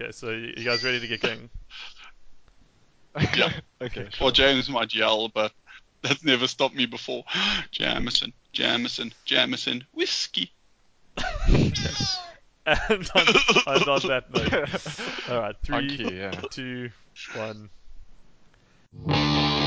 Okay, so you guys ready to get going? Yeah. Okay. Sure. Or James might yell, but that's never stopped me before. Jamison, Jamison, Jamison, whiskey. Yes. And on that note, all right, three, you, yeah. 2, 1.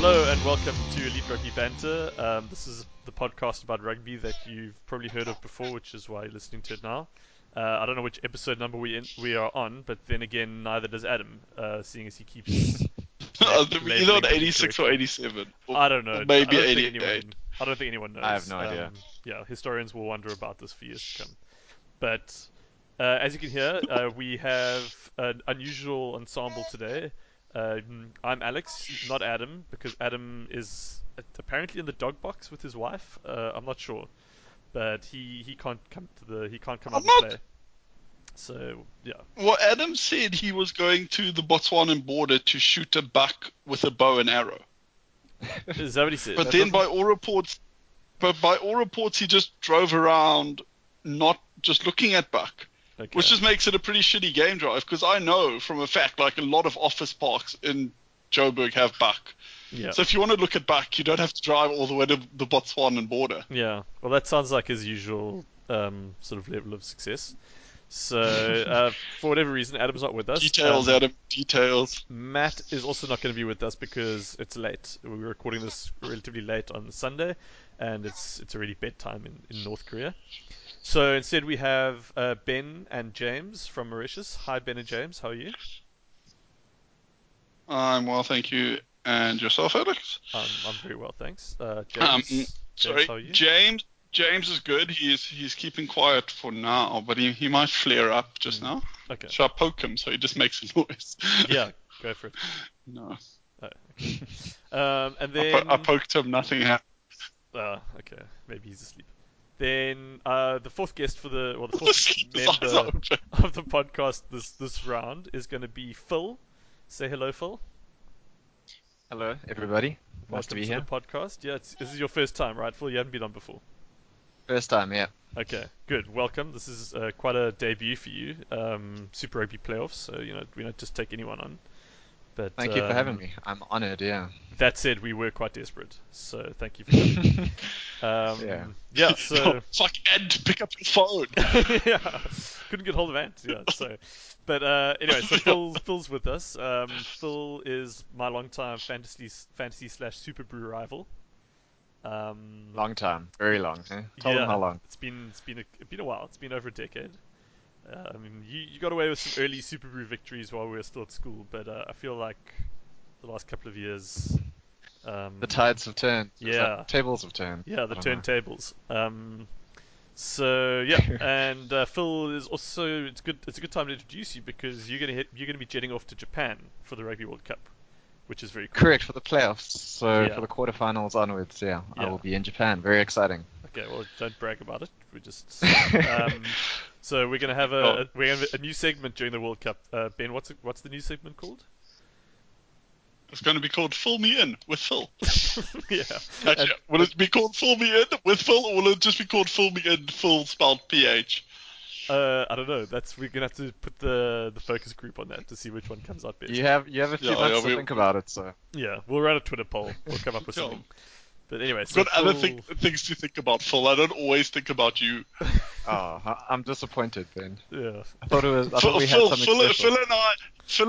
Hello and welcome to Elite Rugby Banter. This is the podcast about rugby that you've probably heard of before, which is why you're listening to it now. I don't know which episode number we are on, but then again, neither does Adam, seeing as he keeps... Either on 86 or 87. Or I don't know. Maybe 88. I don't think anyone knows. I have no idea. Yeah, historians will wonder about this for years to come. But as you can hear, we have an unusual ensemble today. I'm Alex, not Adam, because Adam is apparently in the dog box with his wife. I'm not sure, but he can't come to the play. So yeah. Well, Adam said he was going to the Botswanan border to shoot a buck with a bow and arrow. Is that what he said? But then, by all reports, he just drove around, not just looking at buck. Okay. Which just makes it a pretty shitty game drive, because I know from a fact, like, a lot of office parks in Joburg have buck. Yeah. So if you want to look at buck, you don't have to drive all the way to the Botswanan border. Yeah. Well, that sounds like his usual sort of level of success. So, for whatever reason, Adam's not with us. Details, Adam. Details. Matt is also not going to be with us because it's late. We're recording this relatively late on Sunday, and it's already bedtime in North Korea. So instead we have Ben and James from Mauritius. Hi, Ben and James. How are you? I'm well, thank you. And yourself, Alex? I'm very well, thanks. James, how are you? James is good. He's keeping quiet for now, but he might flare up just now. Okay. Should I poke him so he just makes a noise? Yeah, go for it. No. Oh, okay. And then I poked him. Nothing happened. Okay. Maybe he's asleep. Then the fourth guest for the fourth member of the podcast this round is going to be Phil. Say hello, Phil. Hello, everybody. Nice to be here. Welcome to the podcast. Yeah, this is your first time, right, Phil? You haven't been on before. First time, yeah. Okay, good. Welcome. This is quite a debut for you. Super Rugby playoffs, so you know we don't just take anyone on. But, thank you for having me. I'm honoured, yeah. That said, we were quite desperate, so thank you for coming. Yeah, so... Fuck Ant, pick up your phone! Yeah, couldn't get hold of Ant, yeah, so... But anyway, so Phil's with us. Phil is my long-time fantasy/Super Brew rival. Long time, very long. Eh? Tell them how long. It's been a while, it's been over a decade. I mean, you got away with some early Super Brew victories while we were still at school, but I feel like the last couple of years... the tides have turned. Yeah. Like tables have turned. Yeah, the turntables. So, yeah, and Phil is also... It's a good time to introduce you, because you're going to be jetting off to Japan for the Rugby World Cup, which is very cool. Correct, for the playoffs. So, for the quarterfinals onwards, yeah, I will be in Japan. Very exciting. Okay, well, don't brag about it. We just... So we're going to have a new segment during the World Cup. Ben, what's the new segment called? It's going to be called Fill Me In with Phil. Yeah. Actually, will it be called Fill Me In with Phil, or will it just be called Fill Me In, Phil spelled PH? I don't know. We're going to have to put the focus group on that to see which one comes out best. You have a few months to think about it, so... Yeah, we'll run a Twitter poll. We'll come up with something. But anyway, so got other things to think about, Phil. I don't always think about you. Oh, I'm disappointed, Ben. Yeah, I thought it was. Phil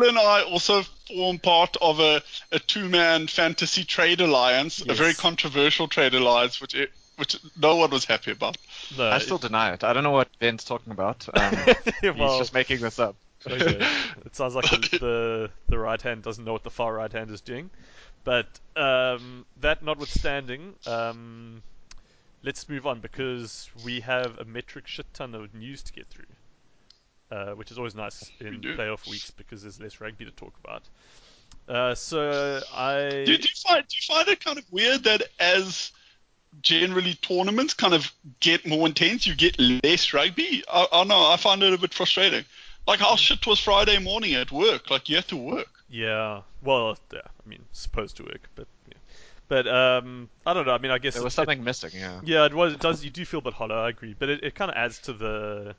and I also form part of a two-man fantasy trade alliance, yes. A very controversial trade alliance, which no one was happy about. No, I still deny it. I don't know what Ben's talking about. Well, he's just making this up. Okay. It sounds like the right hand doesn't know what the far right hand is doing. But that notwithstanding, let's move on, because we have a metric shit ton of news to get through, which is always nice in playoff weeks because there's less rugby to talk about. So I... Do you find it kind of weird that as generally tournaments kind of get more intense. You get less rugby. I know. I find it a bit frustrating. Like how shit was Friday morning at work. Like you had to work. Yeah. Well, yeah, I mean, supposed to work, but yeah. But I don't know. I mean, I guess there was something missing. Yeah. Yeah. It was. It does. You do feel a bit hollow. I agree. But it kind of adds to the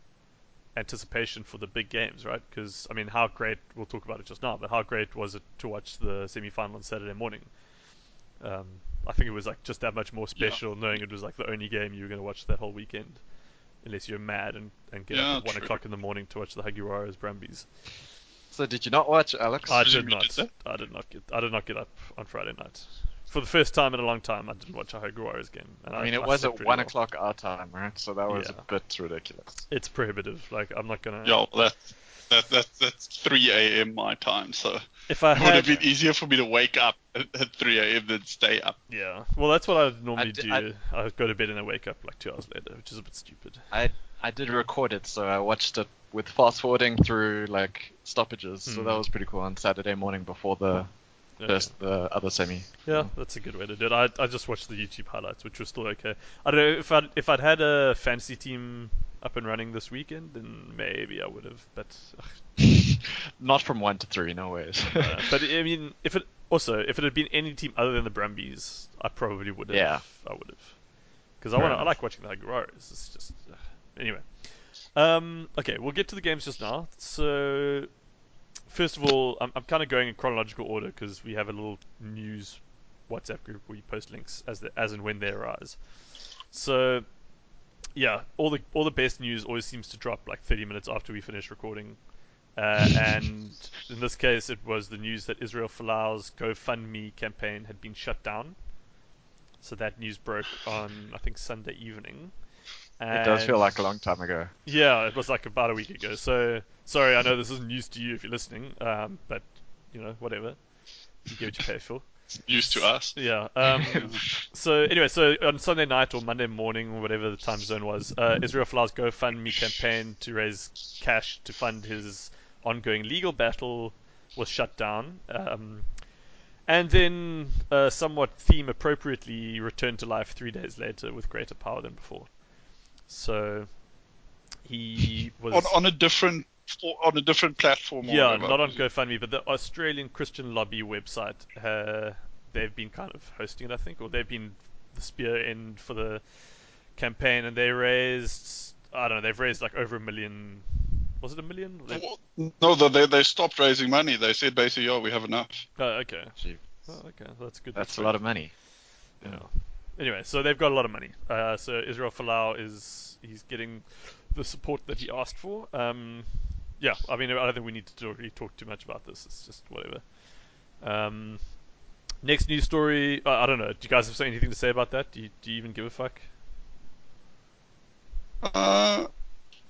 anticipation for the big games, right? Because I mean, how great, we'll talk about it just now, but how great was it to watch the semi-final on Saturday morning? I think it was like just that much more special, yeah, knowing it was like the only game you were going to watch that whole weekend, unless you're mad and get up at 1 o'clock in the morning to watch the Haguaras Brumbies. So did you not watch, Alex? I did not. I did not get up on Friday night. For the first time in a long time, I didn't watch a Haguaras game. And I mean, it was at 1 o'clock our time, right? So that was a bit ridiculous. It's prohibitive. Like, I'm not gonna. Yo, that's 3 a.m. my time. So if I had, it would have been easier for me to wake up at 3 a.m. than stay up. Yeah. Well, that's what I normally do. I go to bed and I wake up like 2 hours later, which is a bit stupid. I did record it, so I watched it with fast forwarding through like stoppages. So that was pretty cool on Saturday morning before the. First, the other semi. Yeah, that's a good way to do it. I just watched the YouTube highlights, which was still okay. I don't know if I'd had a fantasy team up and running this weekend, then maybe I would have. But not from 1 to 3, no ways. But I mean, if it had been any team other than the Brumbies, I probably would have. Yeah. I would have, because I like watching the Haguaras. It's just anyway. Okay, we'll get to the games just now. So. First of all, I'm kind of going in chronological order because we have a little news WhatsApp group where you post links as and when they arise. So, yeah, all the best news always seems to drop like 30 minutes after we finish recording. And in this case, it was the news that Israel Folau's GoFundMe campaign had been shut down. So that news broke on, I think, Sunday evening. And it does feel like a long time ago. Yeah, it was like about a week ago. So, sorry, I know this isn't news to you if you're listening, but, you know, whatever. You get what you pay for. It's news to us. Yeah. So, anyway, so on Sunday night or Monday morning or whatever the time zone was, Israel Folau's GoFundMe campaign to raise cash to fund his ongoing legal battle was shut down. And then, somewhat theme appropriately, returned to life 3 days later with greater power than before. So he was on a different platform. Yeah, not on GoFundMe, but the Australian Christian Lobby website. They've been kind of hosting it, I think, or they've been the spear end for the campaign, and they raised. I don't know. They've raised like over $1 million. Was it $1 million? No, they stopped raising money. They said basically, "Oh, we have enough." Oh, okay. Oh, okay, that's good. That's a lot of money. Yeah. Anyway, so they've got a lot of money. So Israel Folau he's getting the support that he asked for. Yeah, I mean, I don't think we need to really talk too much about this. It's just whatever. Next news story. I don't know. Do you guys have anything to say about that? Do you even give a fuck? Yeah,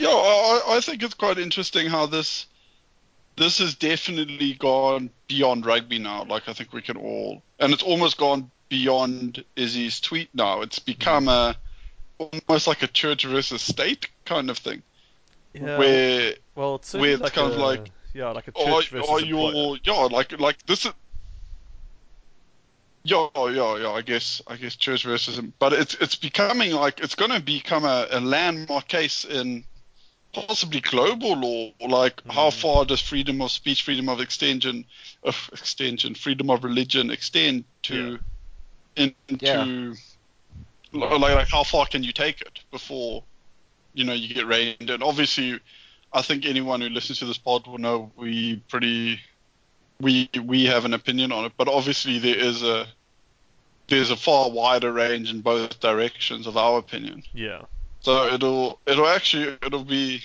I think it's quite interesting how this has definitely gone beyond rugby now. Like, I think we can all, and it's almost gone beyond Izzy's tweet now. It's become almost like a church versus state kind of thing. Yeah. Where it's like kind of like, yeah, like a church versus employer. Yeah, like this is, yeah. I guess church versus, but it's becoming like it's going to become a landmark case in possibly global law. Like, how far does freedom of speech, freedom of extension, freedom of religion extend to? Yeah. Into like how far can you take it before you get reined? And obviously, I think anyone who listens to this pod will know we have an opinion on it. But obviously, there's a far wider range in both directions of our opinion. Yeah. So it'll be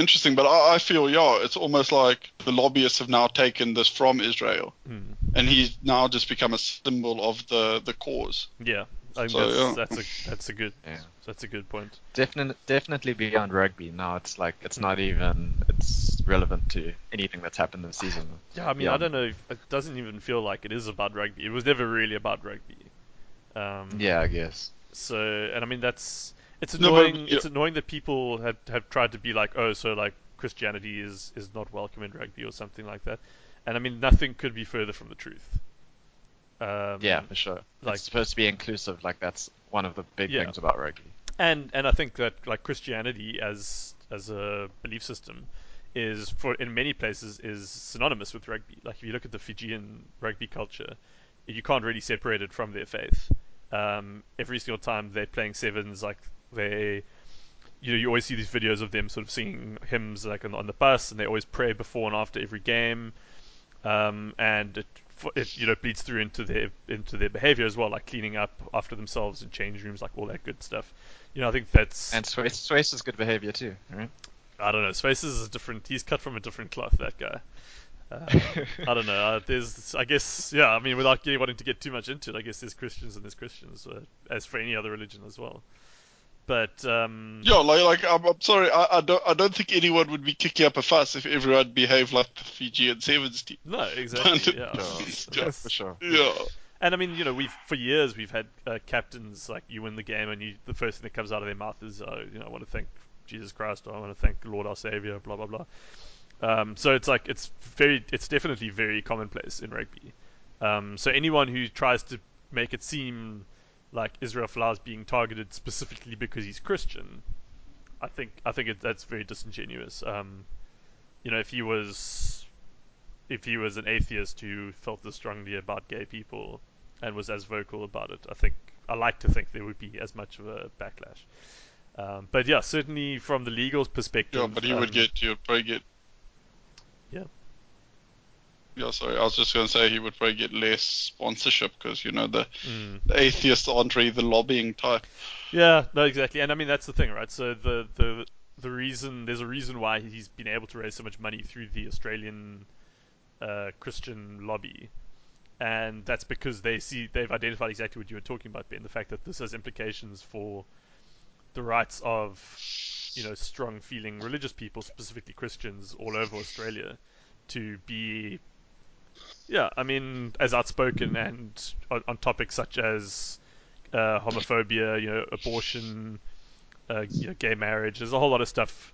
interesting. But I feel it's almost like the lobbyists have now taken this from Israel. Mm. And he's now just become a symbol of the cause. Yeah, I think that's a good point. Definitely beyond rugby now. It's like it's relevant to anything that's happened this season. Yeah, I mean, I don't know. It doesn't even feel like it is about rugby. It was never really about rugby. Yeah, I guess. So, and I mean, it's annoying. No, but, yeah. It's annoying that people have tried to be like, oh, so like Christianity is not welcome in rugby or something like that. And I mean, nothing could be further from the truth. Yeah, for sure. Like, it's supposed to be inclusive. Like, that's one of the big things about rugby. And I think that, like, Christianity as a belief system is, for in many places, is synonymous with rugby. Like, if you look at the Fijian rugby culture, you can't really separate it from their faith. Every single time they're playing sevens, like, they... you always see these videos of them sort of singing hymns, like, on the bus, and they always pray before and after every game, and it bleeds through into their behavior as well, like cleaning up after themselves and change rooms, like all that good stuff. I think that's and Swayze is good behavior too, right? I don't know. Swayze is different. He's cut from a different cloth. That guy. I don't know. Without wanting to get too much into it, I guess there's Christians and there's Christians, as for any other religion as well. But I'm sorry, I don't think anyone would be kicking up a fuss if everyone behaved like the Fijian sevens team. No, exactly. Yeah, for sure. Yeah, and I mean, for years we've had captains, like, you win the game and the first thing that comes out of their mouth is, I want to thank Jesus Christ, or I want to thank Lord our Savior, blah blah blah. So it's like it's definitely very commonplace in rugby. So anyone who tries to make it seem like Israel Folau is being targeted specifically because he's Christian, I think that's very disingenuous. If he was an atheist who felt this strongly about gay people and was as vocal about it, I like to think there would be as much of a backlash. But yeah, certainly from the legal perspective. Yeah, but he would probably get. Yeah. Yeah, sorry. I was just going to say he would probably get less sponsorship because the atheists aren't really the lobbying type. Yeah, no, exactly. And I mean, that's the thing, right? So the reason there's a reason why he's been able to raise so much money through the Australian Christian lobby, and that's because they've identified exactly what you were talking about, Ben. The fact that this has implications for the rights of strong feeling religious people, specifically Christians all over Australia, to be. Yeah, I mean, as outspoken and on topics such as homophobia, abortion, gay marriage. There's a whole lot of stuff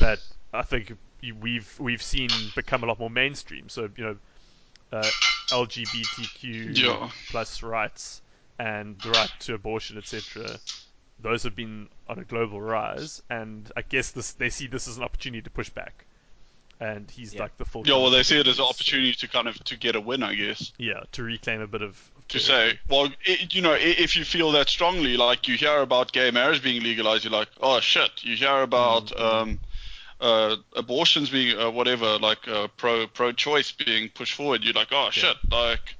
that I think we've seen become a lot more mainstream. So LGBTQ plus rights and the right to abortion, etc. Those have been on a global rise, and I guess they see this as an opportunity to push back. And he's like the full. Yeah, well, they see it as an opportunity to to get a win, I guess. Yeah, to reclaim a bit of. To say, well, if you feel that strongly, like you hear about gay marriage being legalized, you're like, oh shit. You hear about abortions being whatever, like pro-choice being pushed forward. You're like, oh shit, like.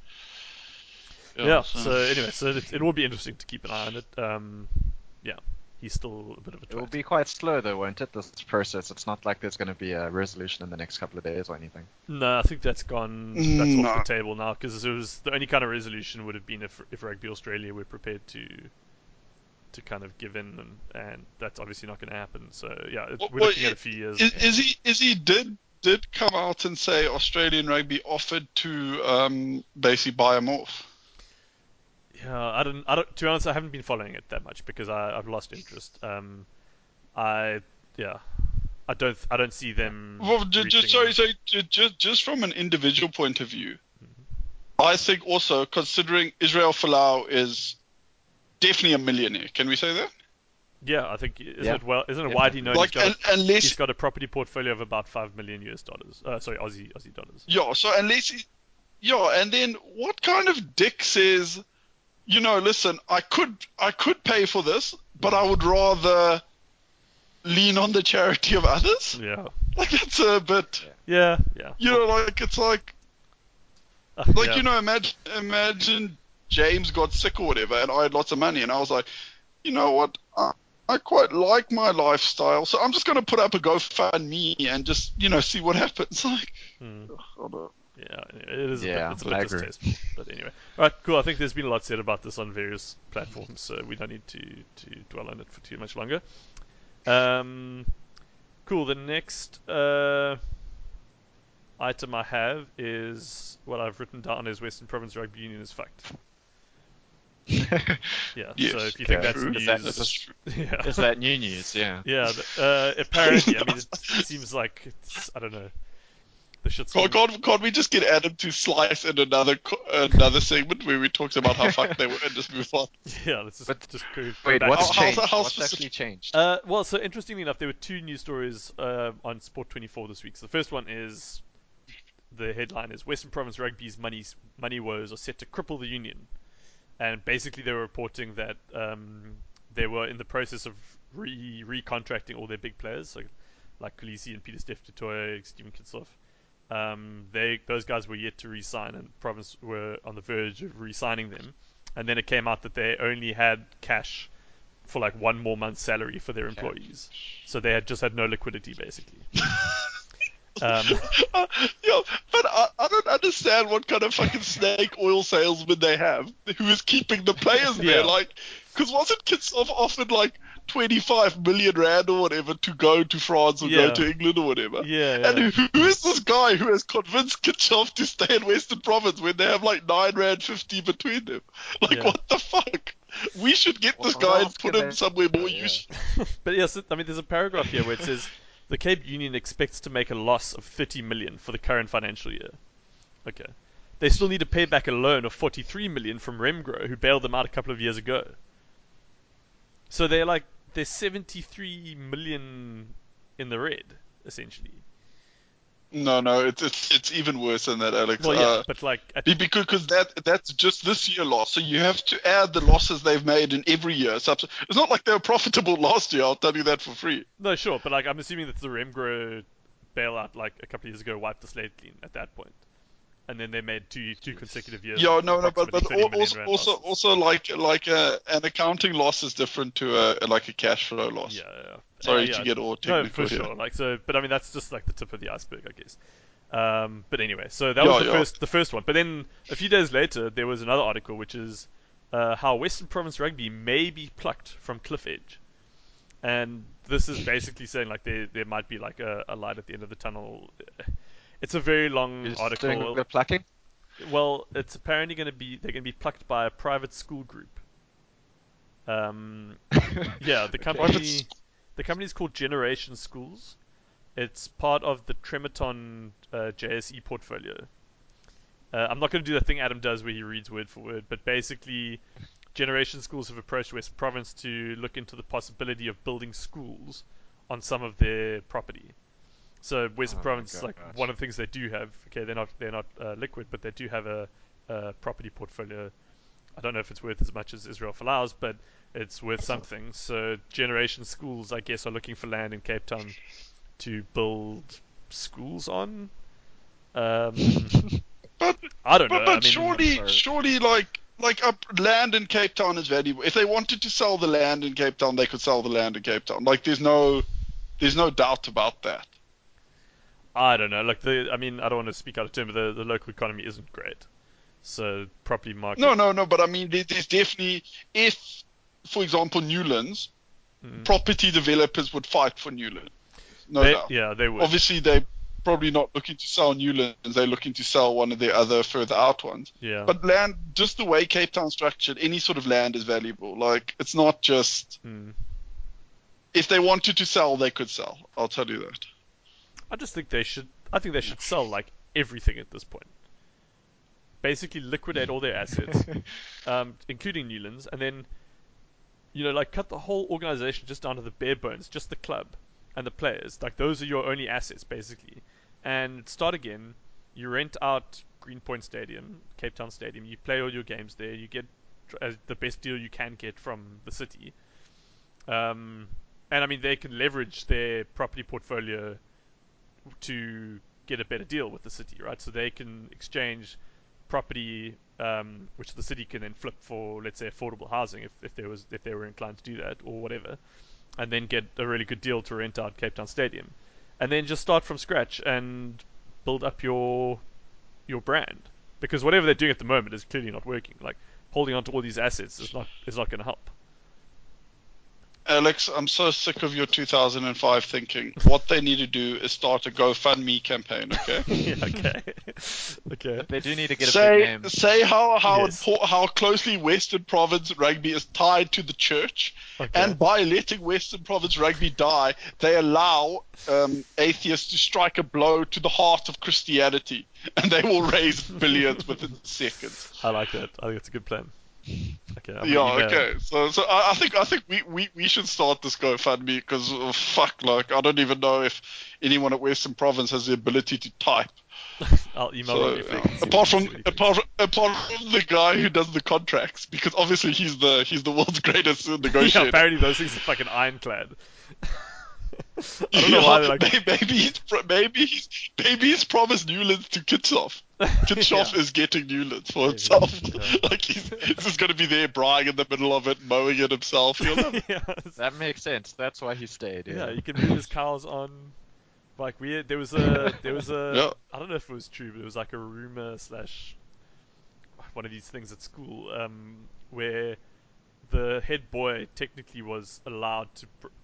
Yeah. So anyway, so it will be interesting to keep an eye on it. Yeah. He's still a bit of a twat. It will be quite slow, though, won't it, this process? It's not like there's going to be a resolution in the next couple of days or anything. No, I think that's off the table now, because it was the only kind of resolution would have been if Rugby Australia were prepared to kind of give in, and that's obviously not going to happen. So yeah, we're looking at a few years. Is he did come out and say Australian rugby offered to basically buy him off? Yeah, I don't. To be honest, I haven't been following it that much because I've lost interest. I don't see them. Well, just from an individual point of view, I think also considering Israel Folau is definitely a millionaire. Can we say that? Yeah, I think isn't it widely known? Like, he's got a property portfolio of about $5 million. Sorry, Aussie dollars. Yeah. So unless, and then what kind of dick says? Listen, I could pay for this, but I would rather lean on the charity of others. Yeah. Like, that's a bit... Yeah, yeah. It's like... Like, imagine James got sick or whatever, and I had lots of money, and I was like, you know what, I quite like my lifestyle, so I'm just going to put up a GoFundMe and just, see what happens. Like... Yeah, it is. Yeah, it's a bit distasteful, but anyway. All right, cool. I think there's been a lot said about this on various platforms, so we don't need to dwell on it for too much longer. Cool. The next item I have is what I've written down is Western Province Rugby Union is fucked. Yeah. Yes, so if you think that's news, is that new news? Yeah. Yeah. Apparently, I mean, it seems like I don't know. They should. Can't we just get Adam to slice in another segment where we talked about how fucked they were and just move on? Yeah, this is just cool. Wait, what's changed? What's actually changed? Well, so interestingly enough, there were two news stories on Sport 24 this week. So the first one is, the headline is, Western Province Rugby's money woes are set to cripple the union. And basically they were reporting that they were in the process of recontracting all their big players, so like Kulisi and Peter Steph-Tutoy, Stephen Kitsloff. Those guys were yet to re-sign, and Province were on the verge of re-signing them. And then it came out that they only had cash for like one more month's salary for their employees. So they had just had no liquidity, basically. But I don't understand what kind of fucking snake oil salesman they have who is keeping the players there. Like, because wasn't Kitsloff offered like 25 million rand or whatever to go to France or go to England or whatever? And who is this guy who has convinced Kitsloff to stay in Western Province when they have like 9 rand 50 between them? Like, what the fuck? We should get this guy and put him somewhere more useful. But yes, I mean, there's a paragraph here where it says, the Cape Union expects to make a loss of 30 million for the current financial year. Okay. They still need to pay back a loan of 43 million from Remgro, who bailed them out a couple of years ago. So they're like, they're 73 million in the red, essentially. No, it's even worse than that, Alex. Well, but like... Because that's just this year loss, so you have to add the losses they've made in every year. It's not like they were profitable last year, I'll tell you that for free. No, sure, but like I'm assuming that the Remgro bailout like a couple of years ago wiped the slate clean at that point. And then they made two consecutive years. Yeah, no, but also like an accounting loss is different to like a cash flow loss. Yeah. Sorry to get all technical. No, for sure. Like so, but I mean that's just like the tip of the iceberg, I guess. But anyway, so that was the first one. But then a few days later, there was another article which is how Western Province Rugby may be plucked from cliff edge, and this is basically saying like there might be like a light at the end of the tunnel. It's a very long article. Doing the plucking? Well, it's apparently they're going to be plucked by a private school group. The company is called Generation Schools. It's part of the Tremeton JSE portfolio. I'm not going to do that thing Adam does where he reads word for word, but basically, Generation Schools have approached West Province to look into the possibility of building schools on some of their property. So Western Province is one of the things they do have. Okay, they're not liquid, but they do have a property portfolio. I don't know if it's worth as much as Israel Folau's, but it's worth something. So Generation Schools, I guess, are looking for land in Cape Town to build schools on. But I don't know. But I mean, surely like land in Cape Town is valuable. If they wanted to sell the land in Cape Town, they could sell the land in Cape Town. Like there's no doubt about that. I don't know. Like I don't want to speak out of turn, but the local economy isn't great, so property market. No. But I mean, there's definitely, if, for example, Newlands, property developers would fight for Newlands. No doubt. Yeah, they would. Obviously, they're probably not looking to sell Newlands. They're looking to sell one of their other further out ones. Yeah. But land, just the way Cape Town's structured, any sort of land is valuable. Like it's not just. If they wanted to sell, they could sell. I'll tell you that. I think they should sell like everything at this point. Basically liquidate all their assets, including Newlands, and then, like cut the whole organization just down to the bare bones, just the club and the players. Like those are your only assets basically. And start again. You rent out Greenpoint Stadium, Cape Town Stadium. You play all your games there. You get the best deal you can get from the city. And I mean they can leverage their property portfolio to get a better deal with the city, right? So they can exchange property, which the city can then flip for, let's say, affordable housing, if they were inclined to do that or whatever, and then get a really good deal to rent out Cape Town Stadium, and then just start from scratch and build up your brand, because whatever they're doing at the moment is clearly not working. Like holding on to all these assets is not going to help. Alex, I'm so sick of your 2005 thinking. What they need to do is start a GoFundMe campaign, okay? Okay. They do need to get a big name. Say how closely Western Province Rugby is tied to the church, and by letting Western Province Rugby die, they allow atheists to strike a blow to the heart of Christianity, and they will raise billions within seconds. I like that. I think it's a good plan. So I think we should start this GoFundMe because I don't even know if anyone at Western Province has the ability to type. I'll email you. Apart from the guy who does the contracts, because obviously he's the world's greatest negotiator. Yeah, apparently those things are fucking ironclad. I don't know why they're like... Maybe he's promised Newlands to Kitshoff. Kitshoff is getting Newlands for himself. This is going to be there, brying in the middle of it, mowing it himself. That makes sense. That's why he stayed. Yeah, you can move his cows on. Like there was a I don't know if it was true, but it was like a rumor / one of these things at school where the head boy technically was allowed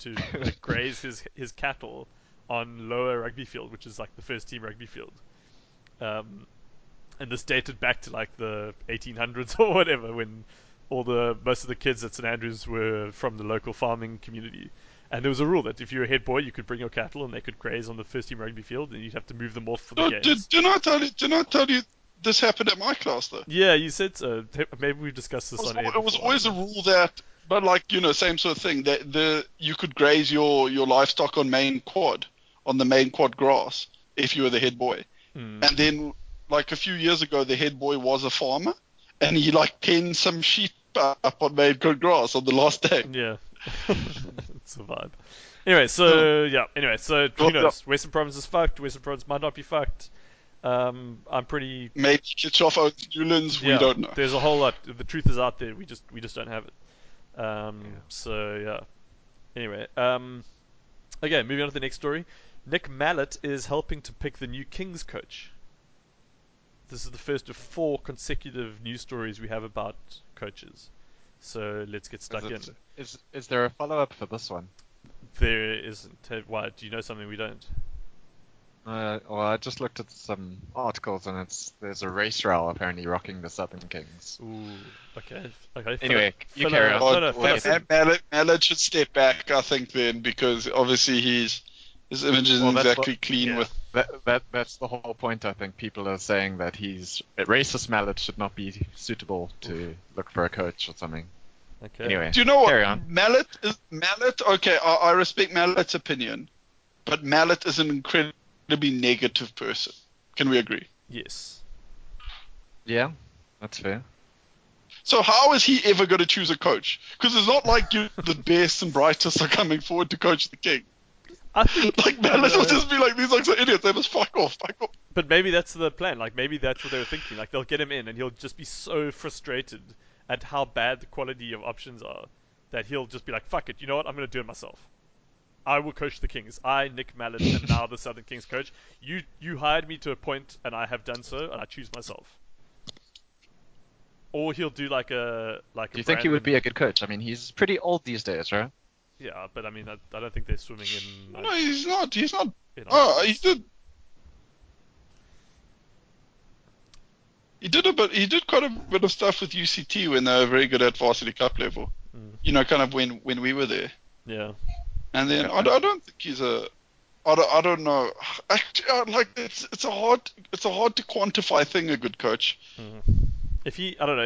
to graze his cattle on lower rugby field, which is like the first team rugby field, and this dated back to like the 1800s or whatever, when most of the kids at St Andrews were from the local farming community, and there was a rule that if you were a head boy, you could bring your cattle and they could graze on the first team rugby field, and you'd have to move them off for the games. Did I tell you? This happened at my class, though. Yeah, you said so. Maybe we've discussed this on air. It was always a rule that, but same sort of thing, that you could graze your livestock on the main quad grass if you were the head boy. Mm. And then, a few years ago, the head boy was a farmer, and he penned some sheep up on main quad grass on the last day. Yeah, it's a vibe. Anyway, so who knows? Yeah. Western Province is fucked. Western Province might not be fucked. I'm pretty... Maybe Kitchoff owns Newlands, we don't know. There's a whole lot. The truth is out there, we just don't have it. So, yeah. Anyway, okay, moving on to the next story. Nick Mallett is helping to pick the new Kings coach. This is the first of 4 consecutive news stories we have about coaches. So, let's get stuck in. Is there a follow-up for this one? There isn't. Why? Do you know something we don't? I just looked at some articles, and there's a race row apparently rocking the Southern Kings. Ooh, okay. Anyway, you carry on. Mallett should step back, I think, then, because obviously his image isn't exactly clean. Yeah. With that's the whole point. I think people are saying that racist Mallett should not be suitable to look for a coach or something. Okay. Anyway, do you know what? Mallett. Okay, I respect Mallett's opinion, but Mallett is an incredibly negative person. Can we agree? Yes. Yeah, that's fair. So how is he ever going to choose a coach? Because it's not the best and brightest are coming forward to coach the King. I think Mallett will just be these are idiots. They must fuck off. But maybe that's the plan. Maybe that's what they were thinking. They'll get him in, and he'll just be so frustrated at how bad the quality of options are that he'll just be fuck it. You know what? I'm going to do it myself. I will coach the Kings. I, Nick Mallett, am now the Southern Kings coach. You hired me to a point, and I have done so, and I choose myself. Or he'll do Do you think he would be a good coach? I mean, he's pretty old these days, right? Yeah, but I mean, I don't think they're swimming in... No, he's not. He's not. He did quite a bit of stuff with UCT when they were very good at Varsity Cup level. Mm. When we were there. Yeah. And then I don't think he's a. I don't know. Actually, it's a hard to quantify thing. A good coach. Mm. If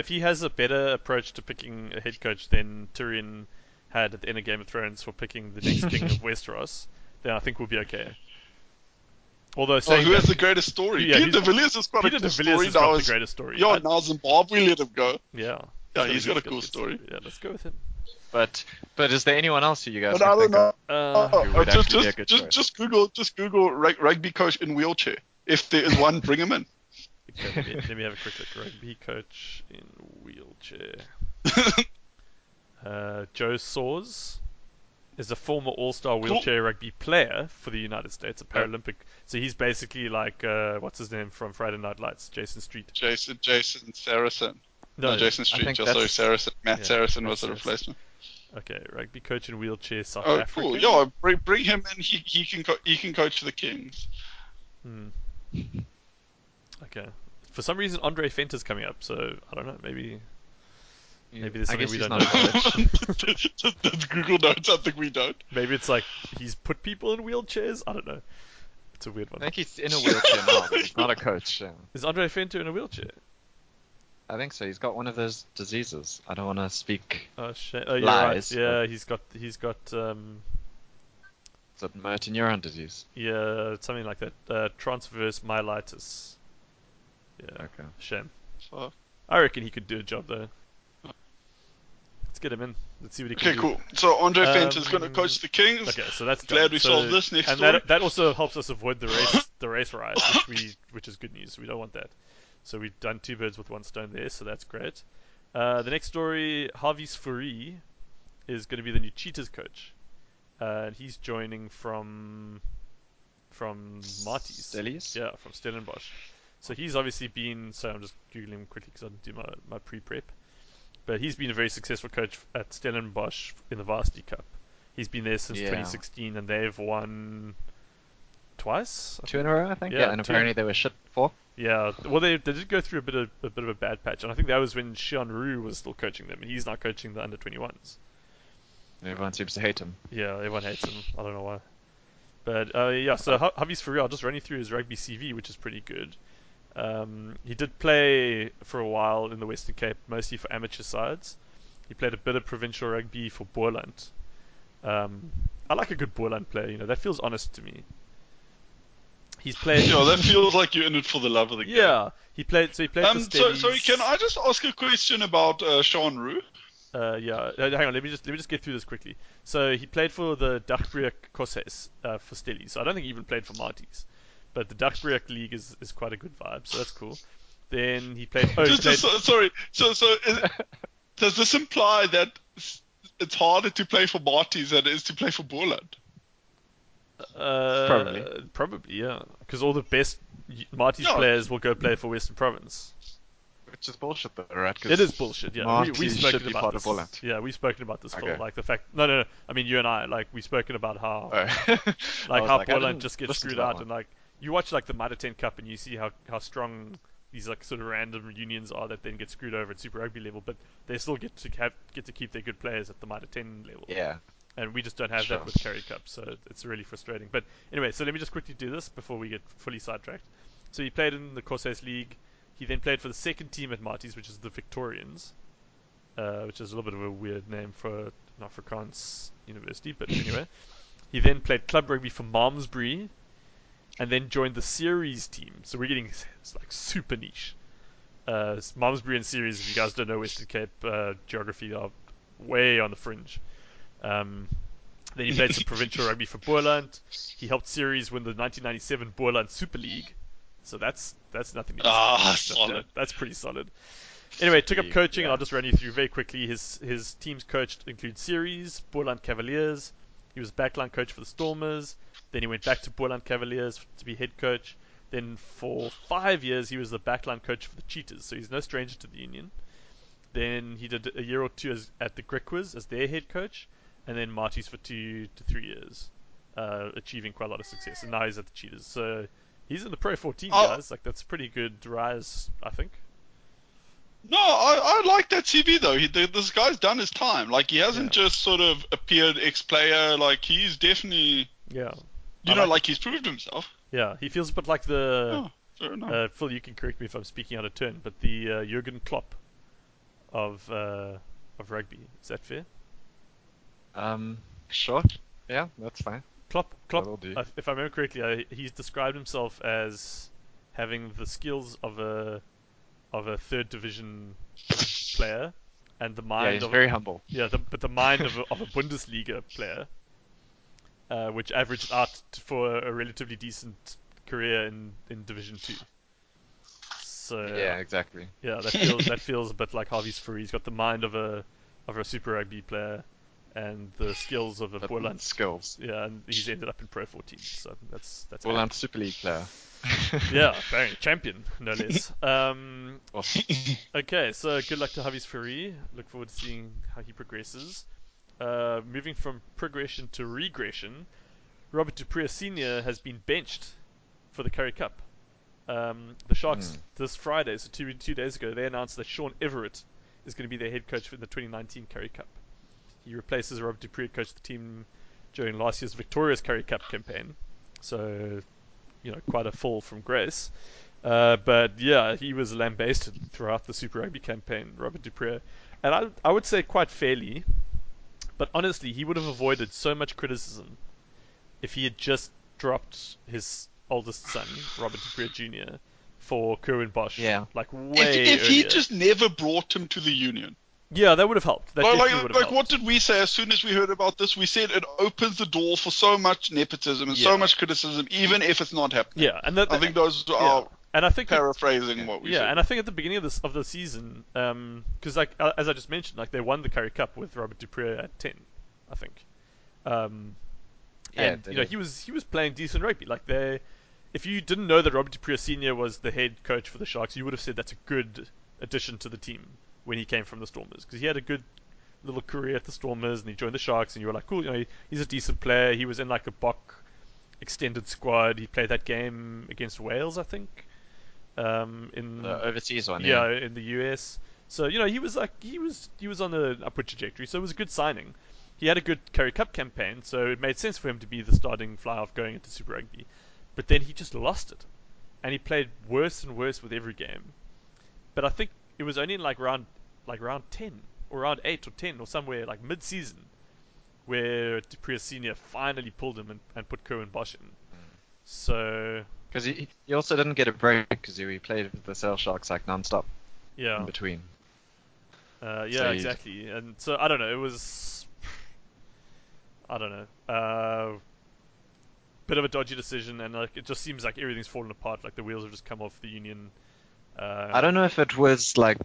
he has a better approach to picking a head coach than Tyrion had at the end of Game of Thrones for picking the next king of Westeros, then I think we'll be okay. Although who has the greatest story? Yeah, Peter de Villiers is quite a cool story. Now the greatest story. Yeah, now Zimbabwe let him go. Yeah. Yeah, he's got a cool story. Yeah, let's go with him. But is there anyone else who you guys think of? Just Google rugby coach in wheelchair. If there is one, bring him in. Okay, let me have a quick look. Rugby coach in wheelchair. Joe Saws is a former all-star wheelchair rugby player for the United States, a Paralympic. So he's basically what's his name from Friday Night Lights? Jason Street. Jason Saracen. No, Jason Street. Saracen. Matt Saracen was the replacement. Okay, rugby coach in wheelchair, South Africa. Oh, cool! Yeah, bring him in. He can coach the Kings. Hmm. Okay. For some reason, Andre Fenter's coming up, so I don't know. Maybe there's something we don't know. Just Google knows something we don't. Maybe it's like he's put people in wheelchairs. I don't know. It's a weird one. I think he's in a wheelchair now. But he's not a coach. Is Andre Fenter in a wheelchair? I think so. He's got one of those diseases. I don't want to speak lies. Right. Yeah, he's got Is that motor neuron disease? Yeah, something like that. Transverse myelitis. Yeah. Okay. Shame. Fuck. I reckon he could do a job though. Let's get him in. Let's see what he can do. Okay, cool. So Andre Fenton's going to coach the Kings. Okay, so that's glad done. We solved this next time. And that also helps us avoid the race riots, which is good news. We don't want that. So we've done two birds with one stone there, so that's great. The next story, Harvey Sfuri is going to be the new Cheetahs coach. And he's joining from Marty's. Stellies? Yeah, from Stellenbosch. So he's obviously been... So I'm just Googling him quickly because I didn't do my pre-prep. But he's been a very successful coach at Stellenbosch in the Varsity Cup. He's been there since 2016 and they've won... twice? Two in a row, I think. Yeah, and apparently they were shit for. Yeah, well, they did go through a bit of a bad patch, and I think that was when Sean Rue was still coaching them, and he's now coaching the under-21s. Everyone seems to hate him. Yeah, everyone hates him. I don't know why. But, yeah, so Harvey Sfuri, I'll just run you through his rugby CV, which is pretty good. He did play for a while in the Western Cape, mostly for amateur sides. He played a bit of provincial rugby for Borland. I like a good Borland player, that feels honest to me. He's played. Yeah, that feels like you're in it for the love of the game. Yeah, he played for Stellies. Sorry, can I just ask a question about Sean Rue? Yeah, hang on. Let me just get through this quickly. So he played for the Dagbrioek Kosses for Stellies. So I don't think he even played for Marties, but the Dagbrioek League is quite a good vibe. So that's cool. Then he played. Oh, sorry. Does this imply that it's harder to play for Marties than it is to play for Borland? Probably, yeah. Because all the best Marty's players will go play for Western Province. Which is bullshit, though, right? It is bullshit. Yeah, we've spoken about this. Yeah, we've spoken about this. Okay. Like the fact, no. I mean, you and I, we've spoken about how, how Borland just gets screwed out, and you watch the Mitre 10 Cup, and you see how strong these sort of random unions are that then get screwed over at Super Rugby level, but they still get to keep their good players at the Mitre 10 level. Yeah. And we just don't have that with Curry Cup, so it's really frustrating. But anyway, so let me just quickly do this before we get fully sidetracked. So he played in the Corsairs League. He then played for the second team at Marty's, which is the Victorians, which is a little bit of a weird name for an Afrikaans university. But anyway, he then played club rugby for Malmesbury and then joined the Series team. So we're getting super niche. Malmesbury and Series, if you guys don't know Western Cape geography, are way on the fringe. Then he played some provincial rugby for Borland. He helped Series win the 1997 Borland Super League, so that's nothing. Solid. That's pretty solid. Anyway, took up coaching. Yeah. I'll just run you through very quickly. His teams coached include Series, Borland Cavaliers. He was backline coach for the Stormers. Then he went back to Borland Cavaliers to be head coach. Then for 5 years he was the backline coach for the Cheetahs. So he's no stranger to the Union. Then he did a year or two at the Griquas as their head coach. And then Marty's for 2 to 3 years, achieving quite a lot of success. And now he's at the Cheetahs. So he's in the Pro 14, guys. That's pretty good rise, I think. No, I like that CV, though. This guy's done his time. He hasn't just sort of appeared ex-player. He's definitely... Yeah. He's proved himself. Yeah, he feels a bit like the... Oh, fair enough. Phil, you can correct me if I'm speaking out of turn, but the Jurgen Klopp of rugby. Is that fair? Sure. Yeah, that's fine. Klopp, if I remember correctly, he's described himself as having the skills of a third division player and the mind. Yeah, he's very humble. Yeah, but the mind of a Bundesliga player, which averaged out for a relatively decent career in Division 2. So yeah, exactly. Yeah, that feels a bit like Harvey Sfuri. He's got the mind of a Super Rugby player. And the skills of a Borland skills. Yeah, and he's ended up in Pro 14. So that's Borland Super League player. Yeah, bang, champion, no less. Okay, so good luck to Harvey Sfuri. Look forward to seeing how he progresses. moving from progression to regression, Robert Dupree Sr. has been benched for the Curry Cup. The Sharks this Friday, so two days ago, they announced that Sean Everett is going to be their head coach for the 2019 Curry Cup. He replaces Robert Dupree, who coached the team during last year's victorious Curry Cup campaign. So, you know, quite a fall from grace. But yeah, he was lambasted throughout the Super Rugby campaign, Robert Dupree. And I would say quite fairly, but honestly, he would have avoided so much criticism if he had just dropped his oldest son, Robert Dupree Jr., for Kerwin Bosch. Yeah. Like, way If he just never brought him to the Union. Yeah, that would have helped. That like, what did we say as soon as we heard about this? We said it opens the door for so much nepotism and so much criticism, even if it's not happening. Yeah, and I think those are paraphrasing what we said. Yeah, and I think at the beginning of this of the season, because like as I just mentioned, like they won the Curry Cup with Robert Dupree at 10, I think. And you know he was playing decent rugby. Like they, if you didn't know that Robert Dupree Sr. was the head coach for the Sharks, you would have said that's a good addition to the team when he came from the Stormers, because he had a good little career at the Stormers and he joined the Sharks and you were like, cool, you know, he's a decent player. He was in like a Bok extended squad. He played that game against Wales, I think, in the overseas one, in the US. So you know he was on an upward trajectory, so it was a good signing. He had a good Curry Cup campaign, so it made sense for him to be the starting fly-half going into Super Rugby. But then he just lost it, and he played worse and worse with every game. But I think it was only in round 10 or round 8 or 10 or somewhere like mid-season where Dupree Sr. finally pulled him and put Kerwin Bosch in. So because he also didn't get a break because he played with the Sale Sharks like non-stop in between. Exactly. And so I don't know, it was bit of a dodgy decision, and like it just seems like everything's fallen apart, like the wheels have just come off the Union. I don't know if it was like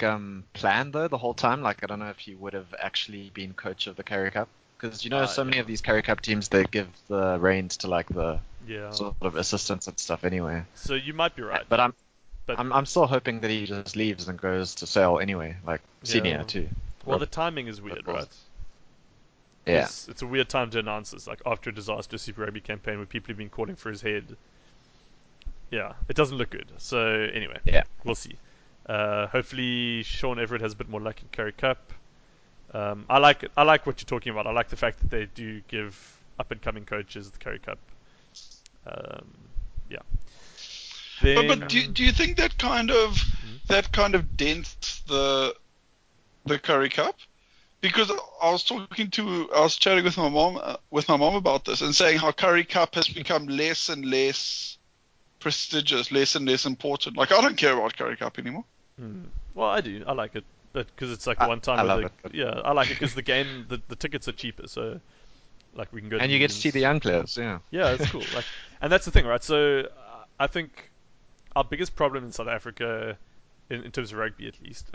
planned though the whole time. Like I don't know if he would have actually been coach of the Curry Cup, because you know so many of these Curry Cup teams they give the reins to like the sort of assistants and stuff anyway. So you might be right, but I'm still hoping that he just leaves and goes to Sale anyway, like Senior too. Well, the timing is weird, right? Yeah, it's a weird time to announce this, like after a disastrous Super Rugby campaign where people have been calling for his head. Yeah, it doesn't look good. So anyway, we'll see. Hopefully Sean Everett has a bit more luck in Curry Cup. I like it. I like what you're talking about. I like the fact that they do give up and coming coaches the Curry Cup. Then, but do you think that kind of dents the Curry Cup? Because I was chatting with my mom about this and saying how Curry Cup has become less and less prestigious, less and less important. Like I don't care about Curry Cup anymore. Well, I do. I like it because it's like one time. I like it because the game, the tickets are cheaper, so like we can go. And you get to see the young players. Yeah. Yeah, it's cool. Like, and that's the thing, right? So I think our biggest problem in South Africa, in terms of rugby at least,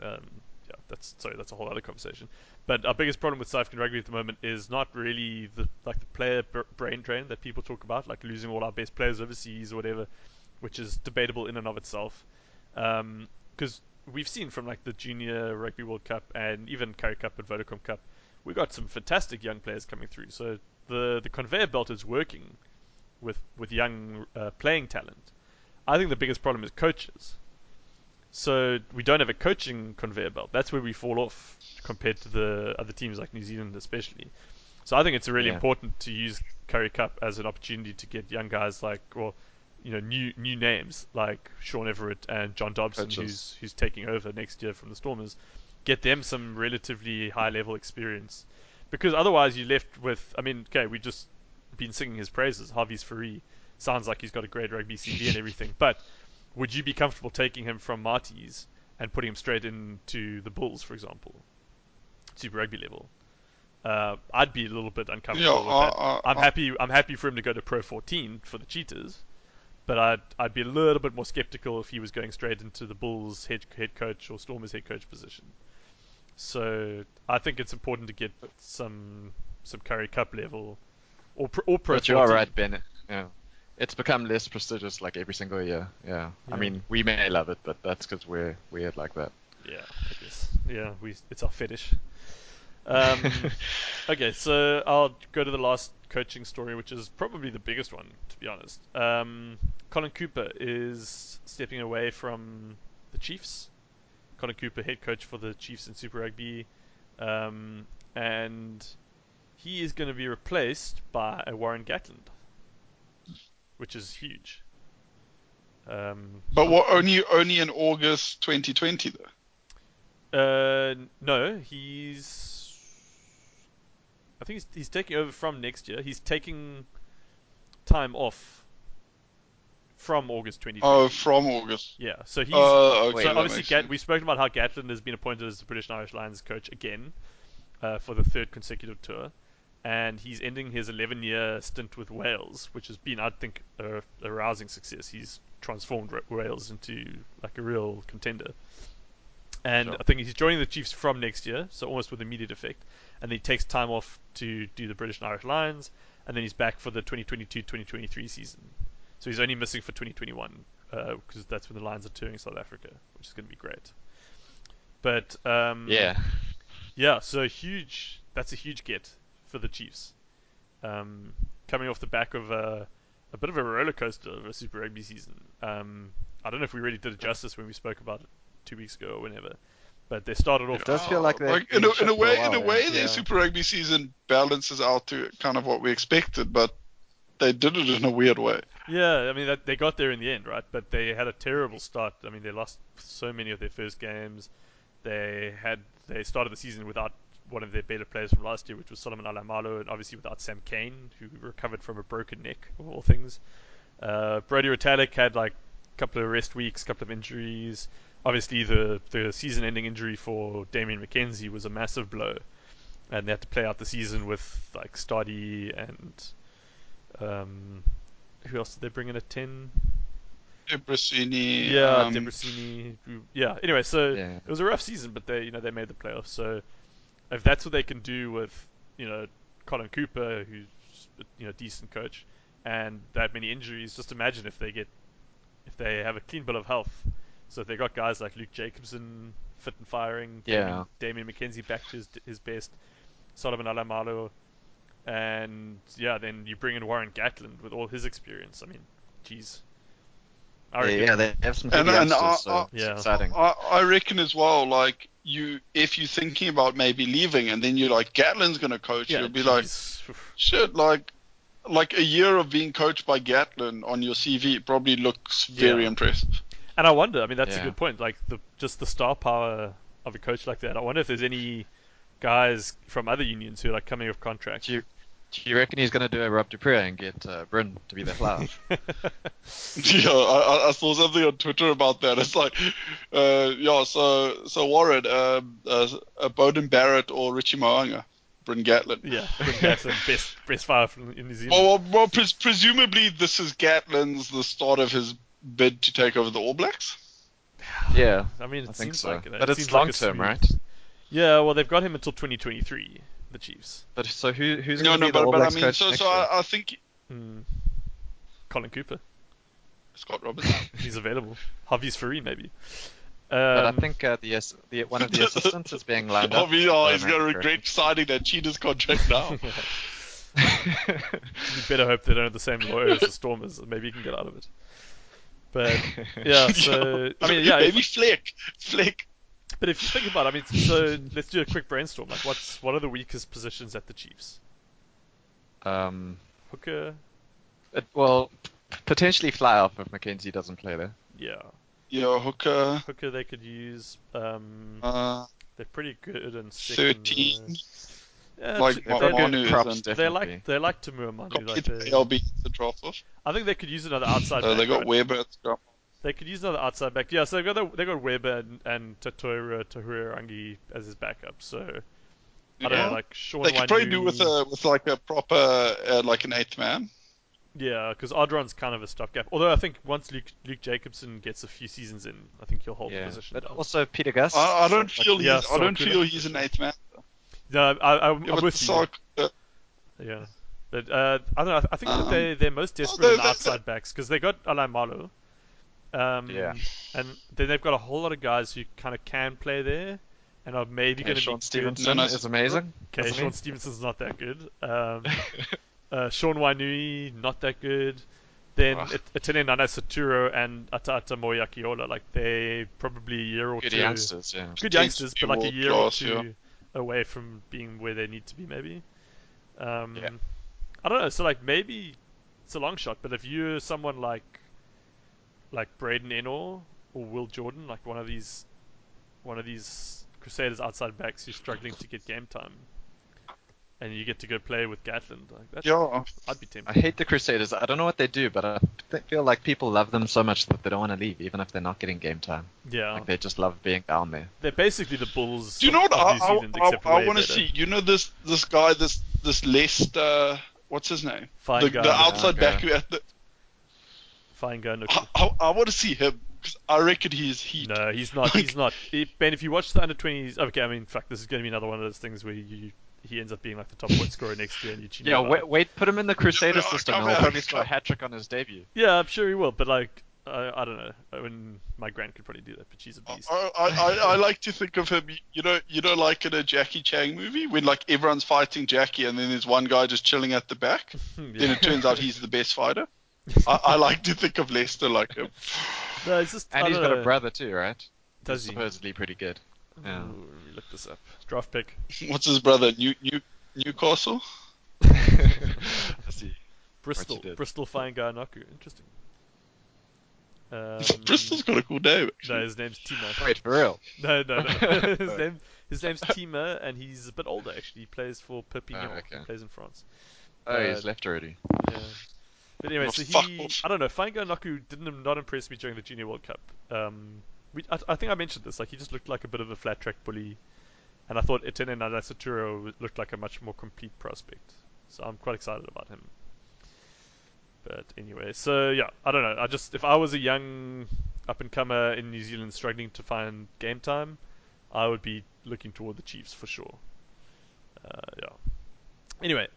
that's a whole other conversation. But our biggest problem with South African rugby at the moment is not really the player brain drain that people talk about, like losing all our best players overseas or whatever, which is debatable in and of itself, because we've seen from like the Junior Rugby World Cup and even Curry Cup and Vodacom Cup, we got some fantastic young players coming through. So the conveyor belt is working with young playing talent. I think the biggest problem is coaches. So we don't have a coaching conveyor belt. That's where we fall off compared to the other teams like New Zealand especially. So I think it's really important to use Curry Cup as an opportunity to get young guys like new names like Sean Everett and John Dobson, who's taking over next year from the Stormers, get them some relatively high level experience, because otherwise you're left with we've just been singing his praises. Harvey Sfuri sounds like he's got a great rugby CV and everything, but would you be comfortable taking him from Marty's and putting him straight into the Bulls, for example, Super Rugby level? I'd be a little bit uncomfortable with that. I'm happy for him to go to Pro 14 for the Cheetahs, but I'd be a little bit more skeptical if he was going straight into the Bulls head coach or Stormers head coach position. So I think it's important to get some Curry Cup level or Pro 14. But you are right, Ben. Yeah, it's become less prestigious like every single year. Yeah, yeah. I mean we may love it, but that's because we're weird like that. Yeah, I guess. Yeah, it's our fetish. Okay, so I'll go to the last coaching story, which is probably the biggest one, to be honest. Colin Cooper is stepping away from the Chiefs. Colin Cooper, head coach for the Chiefs in Super Rugby, and he is going to be replaced by Warren Gatland, which is huge. But only in August 2020, though. No, I think he's taking over from next year. He's taking time off from August 2020. Oh, from August. Yeah, so he's... so obviously, we've spoken about how Gatland has been appointed as the British and Irish Lions coach again for the third consecutive tour. And he's ending his 11-year stint with Wales, which has been, I think, a rousing success. He's transformed Wales into like a real contender. And sure. I think he's joining the Chiefs from next year, so almost with immediate effect. And then he takes time off to do the British and Irish Lions, and then he's back for the 2022-2023 season. So he's only missing for 2021, because that's when the Lions are touring South Africa, which is going to be great. But, yeah, so huge, that's a huge get for the Chiefs. Coming off the back of a bit of a roller coaster of a Super Rugby season. I don't know if we really did it justice when we spoke about it 2 weeks ago or whenever, but they started off. It does feel like in a way, their Super Rugby season balances out to kind of what we expected, but they did it in a weird way. Yeah, I mean they got there in the end, right? But they had a terrible start. I mean they lost so many of their first games. They started the season without one of their better players from last year, which was Solomon Alamalo, and obviously without Sam Kane, who recovered from a broken neck of all things. Brodie Retallick had like a couple of rest weeks, a couple of injuries. Obviously, the season-ending injury for Damian McKenzie was a massive blow, and they had to play out the season with like Stadi and who else did they bring in at 10? Debrasini. Yeah, Debrasini. Yeah. Anyway, so it was a rough season, but they made the playoffs. So if that's what they can do with Colin Cooper, who's a decent coach, and that many injuries, just imagine if they have a clean bill of health. So they got guys like Luke Jacobson fit and firing, Damian McKenzie back to his best, Solomon Alamalo, and then you bring in Warren Gatland with all his experience. I mean, geez. They have some good youngsters, so it's exciting. I reckon as well, like, if you're thinking about maybe leaving and then you're like, Gatland's going to coach, you'll be like, shit, like a year of being coached by Gatland on your CV probably looks very impressive. And I wonder, I mean, that's a good point, like, just the star power of a coach like that. I wonder if there's any guys from other unions who are, like, coming off contract. Do you reckon he's going to do a Rob Dupree and get Bryn to be the flower? I saw something on Twitter about that. It's like, so Warren, Bowden Barrett or Richie Moanga. Bryn Gatland. Yeah, Bryn Gatland, best flower from New Zealand. Well, presumably this is Gatland's, the start of his bid to take over the All Blacks? Yeah, I mean, it seems like it. But it's long term, right? Yeah, well, they've got him until 2023, the Chiefs. But so who's going to be the All Blacks coach next year? So I think Colin Cooper, Scott Robertson, he's available. Harvey Sfuri, maybe. But I think one of the assistants is being lined up. He's going to regret signing that Cheetahs contract now. You better hope they don't have the same lawyer as the Stormers. Maybe you can get out of it. But yeah, so I mean, yeah, maybe Flick. But if you think about it, I mean, so let's do a quick brainstorm. Like, what are the weakest positions at the Chiefs? Hooker. Well, potentially fly off if McKenzie doesn't play there. Yeah. Yeah, Hooker. Hooker they could use. They're pretty good in second. 13. They like Tamua Manu. I think they could use another outside back. They got Weber at the drop. They could use another outside back. Yeah, so they got Weber and Tahuirangi as his backup. So I don't know, like Sean. They could Wanu, probably do with like a proper like an eighth man. Yeah, because Ardron's kind of a stopgap. Although I think once Luke Jacobson gets a few seasons in, I think he'll hold the position. But also Peter Gus. I don't feel he's an eighth man. No, I'm with you. Yeah, but I don't know. I think that they're most desperate in outside backs because they got Alamalo, and then they've got a whole lot of guys who kind of can play there, and are maybe going to be Stevenson good. Is amazing. Okay, Sean Stevenson's not that good. Sean Wainui, not that good. Then Etene Nana Saturo and Atata Moyakiola, like they probably a year or two. Good youngsters, yeah. Good youngsters, but like a year or two away from being where they need to be, maybe. Yeah. I don't know. So like maybe it's a long shot, but if you're someone like Braden Enor or Will Jordan, like one of these Crusaders outside backs who's struggling to get game time, and you get to go play with Gatland. Like that's, yeah, I'd be tempted. I hate the Crusaders. I don't know what they do, but I feel like people love them so much that they don't want to leave, even if they're not getting game time. Yeah. Like, they just love being down there. They're basically the Bulls. Do you know what I want to see? You know this guy, this Leicester... What's his name? Fine Guy. The outside back who at the... Fine Guy Naku. I want to see him, because I reckon he is heat. No, he's not. He's not. Ben, if you watch the under-20s... Okay, I mean, fuck, this is going to be another one of those things where he ends up being like the top point scorer next year. And yeah, wait, put him in the Crusaders system and he'll probably score a hat-trick on his debut. Yeah, I'm sure he will, but like, I don't know. I mean, my gran could probably do that, but she's a beast. I like to think of him, you know, like in a Jackie Chan movie, when like everyone's fighting Jackie and then there's one guy just chilling at the back, then it turns out he's the best fighter. I like to think of Leicester like him. No, it's just, and he's got a brother too, right? Does he? Supposedly pretty good. Yeah. Ooh, let me look this up. Draft pick. What's his brother? Newcastle? See. Bristol Fine Guy Naku. Interesting. Bristol's got a cool name, actually. No, his name's Tima. Wait, for real? No. His name's Tima, and he's a bit older, actually. He plays for Perpignan. He plays in France. He's left already. Yeah. But anyway, I don't know, Fine Guy Naku did not impress me during the Junior World Cup. I think I mentioned this. Like, he just looked like a bit of a flat track bully, and I thought Etene Nana Saturo looked like a much more complete prospect. So I'm quite excited about him. But anyway, so yeah, I don't know. If I was a young up and comer in New Zealand struggling to find game time, I would be looking toward the Chiefs for sure. Yeah. Anyway,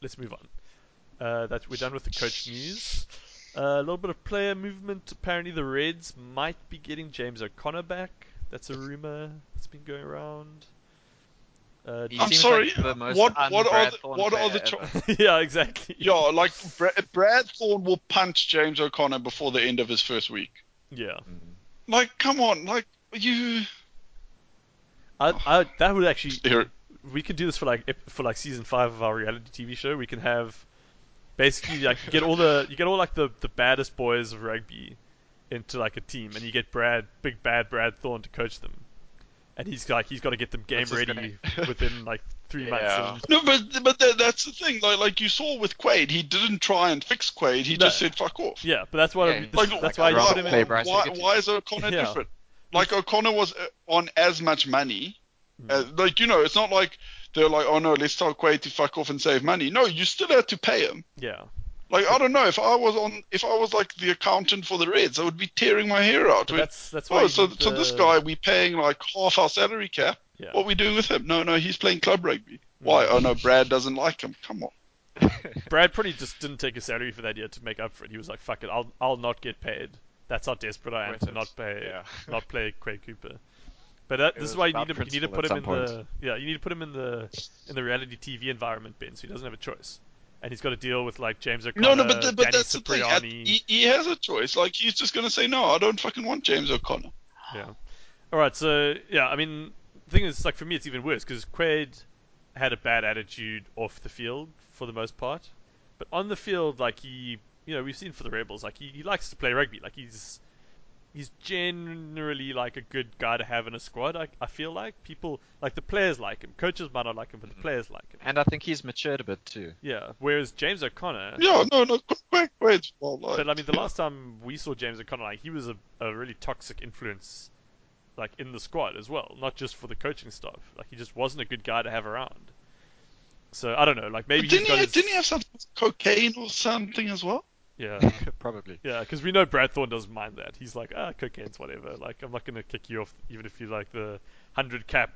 let's move on. We're done with the coach news. A little bit of player movement. Apparently the Reds might be getting James O'Connor back. That's a rumor that's been going around. I'm sorry. Like what are the yeah, exactly. Yeah, like Brad Thorn will punch James O'Connor before the end of his first week. Yeah. Like, come on, like you. That would actually. We could do this for season 5 of our reality TV show. We can have. Basically, like you get all the baddest boys of rugby into like a team, and you get big bad Brad Thorn to coach them, and he's got to get them game ready within like 3 months. No, but that's the thing. Like you saw with Quade, he didn't try and fix Quade. He just said fuck off. Yeah, but that's what. Yeah. Why is O'Connor different? Like O'Connor was on as much money. Like, you know, it's not like they're like, oh no, let's tell Quade to fuck off and save money. No, you still had to pay him. Yeah. Like, I don't know, if I was like the accountant for the Reds, I would be tearing my hair out. So this guy, we're paying like half our salary cap. Yeah. What are we doing with him? No, he's playing club rugby. Why? Oh no, Brad doesn't like him. Come on. Brad probably just didn't take a salary for that year to make up for it. He was like, fuck it, I'll not get paid. That's how desperate I am not play Quade Cooper. But this is why you need to put him in the reality TV environment, Ben. So he doesn't have a choice, and he's got to deal with like James O'Connor. No, but that's the thing. He has a choice. Like he's just going to say no. I don't fucking want James O'Connor. Yeah. All right. So yeah, I mean, the thing is, like for me, it's even worse because Quade had a bad attitude off the field for the most part, but on the field, like we've seen for the Rebels, like he likes to play rugby. Like he's generally like a good guy to have in a squad. I feel like people like the players like him. Coaches might not like him, but the players like him. And I think he's matured a bit too. Yeah. Whereas James O'Connor. Yeah. No. Quade's well liked. But I mean, the last time we saw James O'Connor, like he was a really toxic influence, like in the squad as well, not just for the coaching staff. Like he just wasn't a good guy to have around. So I don't know. Like maybe didn't he have something cocaine or something as well? Yeah, probably. Yeah, because we know Brad Thorn doesn't mind that. He's like, cocaine's whatever. Like, I'm not going to kick you off, even if you're like the 100 cap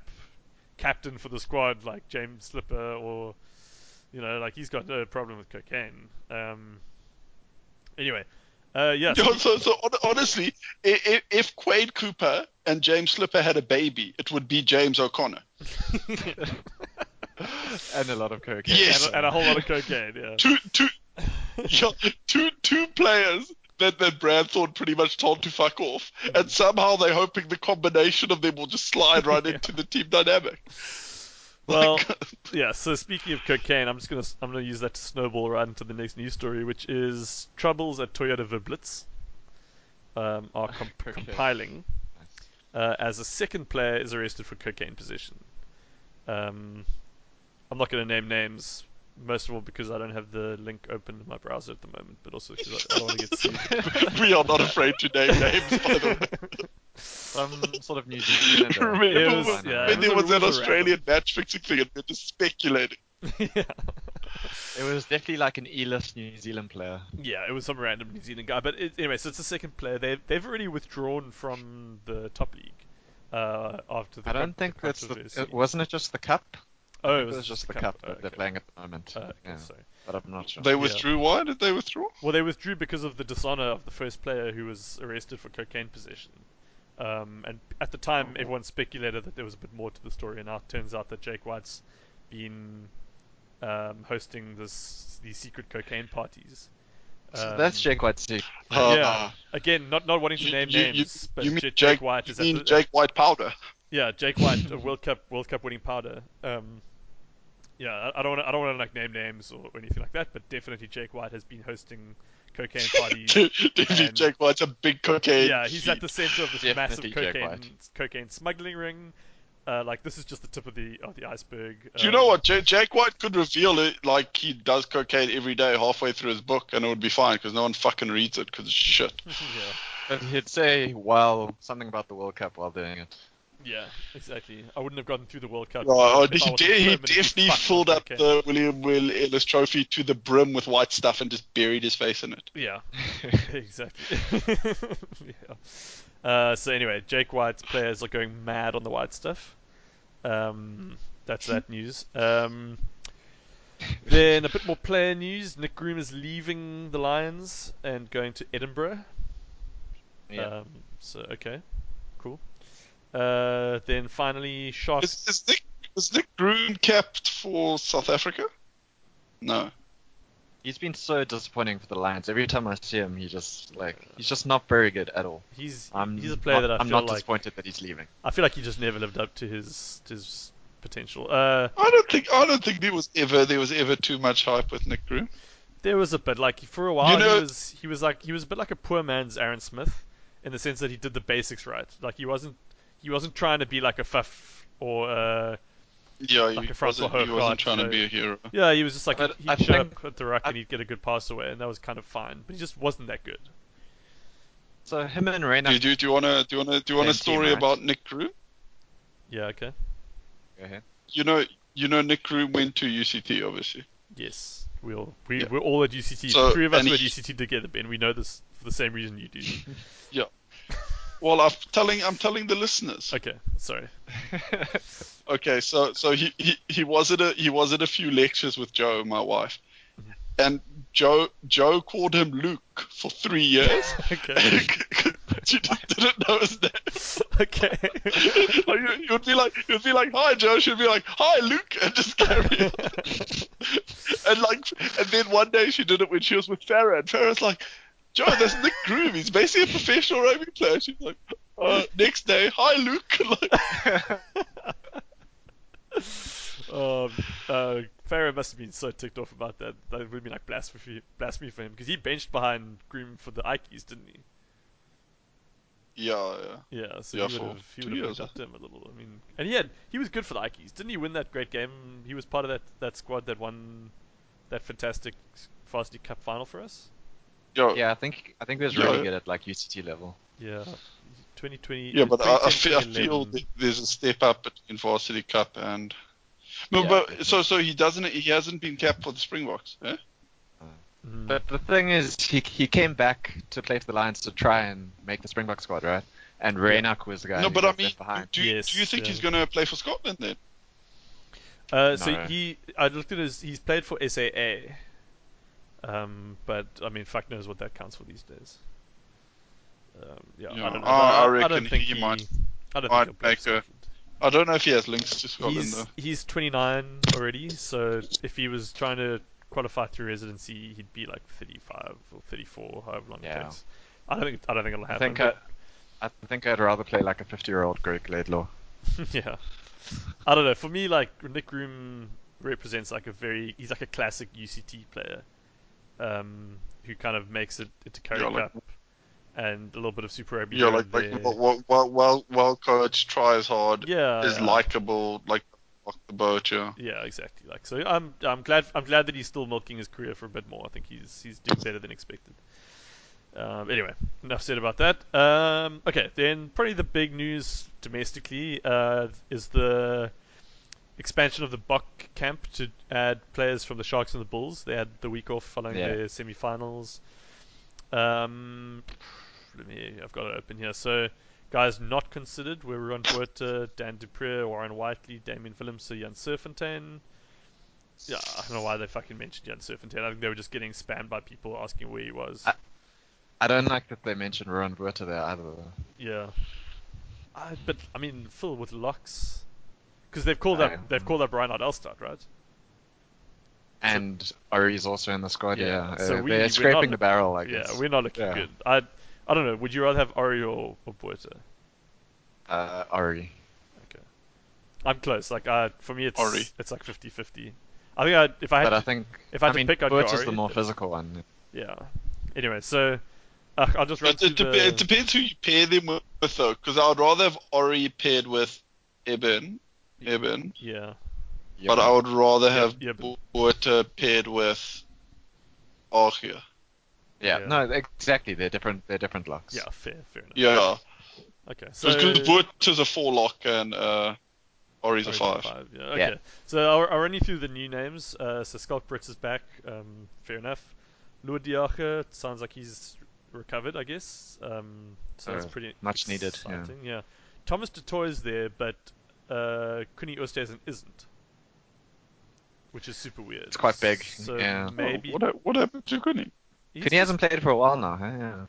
captain for the squad, like James Slipper, or he's got no problem with cocaine. Anyway, Yes. No, so honestly, if Quade Cooper and James Slipper had a baby, it would be James O'Connor. And a lot of cocaine. Yes. And a whole lot of cocaine, yeah. Two players that Brad Thorn pretty much told to fuck off, and somehow they're hoping the combination of them will just slide right into the team dynamic. Well, yeah. So speaking of cocaine, I'm gonna use that to snowball right into the next news story, which is troubles at Toyota Verblitz are compiling as a second player is arrested for cocaine possession. I'm not gonna name names. Most of all because I don't have the link open in my browser at the moment, but also because I don't want to get sued. We are not afraid to name names, by the way. Some sort of New Zealand. Remember when there was an Australian match-fixing thing and we were just speculating. Yeah. It was definitely like an E-list New Zealand player. Yeah, it was some random New Zealand guy. But anyway, so it's the second player. They've already withdrawn from the top league after the wasn't it just the cup? Oh, it was just the cup that they're playing at the moment. Yeah. But I'm not sure. They withdrew? Why did they withdraw? Well, they withdrew because of the dishonor of the first player who was arrested for cocaine possession. And at the time, everyone speculated that there was a bit more to the story, and now it turns out that Jake White's been hosting these secret cocaine parties. So that's Jake White's secret. Yeah. Again, not wanting to name names, but Jake White is... You mean Jake White powder? Yeah, Jake White, a World Cup winning powder. Yeah, I don't want to like name names or anything like that, but definitely Jake White has been hosting cocaine parties. Definitely Jake White's a big cocaine. Yeah, he's at the center of this massive cocaine smuggling ring. Like this is just the tip of the iceberg. Do you know what? Jake White could reveal it, like he does cocaine every day halfway through his book, and it would be fine because no one fucking reads it because it's shit. Yeah, but he'd say something about the World Cup while doing it. Yeah, exactly. I wouldn't have gotten through the World Cup. No, he definitely filled up the William Will Ellis Trophy to the brim with white stuff and just buried his face in it. Yeah, exactly. Yeah. So anyway, Jake White's players are going mad on the white stuff. That's that news. Then a bit more player news. Nick Groom is leaving the Lions and going to Edinburgh. Yeah. So, okay. Cool. Then finally, Sharks. Is Nick Groom capped for South Africa? No. He's been so disappointing for the Lions. Every time I see him, he's just not very good at all. He's a player that I'm not disappointed that he's leaving. I feel like he just never lived up to his potential. I don't think there was ever too much hype with Nick Groom. There was a bit, like for a while, he was a bit like a poor man's Aaron Smith, in the sense that he did the basics right. Like he wasn't trying to be like a Faf or a Francois Hercart. He wasn't trying to be a hero. Yeah, he was just like, he'd show up at the ruck and he'd get a good pass away, and that was kind of fine. But he just wasn't that good. So him and Reinhardt... Do you want a story about Nick Groom? Yeah, okay. Go ahead. You know Nick Groom went to UCT, obviously. Yes, we're all at UCT. So, the three of us were at UCT together, Ben. We know this for the same reason you do. Yeah. Well, I'm telling the listeners. Okay, sorry. Okay, so he was at a few lectures with Joe, my wife, and Joe called him Luke for 3 years. Okay. You just didn't know his name. Okay. Like, you'd be like, hi Joe. She'd be like, hi Luke, and just carry on. and then one day she did it when she was with Farah, and Farah's like, Joe, that's Nick Groom. He's basically a professional rugby player. She's like, next day, hi, Luke. Farah must have been so ticked off about that. That would have been like blasphemy for him, because he benched behind Groom for the Ikeys, didn't he? Yeah. Yeah, so he would have moved up to him a little. I mean, and he was good for the Ikeys. Didn't he win that great game? He was part of that squad that won that fantastic Varsity Cup final for us. Yo. Yeah, I think there's really good at like UCT level. Yeah, 2020. Yeah, but I feel there's a step up between Varsity Cup and. No, yeah, but so he hasn't been capped for the Springboks, eh? But the thing is, he came back to play for the Lions to try and make the Springbok squad, right? And Reinach was the guy. No, but I mean, do you think he's going to play for Scotland then? No. I looked at his. He's played for SAA. But I mean, fuck knows what that counts for these days. I don't know. I reckon he might. I don't know if he has links to Scotland though. He's 29 already, so if he was trying to qualify through residency, he'd be like 35 or 34, however long it takes. I don't think it'll happen. I think I'd rather play like a 50-year-old Greg Laidlaw. Yeah, I don't know. For me, like Nick Groom represents like he's like a classic UCT player, who kind of makes it to Curry Cup. And a little bit of Super Rugby. Yeah, like well coached, tries hard, is likable, like the boat, Yeah, exactly. Like, so I'm glad that he's still milking his career for a bit more. I think he's doing better than expected. Anyway, enough said about that. Okay, then probably the big news domestically is the expansion of the Bok camp to add players from the Sharks and the Bulls. They had the week off following their semi-finals. I've got it open here. So, guys not considered were Ron Boerter, Dan Dupree, Warren Whiteley, Damien Willemse, Jan Serfontein. Yeah, I don't know why they fucking mentioned Jan Serfontein. I think they were just getting spammed by people asking where he was. I don't like that they mentioned Ron Boerter there either. Yeah, but I mean, Phil with locks, because they've called up Reinhardt Elstad, right? And Ori's also in the squad, so they're scraping the barrel, I guess. Yeah, we're not looking good. I don't know, would you rather have Ori or Boerter? Ori. Okay. I'm close, for me it's Ori. It's like 50-50. I think if I had to pick, I'd go Ori. Boerter's the more physical one. Yeah. Anyway, so I'll just run through the... It depends who you pair them with though, because I would rather have Ori paired with Eben. Yeah. But I would rather have Boerter paired with Archia. Yeah, no, exactly. They're different locks. Yeah, fair enough. Yeah. Okay, so because Boerter's a 4 lock and Ori's a 5. Yeah. Okay. Yeah. So I'll run you through the new names. So Scott Brits is back. Fair enough. Lord Diache sounds like he's recovered, I guess. Sounds pretty much needed. Yeah. Thomas de Toy is there, but Kuni Oosthuizen isn't. Which is super weird. It's quite big. So maybe... What happened to Kuni? Kuni hasn't played for a while now, huh?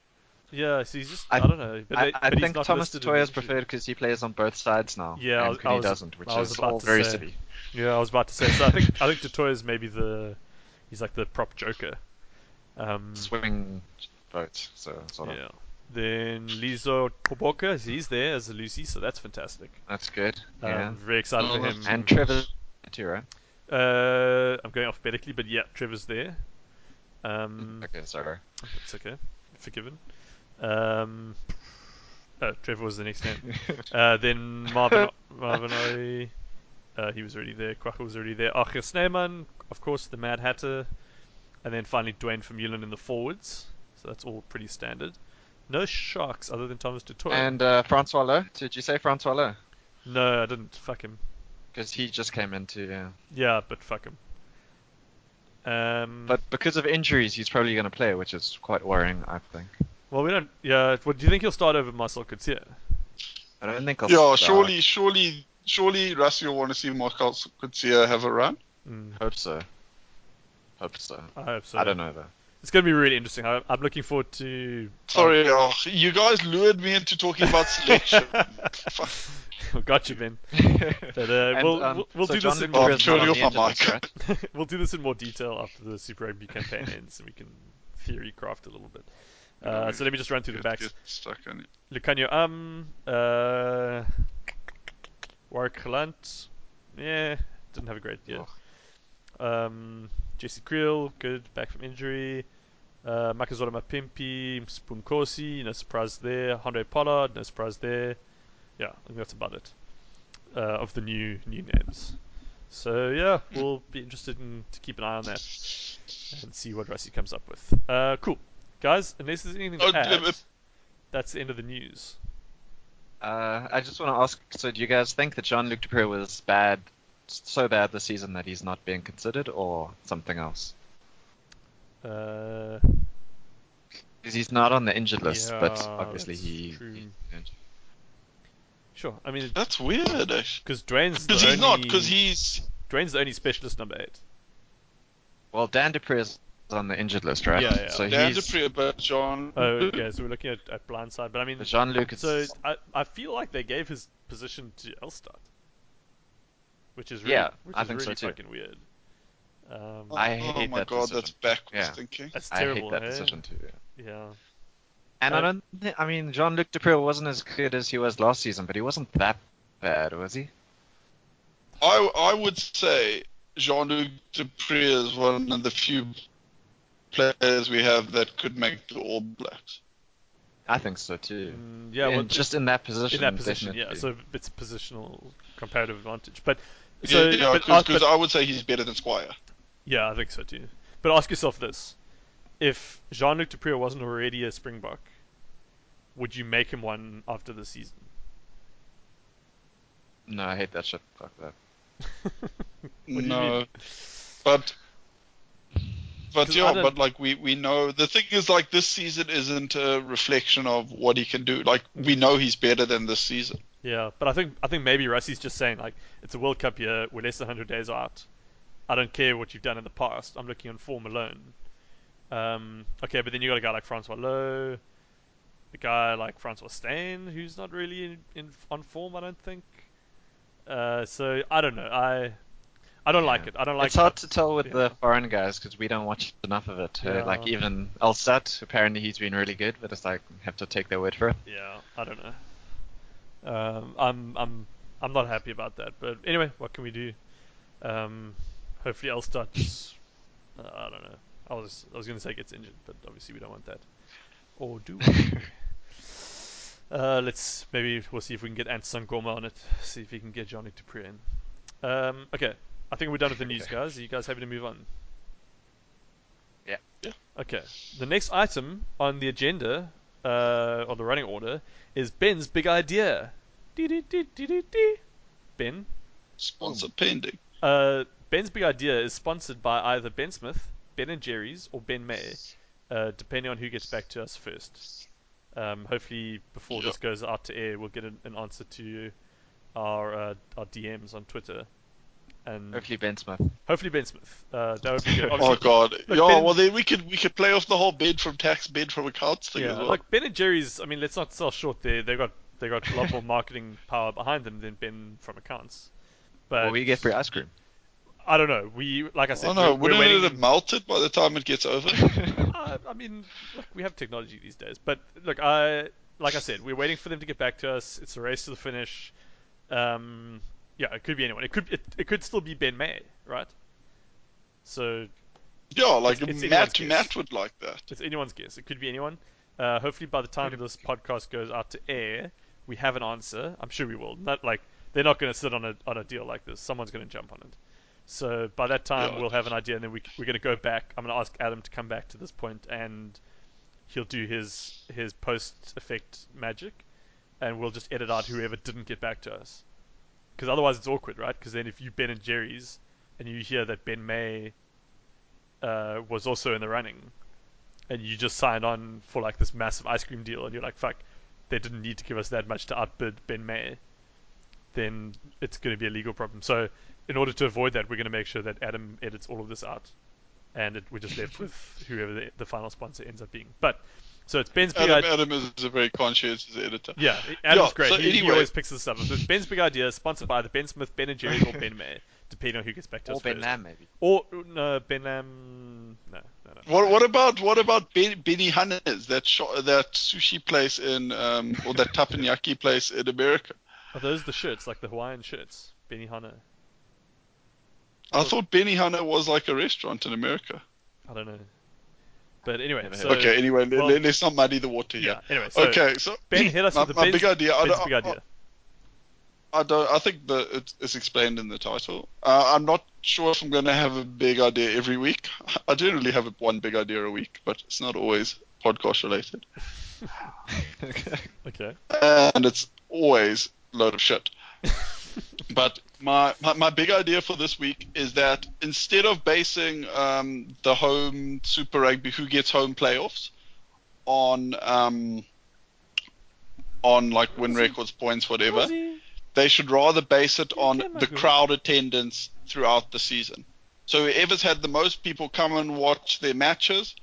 Yeah, so he's just... I don't know. But I think Thomas de Toy is preferred because he plays on both sides now. Yeah, and Kuni doesn't, which is all very silly. Yeah, I was about to say. So I think de Toy is maybe he's like the prop joker. Swimming boat, so sort of. Yeah. Then Lizo Koboka, he's there as a Lucy, so that's fantastic. That's good. Very excited for him. And Trevor too, right? I'm going alphabetically, but yeah, Trevor's there. Okay, sorry. It's okay. Forgiven. Trevor was the next name. Then Marvin Ori. He was already there. Quacker was already there. Achir Sneeman, of course, the Mad Hatter. And then finally Dwayne Vermeulen in the forwards. So that's all pretty standard. No Sharks other than Thomas de Toy. And Francois Lowe. Did you say Francois Lowe? No, I didn't. Fuck him. Because he just came in too, Yeah, but fuck him. But because of injuries, he's probably going to play, which is quite worrying, I think. Well, we don't... Yeah, well, do you think he'll start over Marcel Coutier? I don't think he'll start. Yeah, surely Rassi will want to see Marcel Coutier have a run? Hope so. I hope so. I don't know, though. It's going to be really interesting. I'm looking forward to... Sorry, you guys lured me into talking about selection. Got you, man. But we'll do this in more detail. We'll do this in more detail after the Super Rugby campaign ends, and we can theory craft a little bit. So let me just run through the backs. Lucanio Warwick Gallant, didn't have a great year. Jesse Creel, good, back from injury. Makazola Mapimpi, Spunkosi, no surprise there. Andre Pollard, no surprise there. Yeah, I think that's about it of the new names. So yeah, we'll be interested to keep an eye on that and see what Rusty comes up with. Cool, guys. Unless there's anything to add, that's the end of the news. I just want to ask: so, do you guys think that Jean-Luc Dupré was bad, so bad this season that he's not being considered, or something else? Because he's not on the injured list, but obviously he's injured. Sure, I mean... That's weird, actually. Because Dwayne's the only specialist number 8. Well, Dan Dupree is on the injured list, right? Yeah, yeah. So so we're looking at blindside, but I mean, Jean-Luc. So I feel like they gave his position to Elstad, which is really, which is really fucking weird. I hate that decision. That's backwards thinking. That's terrible. I hate that decision too. Yeah. And I mean, Jean-Luc Dupree wasn't as good as he was last season, but he wasn't that bad, was he? I would say Jean-Luc Dupree is one of the few players we have that could make the All Blacks. I think so too. Just in that position. Definitely. So it's a positional comparative advantage, but because I would say he's better than Squire. Yeah, I think so too. But ask yourself this: if Jean-Luc Dupree wasn't already a Springbok, would you make him one after the season? No, I hate that shit. Fuck that. No, but we know the thing is, like, this season isn't a reflection of what he can do. Like, we know he's better than this season. Yeah, but I think maybe Rusty's just saying, like, it's a World Cup year. We're less than 100 days out. I don't care what you've done in the past. I'm looking on form alone. Okay, but then you got a guy like Francois Lowe, a guy like Francois Steyn, who's not really on form, I don't think. So I don't know. I don't like it. I don't like. It's hard to tell with the foreign guys because we don't watch enough of it. Like even Elstad, apparently he's been really good, but it's like have to take their word for it. Yeah, I don't know. I'm not happy about that. But anyway, what can we do? Hopefully Elstad. I don't know. I was going to say gets injured, but obviously we don't want that. Or do we? We'll see if we can get Ant Sangoma on it. See if he can get Jean-Luc Dupree in. Okay, I think we're done with the news, guys. Are you guys happy to move on? Yeah. Yeah. Okay. The next item on the agenda, on the running order, is Ben's big idea. Ben. Sponsor pending. Ben's big idea is sponsored by either Ben Smith, Ben and Jerry's, or Ben May, depending on who gets back to us first. Hopefully, before this goes out to air, we'll get an answer to our DMs on Twitter. And hopefully Ben Smith. That would be good. Oh God! Then we could play off the whole bid from accounts thing as well. Like Ben and Jerry's. I mean, let's not sell short there. They got a lot more marketing power behind them than Ben from accounts. But we get free ice cream. I don't know. Wouldn't it have melted by the time it gets over? I mean, look, we have technology these days, but look, like I said, we're waiting for them to get back to us. It's a race to the finish. It could be anyone. It could still be Ben May, right? So yeah, like it's Matt would like that. It's anyone's guess. It could be anyone. Hopefully, by the time this podcast goes out to air, we have an answer. I'm sure we will. Not like they're not going to sit on a deal like this. Someone's going to jump on it. So by that time we'll have an idea, and then we're going to go back. I'm going to ask Adam to come back to this point, and he'll do his post-effect magic, and we'll just edit out whoever didn't get back to us. Because otherwise it's awkward, right? Because then if you Ben and Jerry's, and you hear that Ben May was also in the running, and you just signed on for like this massive ice cream deal, and you're like, fuck, they didn't need to give us that much to outbid Ben May, then it's going to be a legal problem. So in order to avoid that, we're going to make sure that Adam edits all of this out, and we're just left with whoever the final sponsor ends up being. But so it's Ben's big idea. Adam is a very conscientious editor. Yeah, Adam's great. So he always picks this up. So it's Ben's big idea, sponsored by the Ben Smith, Ben and Jerry's, or Ben May, depending on who gets back to us. Or Ben Lamb, maybe. Or no, Ben Lamb. No. What about Benny Hanna's, that sushi place in or that teppanyaki place in America? Are those the shirts, like the Hawaiian shirts? Benny Hanna. I thought Benihana was like a restaurant in America. I don't know. But anyway. Let's not muddy the water here. Yeah, anyway, so Ben, hit us with Ben's big idea. I think it's explained in the title. I'm not sure if I'm going to have a big idea every week. I generally have one big idea a week, but it's not always podcast related. Okay. And it's always a load of shit. But my big idea for this week is that instead of basing the home Super Rugby who gets home playoffs on like win records, points, whatever, they should rather base it on the crowd attendance throughout the season. So whoever's had the most people come and watch their matches,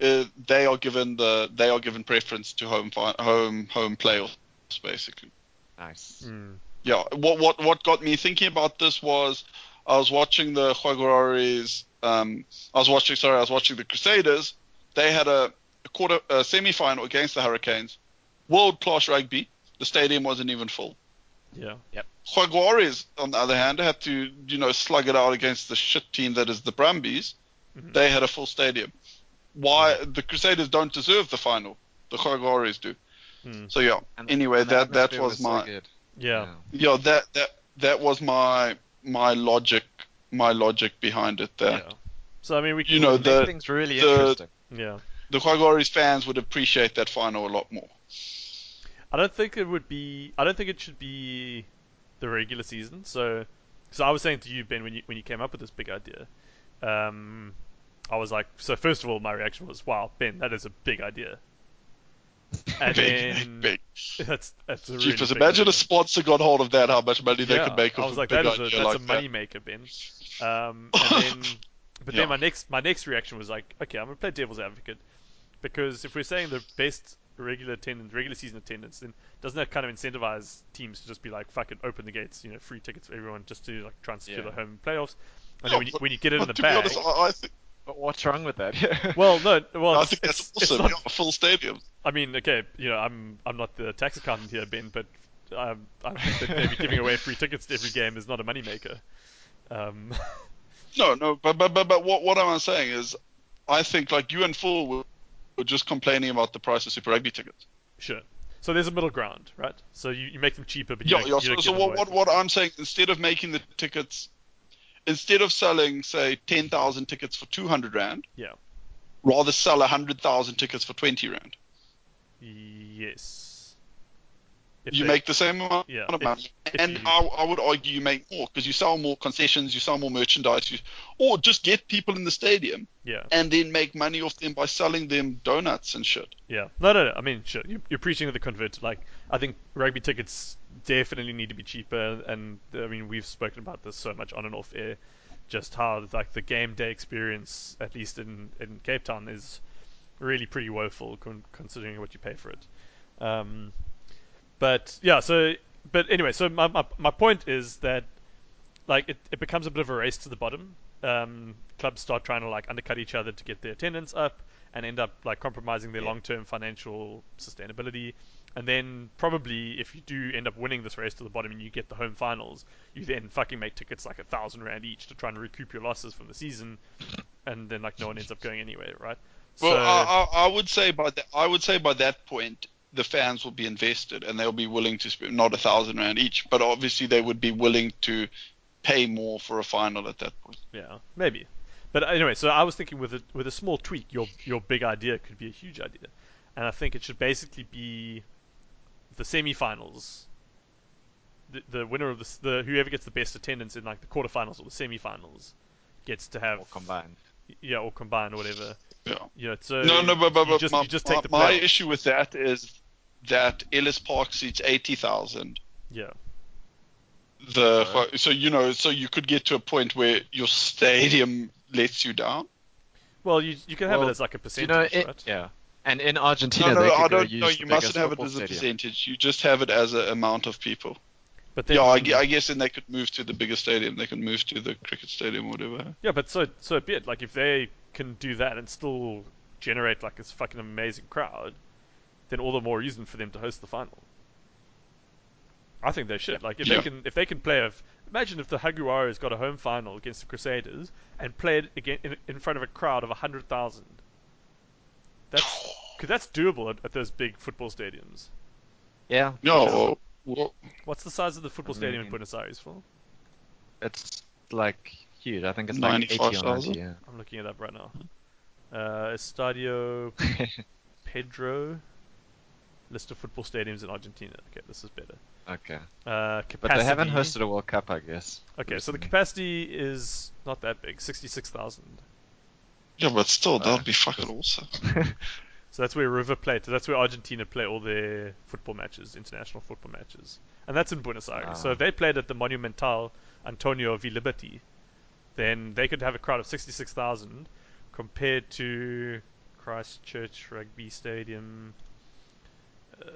they are given preference to home playoffs, basically. Nice. Mm. Yeah. What got me thinking about this was I was watching the Jaguares. I was watching the Crusaders. They had a semi-final against the Hurricanes. World-class rugby. The stadium wasn't even full. Yeah. Yep. Jaguares, on the other hand, had to, slug it out against the shit team that is the Brumbies. Mm-hmm. They had a full stadium. Why? The Crusaders don't deserve the final. The Jaguares do. Mm. So, yeah. Anyway, that was my... So yeah. Yeah, that was my logic behind it there. Yeah. So, I mean, we can make things really interesting. Yeah. The Jaguares fans would appreciate that final a lot more. I don't think it should be the regular season. So I was saying to you, Ben, when you came up with this big idea, I was like, so first of all, my reaction was, "Wow, Ben, that is a big idea." And big. That's a really big idea. Imagine a sponsor got hold of that, how much money they could make. I was like, that's a money maker, Ben. Then my next reaction was like, okay, I'm gonna play devil's advocate, because if we're saying the best regular season attendance, then doesn't that kind of incentivize teams to just be like, fuck it, open the gates, free tickets for everyone, just to like try and secure the home playoffs? And then when you get it in the bag, but what's wrong with that? Well, no, well, I think that's awesome. Not, a full stadium. I mean, okay, I'm not the tax accountant here, Ben, but I think that maybe giving away free tickets to every game is not a moneymaker. No, but what I'm saying is, I think like you and Full were just complaining about the price of Super Rugby tickets. Sure. So there's a middle ground, right? So you make them cheaper, but what I'm saying, instead of making the tickets, instead of selling say 10,000 tickets for 200 rand, rather sell 100,000 tickets for 20 rand. Yes. Make the same amount of money, I would argue you make more because you sell more concessions, you sell more merchandise, or just get people in the stadium and then make money off them by selling them donuts and shit. Yeah, no. I mean, shit, you're preaching to the convert. Like, I think rugby tickets definitely need to be cheaper, and I mean, we've spoken about this so much on and off air, just how like the game day experience, at least in Cape Town, is really pretty woeful considering what you pay for it. So my point is that like it becomes a bit of a race to the bottom. Clubs start trying to like undercut each other to get their attendance up and end up like compromising their long-term financial sustainability. And then probably if you do end up winning this race to the bottom and you get the home finals, you then fucking make tickets like 1,000 rand each to try and recoup your losses from the season. And then like no one ends up going anywhere, right? Well, so, I would say by that point, the fans will be invested and they'll be willing to spend not 1,000 rand each, but obviously they would be willing to pay more for a final at that point. Yeah, maybe. But anyway, so I was thinking with a small tweak, your big idea could be a huge idea, and I think it should basically be the semi-finals. The winner of the whoever gets the best attendance in like the quarterfinals or the semi-finals gets to have or combined or whatever. Yeah. So my issue with that is that Ellis Park seats 80,000. Yeah. So you could get to a point where your stadium lets you down. Well, you can have it as like a percentage, right? Yeah. And in Argentina, you mustn't have it as a percentage. You just have it as an amount of people. But then, I guess then they could move to the bigger stadium. They can move to the cricket stadium or whatever. Yeah, but so be it. Like if they can do that and still generate like this fucking amazing crowd, then all the more reason for them to host the final. I think they should. Like if they can play imagine if the Jaguares got a home final against the Crusaders and played again in front of a crowd of 100,000. That's doable at those big football stadiums. Yeah. No. What's the size of the football stadium in Buenos Aires for? It's like huge. I think it's like 80,000. Yeah. I'm looking it up right now. Estadio Pedro. List of football stadiums in Argentina. Okay, this is better. Okay. Capacity. But they haven't hosted a World Cup, I guess. Okay, recently. So the capacity is not that big, 66,000. Yeah, but still, that would be fucking awesome. So that's where River Plate, that's where Argentina play all their football matches, international football matches. And that's in Buenos Aires. So if they played at the Monumental Antonio Villaberti, then they could have a crowd of 66,000 compared to Christchurch Rugby Stadium.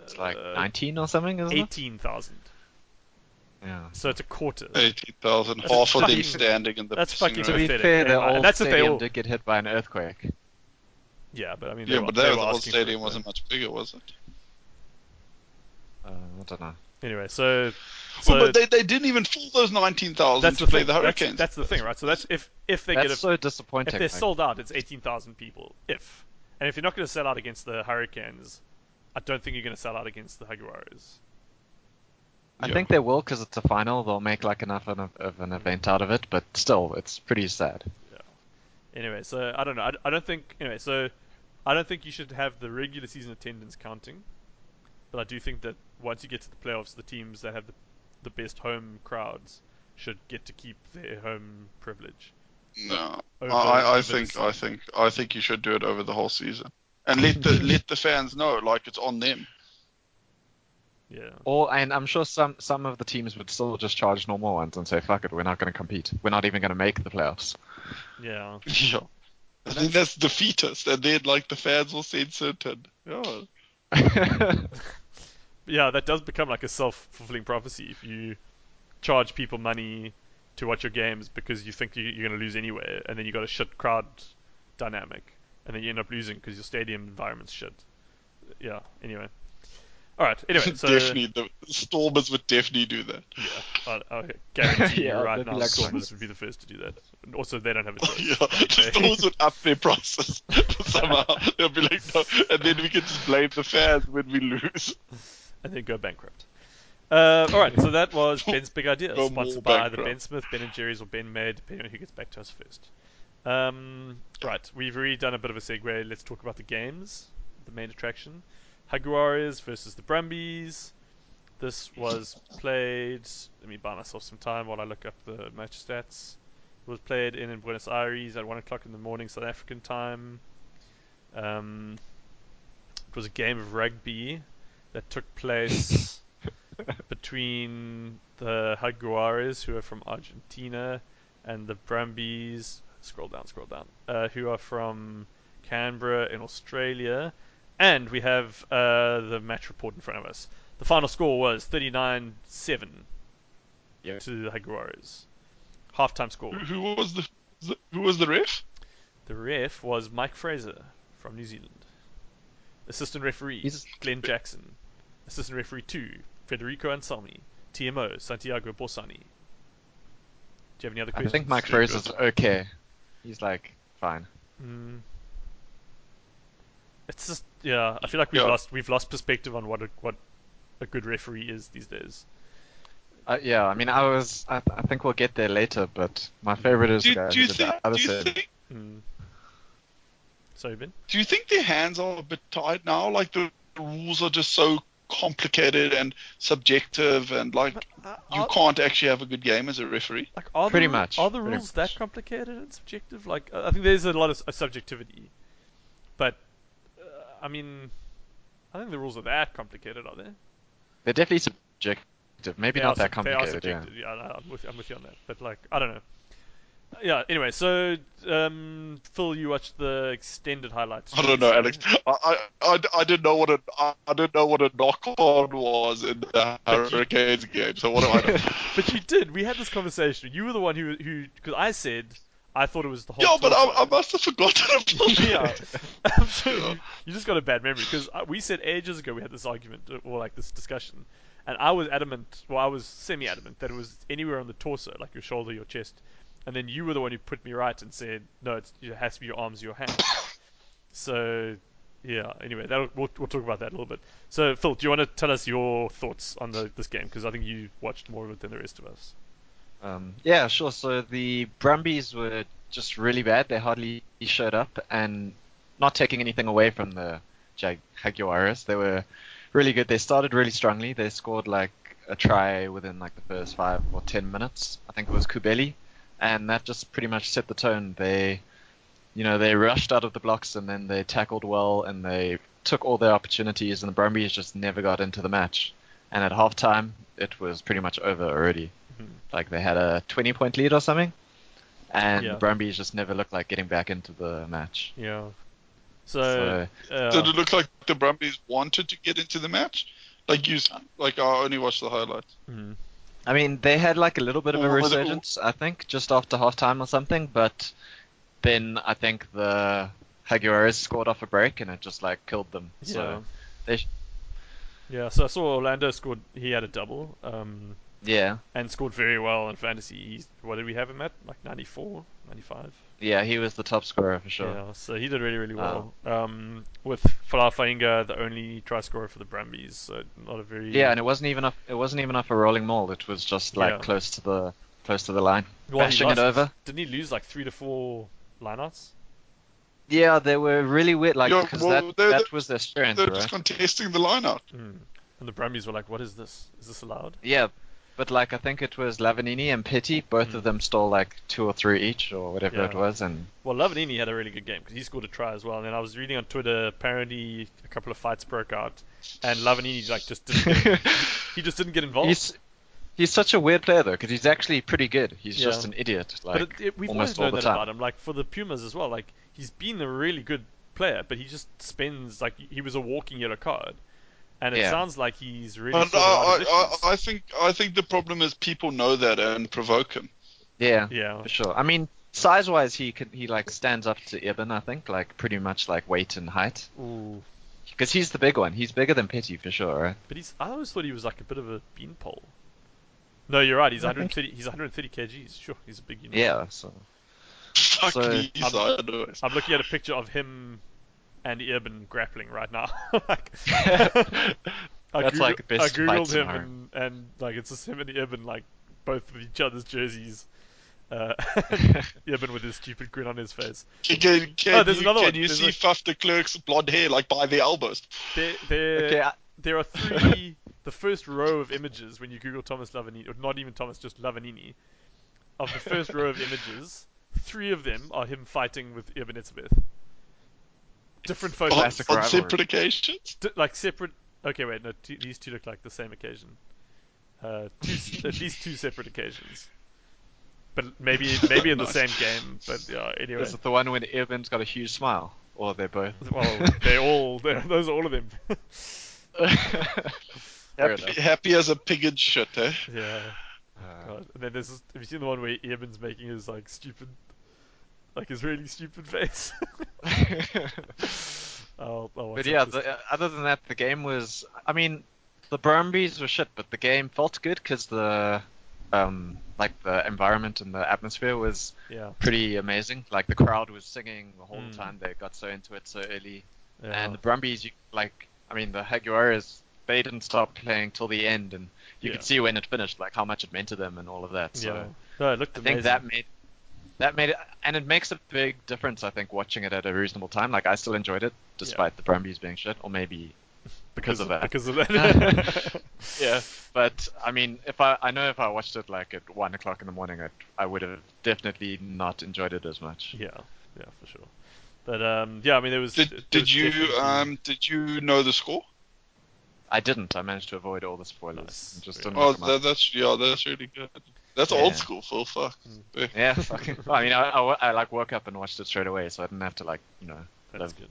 It's like 19 or something, isn't it? 18,000. Yeah. So it's a quarter. 18,000, half of them standing in the... That's fucking pathetic. To be fair, the old stadium did get hit by an earthquake. Yeah, but I mean... Yeah, but the old stadium wasn't much bigger, was it? I don't know. Anyway, so well, but they didn't even fill those 19,000 to play the Hurricanes. That's the thing, right? So that's if they get so disappointing. If they're sold out, it's 18,000 people. And if you're not going to sell out against the Hurricanes, I don't think you're going to sell out against the Jaguares. I think they will, because it's a final. They'll make like enough of an event out of it, but still, it's pretty sad. Yeah. Anyway, so I don't know. I don't think. Anyway, so I don't think you should have the regular season attendance counting, but I do think that once you get to the playoffs, the teams that have the best home crowds should get to keep their home privilege. No, I think you should do it over the whole season and let the fans know, like, it's on them. Yeah. And I'm sure some of the teams would still just charge normal ones and say, fuck it, we're not going to compete. We're not even going to make the playoffs. Yeah. Yeah. I think that's defeatist, and then like the fans will censor it. Yeah. Yeah, that does become like a self-fulfilling prophecy. If you charge people money to watch your games because you think you're going to lose anyway, and then you got a shit crowd dynamic, and then you end up losing because your stadium environment's shit. Yeah, anyway. Alright, anyway, so... Definitely, the Stormers would definitely do that. Yeah, I guarantee you right now, like Stormers would be the first to do that. And also, they don't have a choice. Yeah, the Stormers would up their prices somehow. They'll be like, no, and then we can just blame the fans when we lose. And then go bankrupt. Alright, so that was Ben's Big Idea, sponsored by either Ben Smith, Ben & Jerry's, or Ben Mayer, depending on who gets back to us first. Right, we've already done a bit of a segue. Let's talk about the games, the main attraction. Jaguares versus the Brumbies. This was played... Let me buy myself some time while I look up the match stats. It was played in Buenos Aires at 1 o'clock in the morning South African time. It was a game of rugby that took place between the Jaguares, who are from Argentina, and the Brumbies... Scroll down. Who are from Canberra in Australia... And we have the match report in front of us. The final score was 39-7 to the Jaguares. Halftime score. Who was the ref? The ref was Mike Fraser from New Zealand. Assistant referee Glenn Jackson. Assistant referee 2 Federico Anselmi. TMO Santiago Borsani. Do you have any other questions? I think Mike Fraser's okay. He's like fine. It's just, I feel like we've lost perspective on what a good referee is these days. I mean, I think we'll get there later, but my favorite is Sorry, Ben? Do you think their hands are a bit tied now? Like, the rules are just so complicated and subjective, and like, you can't actually have a good game as a referee? Like, are the rules that complicated and subjective? Like, I think there's a lot of subjectivity, but I mean, I think the rules are that complicated, are they? They're definitely subjective. Maybe not that complicated. They are subjective. Yeah, I'm with you on that. But, like, I don't know. Yeah, anyway, so, Phil, you watched the extended highlights. I don't know, Alex. I didn't know what a knock-on was in the Hurricanes game, so what do I know? But you did. We had this conversation. You were the one who because I said... I thought it was the whole... Yeah, but I must have forgotten about it. Yeah, absolutely. You just got a bad memory, because we said ages ago we had this argument, or like this discussion, and I was adamant, well, I was semi-adamant, that it was anywhere on the torso, like your shoulder, your chest, and then you were the one who put me right and said, no, it has to be your arms, your hands. So, yeah, anyway, we'll talk about that a little bit. So, Phil, do you want to tell us your thoughts on this game? Because I think you watched more of it than the rest of us. Yeah, sure. So the Brumbies were just really bad. They hardly showed up, and not taking anything away from the Jaguares. They were really good. They started really strongly. They scored like a try within like the first 5 or 10 minutes. I think it was Kubeli, and that just pretty much set the tone. They, they rushed out of the blocks, and then they tackled well, and they took all their opportunities, and the Brumbies just never got into the match. And at halftime, it was pretty much over already. Like, they had a 20-point lead or something, and Brumbies just never looked like getting back into the match. Yeah. So did it look like the Brumbies wanted to get into the match? Like I only watched the highlights. Mm-hmm. I mean, they had like a little bit of a resurgence, I think, just after halftime or something. But then I think the Haguaras scored off a break, and it just like killed them. Yeah. So they. So I saw Orlando scored. He had a double. And scored very well in fantasy. What did we have him at? Like 94, 95. Yeah, he was the top scorer for sure. Yeah, so he did really, really well. With Folau Fainga, the only try scorer for the Brumbies, so not a very. Yeah, and it wasn't even off a rolling maul. It was just like close to the line, bashing it over. Didn't he lose like 3 to 4 lineouts? Yeah, they were really weird. Like because that was their strength. They're just contesting the lineout, and the Brumbies were like, "What is this? Is this allowed?" Yeah. But like I think it was Lavanini and Petty, both of them stole like 2 or 3 each or whatever it was. And well, Lavanini had a really good game because he scored a try as well. And then I was reading on Twitter, apparently a couple of fights broke out, and Lavanini like just didn't. He just didn't get involved. He's such a weird player though, because he's actually pretty good. He's just an idiot, like but we've almost all the time. About him, like for the Pumas as well, like he's been a really good player, but he just spends like he was a walking yellow card. And it sounds like he's really. I think the problem is people know that and provoke him. Yeah, for sure. I mean, size-wise, he like stands up to Eben. I think like pretty much like weight and height. Ooh. Because he's the big one. He's bigger than Petty for sure, right? But I always thought he was like a bit of a beanpole. No, you're right. He's 130. He's 130 kgs. Sure, he's a big unit. Yeah. So I'm looking at a picture of him. And Urban grappling right now. I googled him and like it's just him and Urban like both with each other's jerseys. Urban with his stupid grin on his face. Can you see Faf de Klerk's blonde hair like by the elbows? There are three. The first row of images when you Google Thomas Lavanini, or not even Thomas, just Lavanini. Of the first row of images, 3 of them are him fighting with Urban Etzebeth. Different photos on separate occasions. Like separate. Okay, wait. No, these 2 look like the same occasion. At least 2 separate occasions. But maybe in the same game. But yeah, anyway. Is it the one when Urban's got a huge smile, or they're both? Well, those are all of them. happy as a pig in shit, eh? Yeah. God. And then there's. Have you seen the one where Urban's making his like stupid? Like his really stupid face. But yeah, other than that, the game was. I mean, the Brumbies were shit, but the game felt good because the, like the environment and the atmosphere was pretty amazing. Like the crowd was singing the whole time. They got so into it so early, and the Brumbies, the Haguaras, they didn't stop playing till the end, and you could see when it finished, like how much it meant to them and all of that. So no, it looked amazing. I think that made it, and it makes a big difference, I think, watching it at a reasonable time. Like, I still enjoyed it, despite the Brumbies being shit, or maybe because of that. Yeah, but, I mean, if I watched it, like, at 1 o'clock in the morning, I would have definitely not enjoyed it as much. Yeah, for sure. But, I mean, there was... Did you know the score? I didn't. I managed to avoid all the spoilers. Nice. Just that's really good. That's old school, full fuck. Yeah, fucking. Well, I mean, I like woke up and watched it straight away, so I didn't have to like That's good.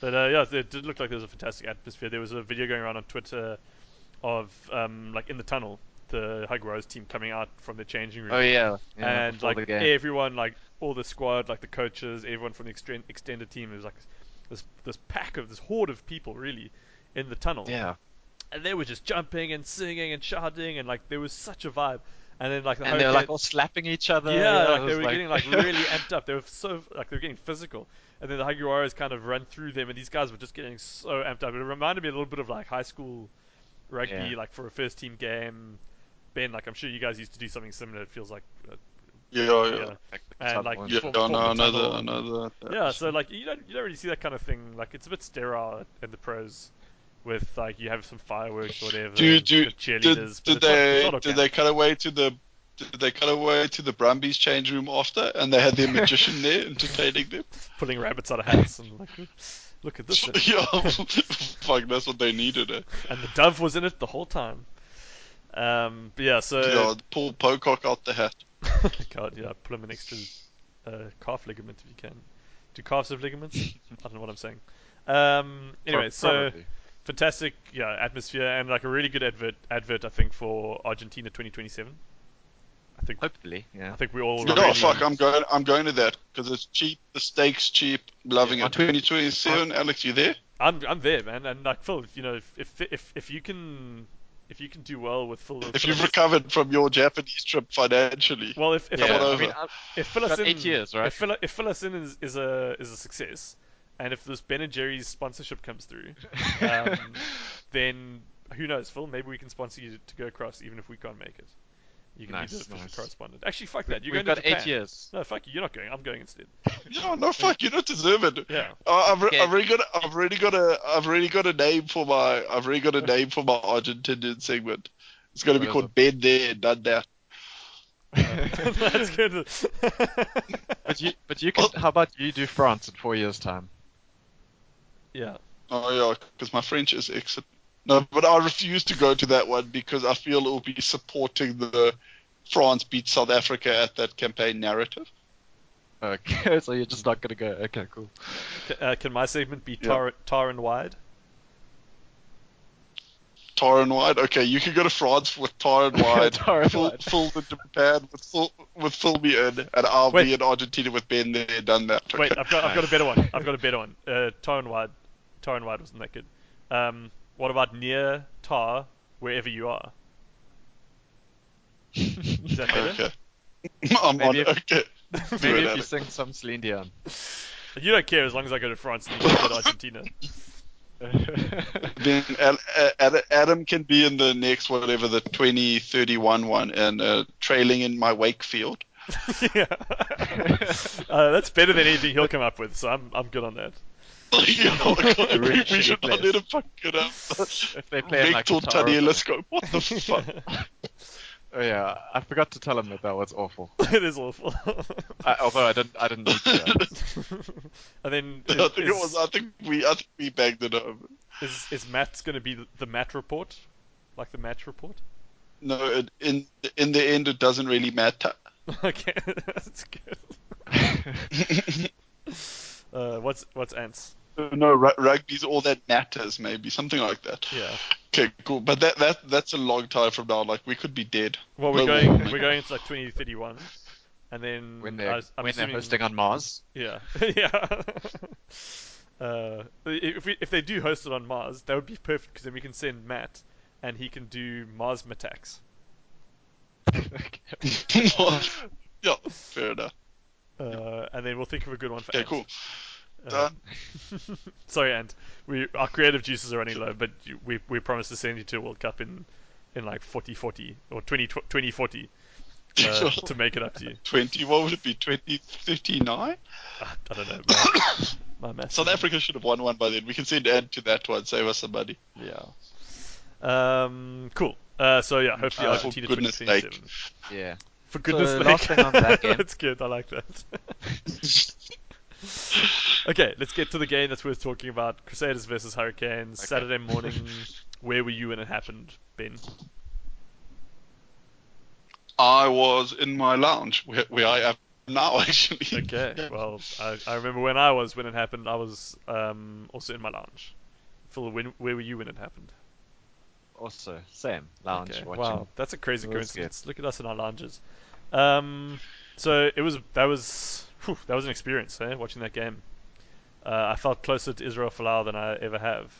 Yeah. But it did look like there was a fantastic atmosphere. There was a video going around on Twitter of like in the tunnel, the Haguaras team coming out from the changing room. Oh yeah and like everyone, like all the squad, like the coaches, everyone from the extended team. It was like this pack of this horde of people really in the tunnel. Yeah, and they were just jumping and singing and shouting and like there was such a vibe. And then, like, they were like all slapping each other. Yeah, like, they were getting like really amped up. They were so like they were getting physical. And then the Haguaras kind of run through them, and these guys were just getting so amped up. It reminded me a little bit of like high school rugby, like for a first team game. Ben, like I'm sure you guys used to do something similar. It feels like. Yeah. And like another. Yeah, so like you don't really see that kind of thing. Like it's a bit sterile in the pros. With like you have some fireworks or whatever. Cheerleaders. Did they cut away to the Brumbies change room after, and they had their magician there entertaining them, pulling rabbits out of hats and like, look at this. Fuck, that's what they needed. And the dove was in it the whole time. But yeah, so pull Pocock out the hat. God, yeah, put him an extra calf ligament if you can. Do calves have ligaments? I don't know what I'm saying. Anyway, so fantastic, yeah, atmosphere and like a really good advert I think for Argentina 2027. I think hopefully, yeah. I think we all. No, fuck! I'm going to that because it's cheap. The stakes cheap. Loving it. 2027. Alex, you there? I'm there, man. And like Phil, you know, if you can do well with Phil, if you've recovered from your Japanese trip financially, well, if Phil us in 8 years, right? If Phil us in is a success, and if this Ben and Jerry's sponsorship comes through, then who knows, Phil? Maybe we can sponsor you to go across, even if we can't make it. You can be the official correspondent. Actually, fuck that. We've got Japan. 8 years. No, fuck you. You're not going. I'm going instead. No, fuck you. Don't deserve it. Yeah. I've already got a name for my Argentinian segment. It's going to be called "Been There, Done That." That's good. But you can. How about you do France in 4 years' time? Yeah. Oh yeah, because my French is excellent. No, but I refuse to go to that one because I feel it will be supporting the France beat South Africa at that campaign narrative. Okay, so you're just not going to go. Okay, cool. Can my segment be Tar and Wide? Tar and Wide? Okay, you can go to France with Tar and Wide. Full to Japan with Phil me in, and I'll be in Argentina with Ben there, done that. Okay. Wait, I've got a better one. Tar and Wide wasn't that good. What about near tar, wherever you are? Is that better? Okay. Maybe if you sing some Celine Dion. You don't care as long as I go to France and you go to Argentina. Then Adam can be in the next, whatever, the 2031 one, and trailing in my Wakefield. Yeah. That's better than anything he'll come up with, so I'm good on that. We should not let him fuck it up. If they play like Tanielesco, what the fuck? Oh yeah, I forgot to tell him that was awful. It is awful. Although I didn't need to. And then I think we bagged it over. Is Matt's going to be the Matt report, like the match report? No, in the end it doesn't really matter. Okay, that's good. What's Ants? No, rugby's all that matters, maybe something like that. Yeah. Okay, cool. But that's a long time from now. Like we could be dead. Well, we're going into like 2031, and then when they're hosting on Mars. Yeah, yeah. If they do host it on Mars, that would be perfect because then we can send Matt, and he can do Mars attacks. Yeah, fair enough. And then we'll think of a good one for Ant. Cool. Sorry, Ant. Our creative juices are running low, but we promised to send you to a World Cup in like 40-40 or 2040 to make it up to you. 20? What would it be? 2039? I don't know. My math. South Africa should have won one by then. We can send Ant to that one. Save us some money. Yeah. Cool. So yeah, hopefully Argentina 2027. Yeah. For goodness sake. Last thing on that game. That's good, I like that. Okay, let's get to the game that's worth talking about. Crusaders versus Hurricanes, okay. Saturday morning. Where were you when it happened, Ben? I was in my lounge, where I am now, actually. Okay, well, I remember when it happened, I was also in my lounge. Phil, where were you when it happened? Also, same lounge. Okay. Watching. Wow, that's a crazy coincidence. Good. Look at us in our lounges. So that was an experience, watching that game. I felt closer to Israel Folau than I ever have.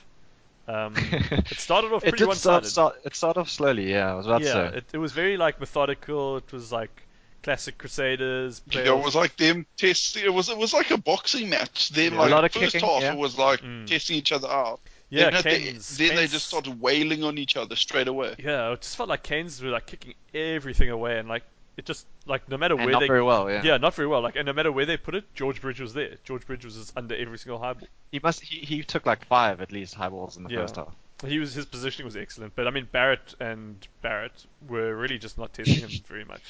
It started off pretty one-sided. It started off slowly, yeah. I was about to say. It was very like methodical. It was like classic Crusaders. It was like them testing. It was like a boxing match. Then like first kicking, half it was like testing each other out. Yeah, then they just started wailing on each other straight away. Yeah, it just felt like Canes were like kicking everything away, and like it just like no matter where not very well, yeah. Yeah, not very well. Like and no matter where they put it, George Bridge was there. George Bridge was just under every single high ball. He took like 5 at least high balls in the first half. His positioning was excellent, but I mean Barrett were really just not testing him very much.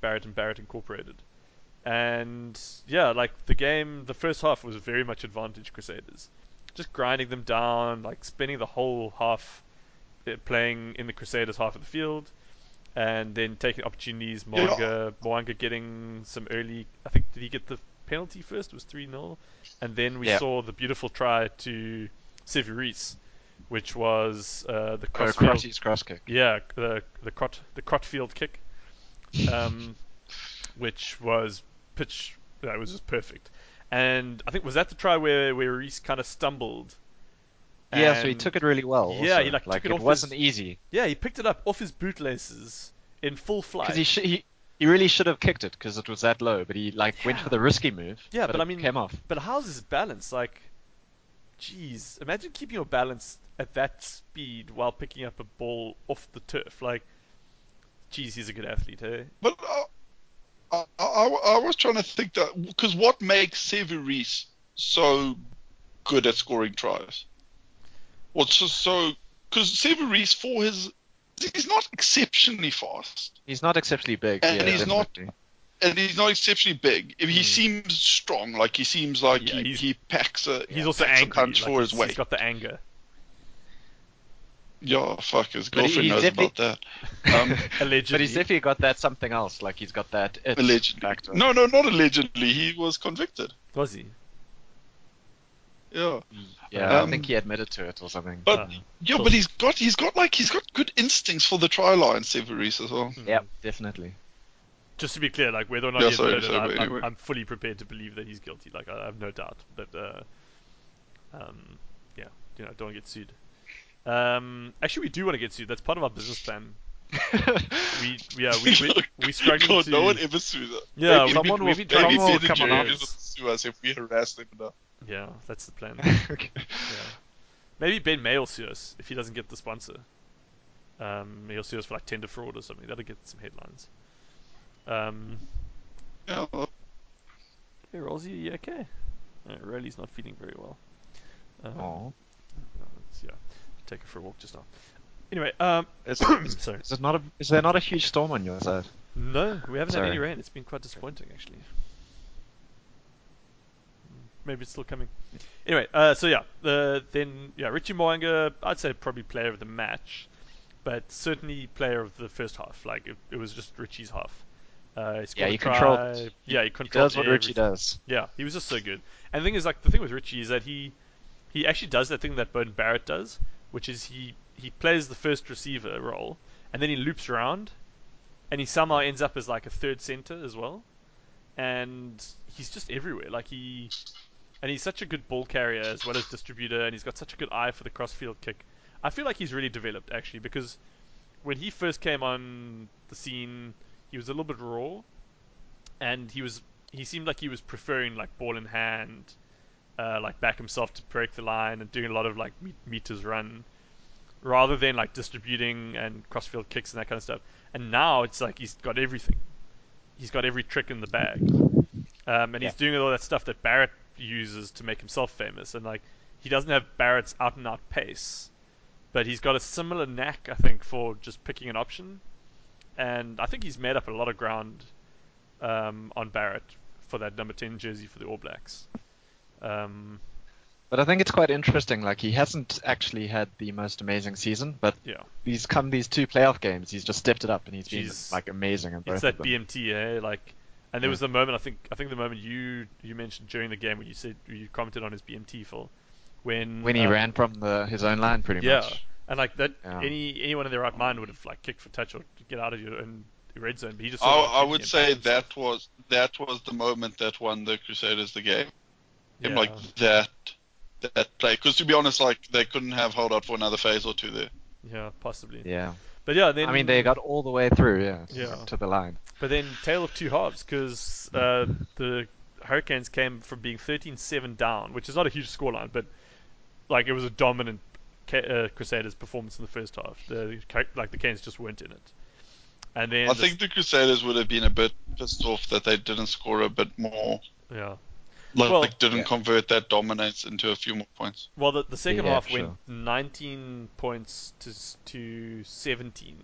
Barrett Incorporated. And yeah, like the game, the first half was very much advantage Crusaders. Just grinding them down, like spending the whole half playing in the Crusaders half of the field, and then taking opportunities. Moanga getting some early. I think, did he get the penalty first? It was 3-0, and then we saw the beautiful try to Severis, which was the cross kick. Yeah, the Crotfield kick, which was pitch. That was just perfect. And I think, was that the try where Reese kind of stumbled? Yeah, so he took it really well. Yeah, also. He like took it off. It wasn't easy. Yeah, he picked it up off his bootlaces in full flight. Because he really should have kicked it because it was that low, but he went for the risky move. Yeah, but I mean, came off. But how's his balance? Like, jeez, imagine keeping your balance at that speed while picking up a ball off the turf. Like, jeez, he's a good athlete, hey? But I was trying to think that, because what makes Severis so good at scoring tries? What's so, because Severis, he's not exceptionally fast. He's not exceptionally big. And he's not exceptionally big. He seems strong. Like, he seems like he packs a. He's also angry. Punch for his weight. He's got the anger. Yeah, fuck, his girlfriend knows about that. Allegedly. But he's definitely got that something else. Like, he's got that it allegedly factor. No, not allegedly. He was convicted. Was he? Yeah. Yeah, I think he admitted to it or something. But but he's got good instincts for the try line, Severis, as well. Yeah, definitely. Just to be clear, like, whether or not he admitted it, anyway. I'm fully prepared to believe that he's guilty. Like, I have no doubt. But don't get sued. Actually, we do want to get sued. That's part of our business plan. We're struggling to. No one ever sues us. Yeah, someone will come on us if we harass them enough. Yeah, that's the plan. Okay. Yeah. Maybe Ben May will sue us if he doesn't get the sponsor. He'll sue us for tender fraud or something. That'll get some headlines. Hey, Rosie, you okay? No, Riley's not feeling very well. Take her for a walk just now. Anyway, sorry. Is there not a huge storm on your side? No, we haven't had any rain. It's been quite disappointing, actually. Maybe it's still coming. Anyway, Richie Moanga, I'd say probably player of the match, but certainly player of the first half. Like, it was just Richie's half. He controlled. He does what Richie does. Yeah, he was just so good. And the thing is, like, the thing with Richie is that he actually does that thing that Bowden Barrett does, which is he plays the first receiver role, and then he loops around, and he somehow ends up as like a third center as well, and he's just everywhere. Like, he's such a good ball carrier as well as distributor, and he's got such a good eye for the crossfield kick. I feel like he's really developed, actually, because when he first came on the scene, he was a little bit raw, and he seemed like he was preferring like ball in hand. Back himself to break the line and doing a lot of like meters run rather than like distributing and crossfield kicks and that kind of stuff. And now it's like he's got everything. He's got every trick in the bag. He's doing all that stuff that Barrett uses to make himself famous. And like, he doesn't have Barrett's out and out pace, but he's got a similar knack, I think, for just picking an option. And I think he's made up a lot of ground on Barrett for that number 10 jersey for the All Blacks. But I think it's quite interesting. Like, he hasn't actually had the most amazing season, but he's come these two playoff games. He's just stepped it up, and been like amazing. In both of them. BMT, eh? Like, and there was the moment I think the moment you mentioned during the game when you said you commented on his BMT, Phil, when he ran from his own line, pretty much. Yeah, and like that, anyone in their right mind would have like kicked for touch or get out of your own red zone. But he just. I would say that was the moment that won the Crusaders the game. Yeah. Like that play, because to be honest, like, they couldn't have held out for another phase or two there. Yeah, possibly. Yeah, but yeah, then I mean, they got all the way through, to the line. But then tale of two halves, because the Hurricanes came from being 13-7 down, which is not a huge scoreline, but like, it was a dominant Crusaders performance in the first half. The Canes just weren't in it. And then I think the Crusaders would have been a bit pissed off that they didn't score a bit more. Yeah. Didn't convert that dominance into a few more points. Well, the second half went 19 points to 17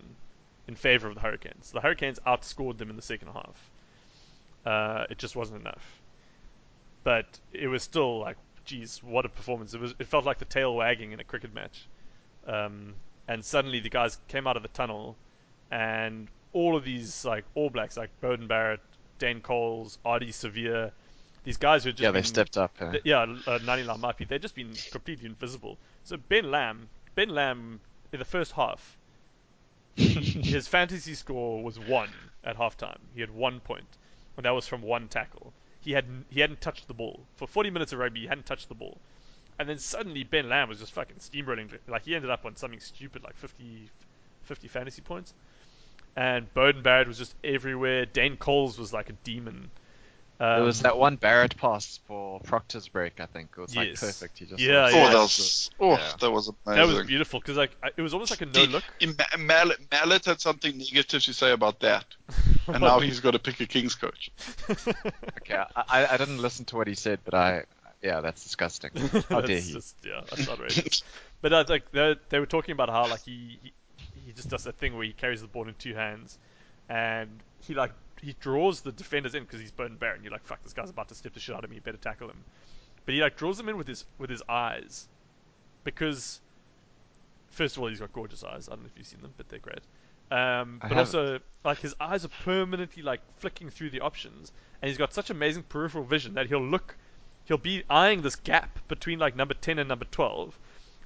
in favor of the Hurricanes. The Hurricanes outscored them in the second half. It just wasn't enough. But it was still like, geez, what a performance. It felt like the tail wagging in a cricket match. And suddenly the guys came out of the tunnel and all of these like All Blacks, like Bowden Barrett, Dane Coles, Ardy Sevier, these guys who are just they stepped up. Nani Lamapi, they've just been completely invisible. So Ben Lamb in the first half, his fantasy score was 1 at halftime. He had 1 point, and that was from 1 tackle. He hadn't touched the ball for 40 minutes of rugby. He hadn't touched the ball, and then suddenly Ben Lamb was just fucking steamrolling. Like he ended up on something stupid like 50 fantasy points, and Bowden Barrett was just everywhere. Dane Coles was like a demon. There was that one Barrett pass for Proctor's break, I think. It was like perfect. He just that was amazing. That was beautiful because like it was almost like a no look. Mallett had something negative to say about that, and now he's got to pick a Kings coach. Okay, I didn't listen to what he said, but that's disgusting. How dare he? That's outrageous. But like they were talking about how like he just does that thing where he carries the ball in 2 hands, and he like. He draws the defenders in because he's Bowden Barrett. And you're like, fuck, this guy's about to step the shit out of me. Better tackle him. But he like draws them in with his eyes, because first of all, he's got gorgeous eyes. I don't know if you've seen them, but they're great. But also, like his eyes are permanently like flicking through the options, and he's got such amazing peripheral vision that he'll be eyeing this gap between like number 10 and number 12,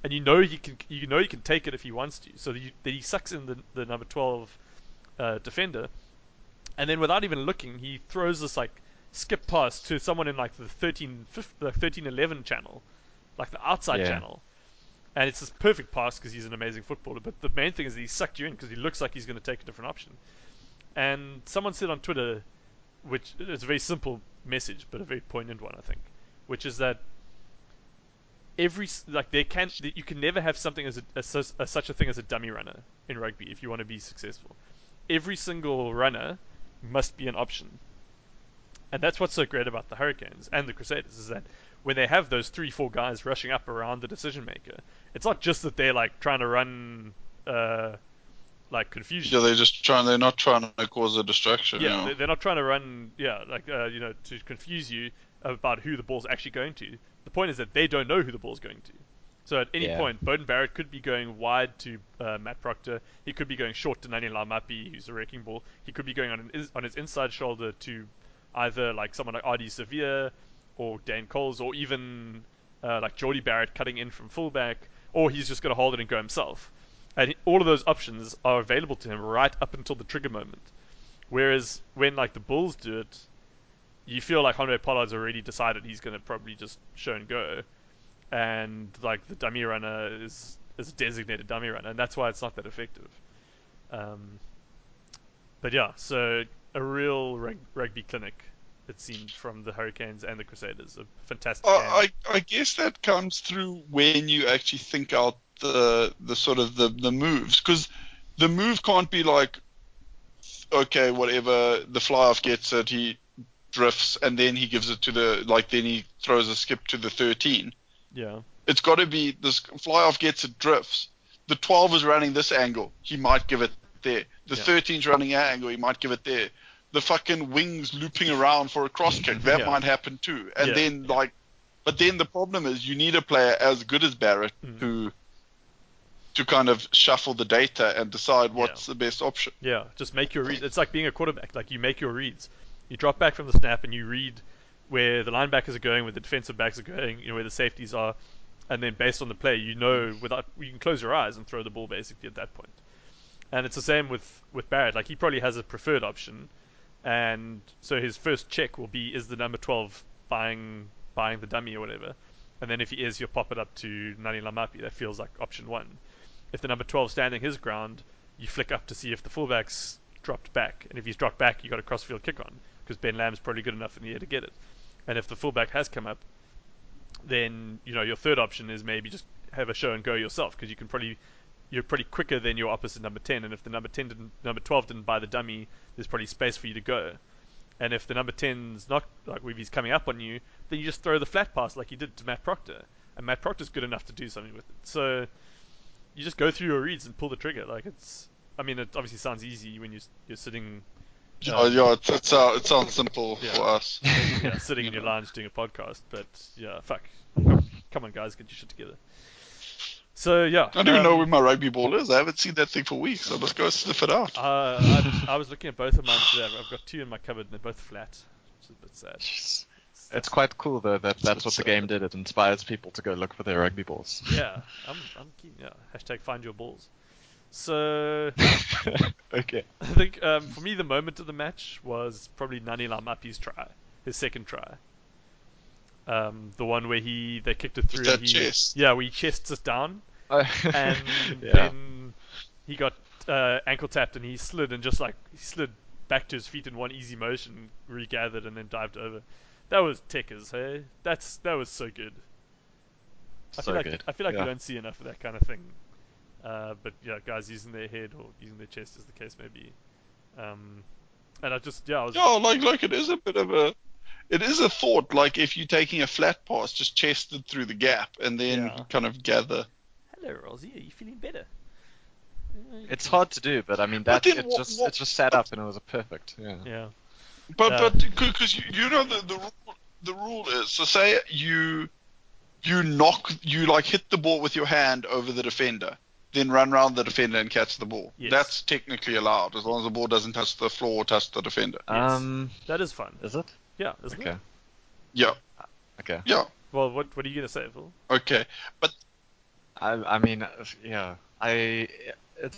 and you know he can take it if he wants to. So that he sucks in the number 12 defender. And then without even looking, he throws this like skip pass to someone in like the 13-11 channel, like the outside channel. And it's this perfect pass because he's an amazing footballer. But the main thing is that he sucked you in because he looks like he's going to take a different option. And someone said on Twitter, which is a very simple message, but a very poignant one, I think, which is that you can never have something as such a thing as a dummy runner in rugby if you want to be successful. Every single runner must be an option, and that's what's so great about the Hurricanes and the Crusaders is that when they have those 3-4 guys rushing up around the decision maker, it's not just that they're like trying to run like confusion. They're not trying to cause a distraction. They're not trying to run to confuse you about who the ball's actually going to. The point is that they don't know who the ball's going to. So at any point, Bowden Barrett could be going wide to Matt Proctor. He could be going short to Nani Lamapi, who's a wrecking ball. He could be going on his inside shoulder to either like someone like Ardy Sevier or Dan Coles, or even like Geordie Barrett cutting in from fullback, or he's just going to hold it and go himself. And all of those options are available to him right up until the trigger moment. Whereas when like the Bulls do it, you feel like Conrad Pollard's already decided he's going to probably just show and go. And like the dummy runner is a designated dummy runner, and that's why it's not that effective. But yeah, so a real rugby clinic, it seemed, from the Hurricanes and the Crusaders. A fantastic game. I guess that comes through when you actually think out the sort of the moves, because the move can't be like, okay, whatever, the fly-off gets it, he drifts, and then he gives it to then he throws a skip to the 13. Yeah, it's got to be this fly-off gets it, drifts. The 12 is running this angle. He might give it there. The 13's running that angle. He might give it there. The fucking wings looping around for a cross kick. That might happen too. And then but then the problem is you need a player as good as Barrett to kind of shuffle the data and decide what's the best option. Yeah, just make your reads. It's like being a quarterback. Like you make your reads. You drop back from the snap and you read where the linebackers are going, where the defensive backs are going, where the safeties are, and then based on the play, you can close your eyes and throw the ball basically at that point. And it's the same with Barrett. Like he probably has a preferred option, and so his first check will be, is the number 12 buying the dummy or whatever, and then if he is, you'll pop it up to Nani Lamapi. That feels like option 1. If the number 12 standing his ground, you flick up to see if the fullback's dropped back, and if he's dropped back, you got a crossfield kick on because Ben Lamb's probably good enough in the air to get it. And if the fullback has come up, then your third option is maybe just have a show and go yourself, because you're pretty quicker than your opposite number 10. And if the number 12 didn't buy the dummy, there's probably space for you to go. And if the number 10's not, like if he's coming up on you, then you just throw the flat pass like you did to Matt Proctor, and Matt Proctor's good enough to do something with it. So you just go through your reads and pull the trigger. Like it obviously sounds easy when you're sitting. It sounds simple for us. Yeah, sitting in your lounge doing a podcast, but fuck. Come on, guys, get your shit together. So, yeah. I don't even know where my rugby ball is. I haven't seen that thing for weeks. I must go sniff it out. I was looking at both of mine today. I've got two in my cupboard, and they're both flat, which is a bit sad. Jeez. It's quite cool, though, that's what the game did. It inspires people to go look for their rugby balls. Yeah, I'm keen. Yeah. Hashtag find your balls. So, okay. I think for me, the moment of the match was probably Nani Lamapi's try, his second try. The one where they kicked it through. And where he chests it down, and then he got ankle tapped and he slid and slid back to his feet in one easy motion, regathered and then dived over. That was tickers, hey? That was so good. I feel like we don't see enough of that kind of thing. But yeah, guys using their head or using their chest, as the case may be. And I just it is a bit of a. It is a thought, like if you're taking a flat pass, just chest it through the gap and then kind of gather. Hello, Rosie, are you feeling better? It's hard to do, but I mean, it just sat up and it was perfect. Yeah. Yeah. But because you know the rule is, so say you hit the ball with your hand over the defender, then run around the defender and catch the ball. Yes. That's technically allowed as long as the ball doesn't touch the floor or touch the defender. Yes. That is fun. Is it? Yeah, isn't it? Yeah. Okay. Yeah. Well, what are you gonna say, Phil? Okay, but it's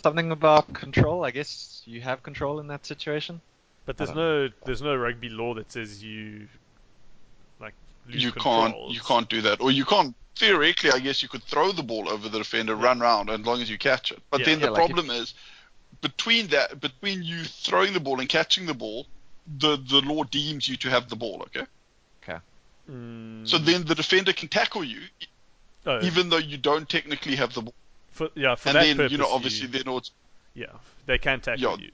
something about control. I guess you have control in that situation. But there's no rugby law that says you can't do that, or you can't theoretically. I guess you could throw the ball over the defender, run round, as long as you catch it. But then the problem is between you throwing the ball and catching the ball. The law deems you to have the ball, okay? Okay. So then the defender can tackle you, even though you don't technically have the ball. For and that then, purpose, they can tackle you.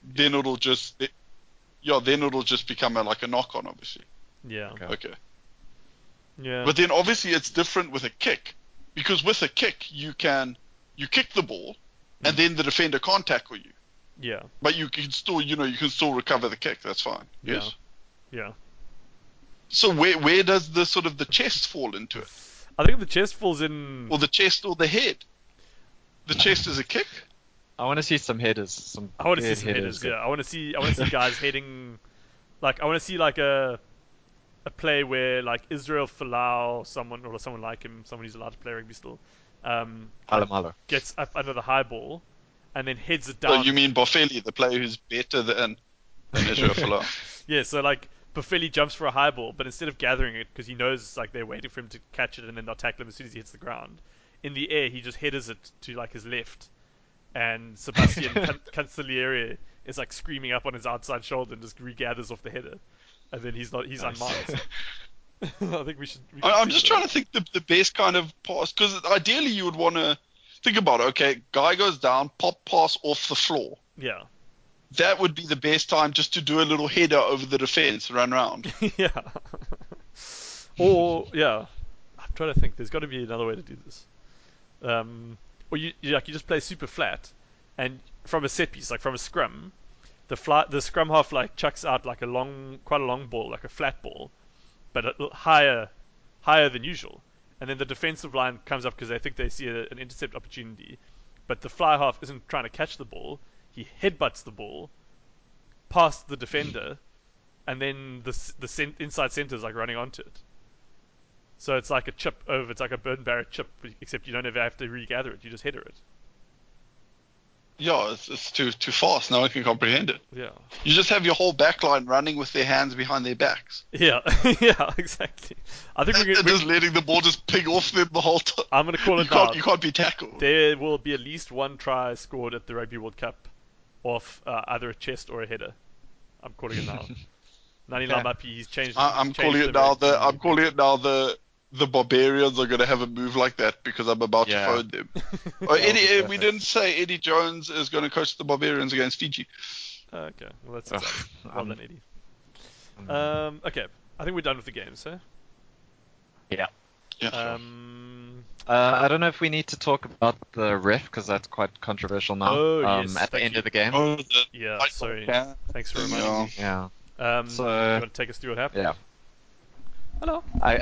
Then it'll just, become a knock-on, obviously. Yeah. Okay. Yeah. But then obviously it's different with a kick, because with a kick you kick the ball, and then the defender can't tackle you. Yeah, but you can still, you can still recover the kick. That's fine. Yes. Yeah. So where does the sort of the chest fall into it? I think the chest falls in. Or the chest or the head. The chest is a kick. I want to see some headers. I want to see some headers. Yeah. I want to see guys heading. Like I want to see like a play where like Israel Folau, someone like him, someone who's allowed to play rugby still. Gets up under the high ball. And then heads it down. Oh, you mean Bofelli, the player who's better than Israel Folau? Yeah, so like Bofelli jumps for a high ball, but instead of gathering it, because he knows like they're waiting for him to catch it and then they'll tackle him as soon as he hits the ground, in the air he just headers it to like his left, and Sebastian Cancelliere is like screaming up on his outside shoulder and just regathers off the header, and then he's unmarked. I think we should. I'm just trying to think the best kind of pass, because ideally you would want to. Think about it, okay, guy goes down, pop pass off the floor. Yeah. That would be the best time just to do a little header over the defense, run round. Yeah. Or, yeah. I'm trying to think. There's got to be another way to do this. Or you just play super flat, and from a set piece, like from a scrum, the scrum half like chucks out like quite a long ball, like a flat ball, but higher than usual. And then the defensive line comes up because they think they see an intercept opportunity, but the fly half isn't trying to catch the ball. He headbutts the ball past the defender, and then the inside centre is like running onto it. So it's like a chip over. It's like a Burton Barrett chip, except you don't ever have to regather it. You just header it. Yeah, it's too fast. No one can comprehend it. Yeah, you just have your whole back line running with their hands behind their backs. Yeah, yeah, exactly. I think we're just letting the ball just ping off them the whole time. I'm gonna call it now. You can't be tackled. There will be at least one try scored at the Rugby World Cup, off either a chest or a header. I'm calling it now. Nani Lamapi, he's changed. I'm calling it now. The Barbarians are going to have a move like that because I'm about to phone them. We didn't say Eddie Jones is going to coach the Barbarians against Fiji. Okay, well that's exciting. Well done, Eddie. Okay, I think we're done with the games, huh? Yeah. I don't know if we need to talk about the ref because that's quite controversial now. At the end of the game. Sorry. Yeah. Thanks for reminding me. Yeah. So, you want to take us through what happened? Yeah. Hello. I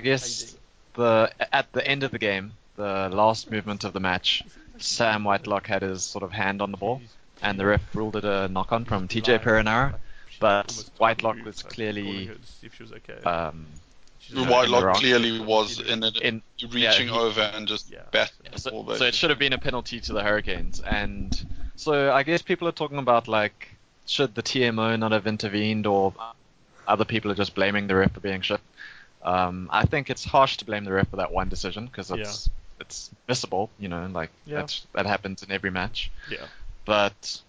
guess at the end of the game, the last movement of the match, Sam Whitelock had his sort of hand on the ball, and the ref ruled it a knock-on from TJ Perinara, but Whitelock was clearly... Whitelock clearly was in reaching over and just batting. So it should have been a penalty to the Hurricanes. And so I guess people are talking about, like, should the TMO not have intervened, or other people are just blaming the ref for being shit. I think it's harsh to blame the ref for that one decision, because it's missable, you know, like that happens in every match. Yeah. But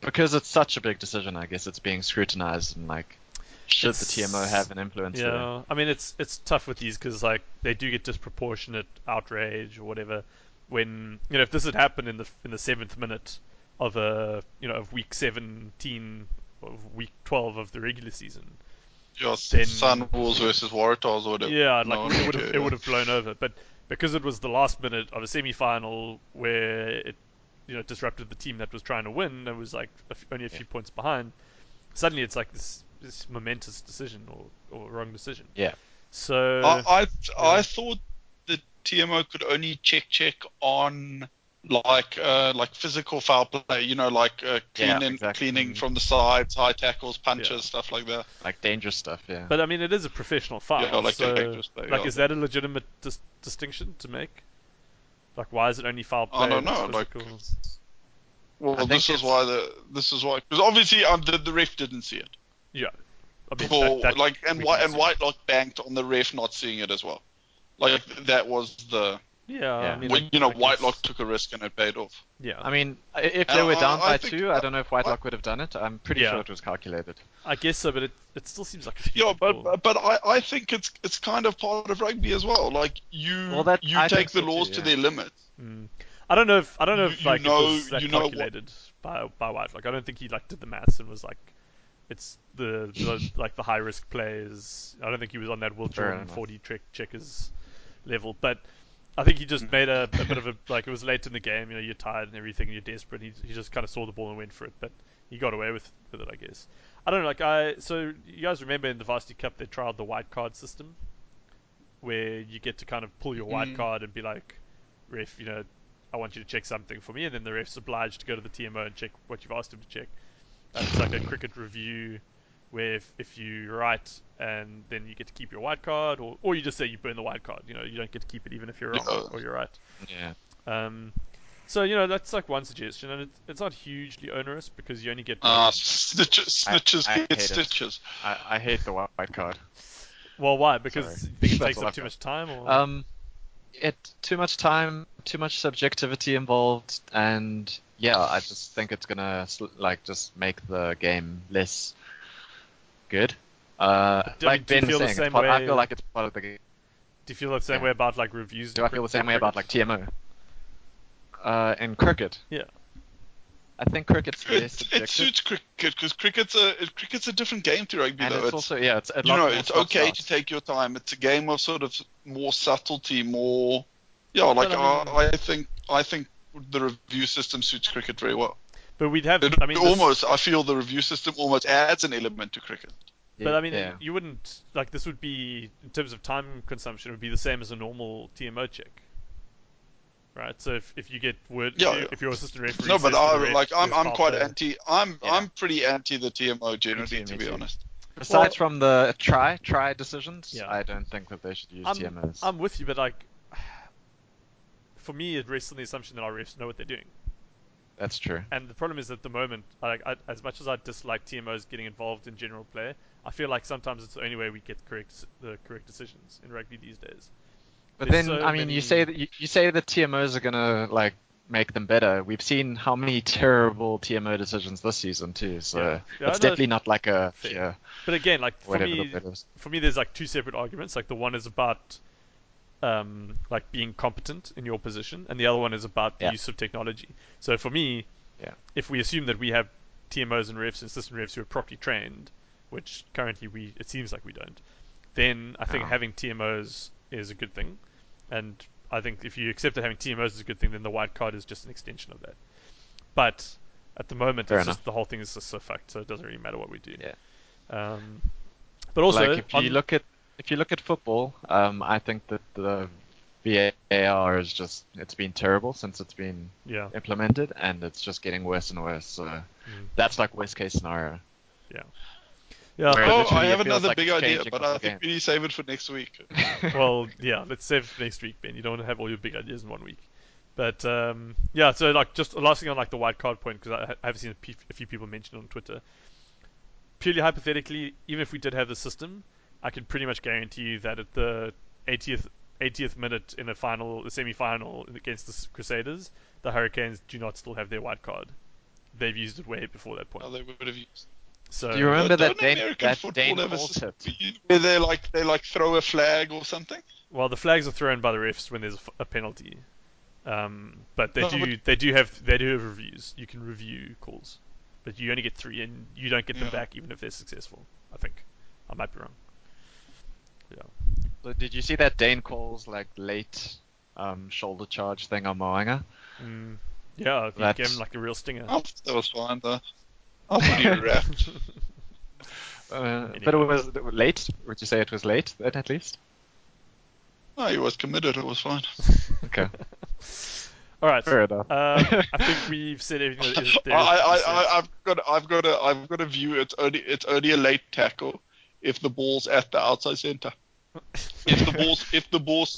because it's such a big decision, I guess it's being scrutinized, and like, should the TMO have an influence? Yeah, there? I mean, it's tough with these, because like, they do get disproportionate outrage or whatever. When, you know, if this had happened in the 7th minute of of week 17 or week 12 of the regular season, Sunwolves versus Waratahs or whatever. Yeah, like it would have blown over, but because it was the last minute of a semi-final where it, you know, disrupted the team that was trying to win, and was like only a few points behind. Suddenly, it's like this momentous decision or wrong decision. Yeah. So I thought the TMO could only check on like physical foul play, you know, like cleaning from the sides, high tackles, punches, stuff like that, like dangerous stuff. Yeah. But I mean, it is a professional foul. Yeah, like so, dangerous play. Like, is that a legitimate distinction to make? Like, why is it only foul play? I don't know. Like, well, this is why, because obviously the ref didn't see it. Yeah. I mean, and Whitelock banked on the ref not seeing it as well. Like, that was the. Yeah. I mean, Whitelock took a risk and it paid off. Yeah. I mean, if they were down by two, I don't know if Whitelock would have done it. I'm pretty sure it was calculated. I guess so, but it still seems like. Yeah, but I think it's kind of part of rugby as well. Like, you take the laws to their limit. Mm. I don't know if it was calculated by Whitelock. I don't think he like did the maths and was like, it's the like the high risk players. I don't think he was on that Will Jordan 40 checkers level, but. I think he just made a bit of a, like, it was late in the game, you know, you're tired and everything, and you're desperate, and he just kind of saw the ball and went for it, but he got away with it, I guess. I don't know, so you guys remember in the Varsity Cup, they trialled the white card system, where you get to kind of pull your white card and be like, ref, you know, I want you to check something for me, and then the ref's obliged to go to the TMO and check what you've asked him to check. It's like a cricket review, where if you write, and then you get to keep your white card, or you just say you burn the white card. You know, you don't get to keep it even if you're wrong or you're right. Yeah. So, you know, that's like one suggestion, and it's not hugely onerous because you only get snitches get stitches. I hate the white card. Well, why? Because it takes up too much time. Or? Too much time, too much subjectivity involved, and I just think it's gonna just make the game less. Good. Like Ben was saying, I feel like it's part of the game. Do you feel the same way about like reviews? Do I feel the same way about like TMO? In cricket. Yeah. I think cricket's it suits cricket because cricket's a different game to rugby. And it's also it's okay to take your time. It's a game of sort of more subtlety, more I think the review system suits cricket very well. But we'd have. I mean, I feel the review system almost adds an element to cricket. But I mean, you wouldn't like this would be in terms of time consumption. It would be the same as a normal TMO check, right? So if you get word, if your assistant referee. No, but I'm quite anti. I'm pretty anti the TMO generally, to be honest. Aside from the try decisions, I don't think that they should use TMOs. I'm with you, but like, for me, it rests on the assumption that our refs know what they're doing. That's true. And the problem is at the moment, like, as much as I dislike TMOs getting involved in general play, I feel like sometimes it's the only way we get the correct decisions in rugby these days. But there's then, so I mean, you say that TMOs are gonna like make them better. We've seen how many terrible TMO decisions this season too. So it's definitely not like a. Yeah. But again, like for me, there's like two separate arguments. Like the one is about like being competent in your position, and the other one is about the use of technology. So for me, if we assume that we have TMOs and refs and assistant refs who are properly trained, which currently it seems like we don't, then I think having TMOs is a good thing. And I think if you accept that having TMOs is a good thing, then the white card is just an extension of that. But at the moment, just the whole thing is just so fucked, so it doesn't really matter what we do. Yeah. But also, like if you look at football, I think that the VAR is just, it's been terrible since it's been implemented, and it's just getting worse and worse. So that's like worst case scenario. Yeah. Oh, I have another big idea, but I think we need to save it for next week. Well, yeah, let's save it for next week, Ben. You don't want to have all your big ideas in one week. But yeah, so like just the last thing on like the wild card point, because I have seen a few people mention it on Twitter. Purely hypothetically, even if we did have the system, I can pretty much guarantee you that at the 80th minute in the semi-final against the Crusaders, the Hurricanes do not still have their white card. They've used it way before that point. Oh, they would have used. So do you remember that Dane where they throw a flag or something? Well, the flags are thrown by the refs when there's a penalty, but they do have reviews. You can review calls, but you only get three, and you don't get them back even if they're successful. I think I might be wrong. Yeah. So did you see that Dane calls like late shoulder charge thing on Moanga? Yeah, that gave him like a real stinger. I thought that was fine though. I thought he wrapped. Anyway. But it was late. Would you say it was late then at least? No, he was committed. It was fine. Okay. All right. Fair enough. I think we've said everything that is there. I've got a view. It's only a late tackle if the ball's at the outside centre. If the ball's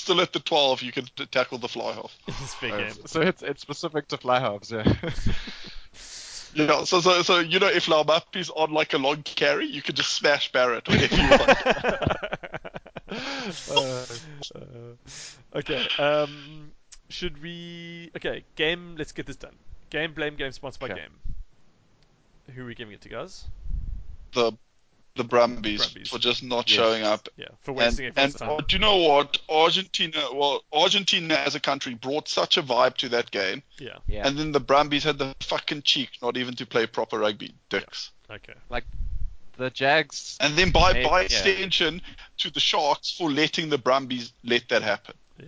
still at the 12, you can tackle the fly half. It's fair game. So it's specific to fly halves, yeah. Yeah. So you know, if Laumapi's on like a long carry, you can just smash Barrett if you want. Okay. Should we? Okay. Game. Let's get this done. Game. Blame game. Sponsored by game. Who are we giving it to, guys? The Brumbies for just not showing up. Yeah, for wasting everyone's time. Do you know what? Argentina as a country brought such a vibe to that game. Yeah. And then the Brumbies had the fucking cheek not even to play proper rugby. Dicks. Yeah. Okay. Like the Jags. And then by extension to the Sharks for letting the Brumbies let that happen. Yeah.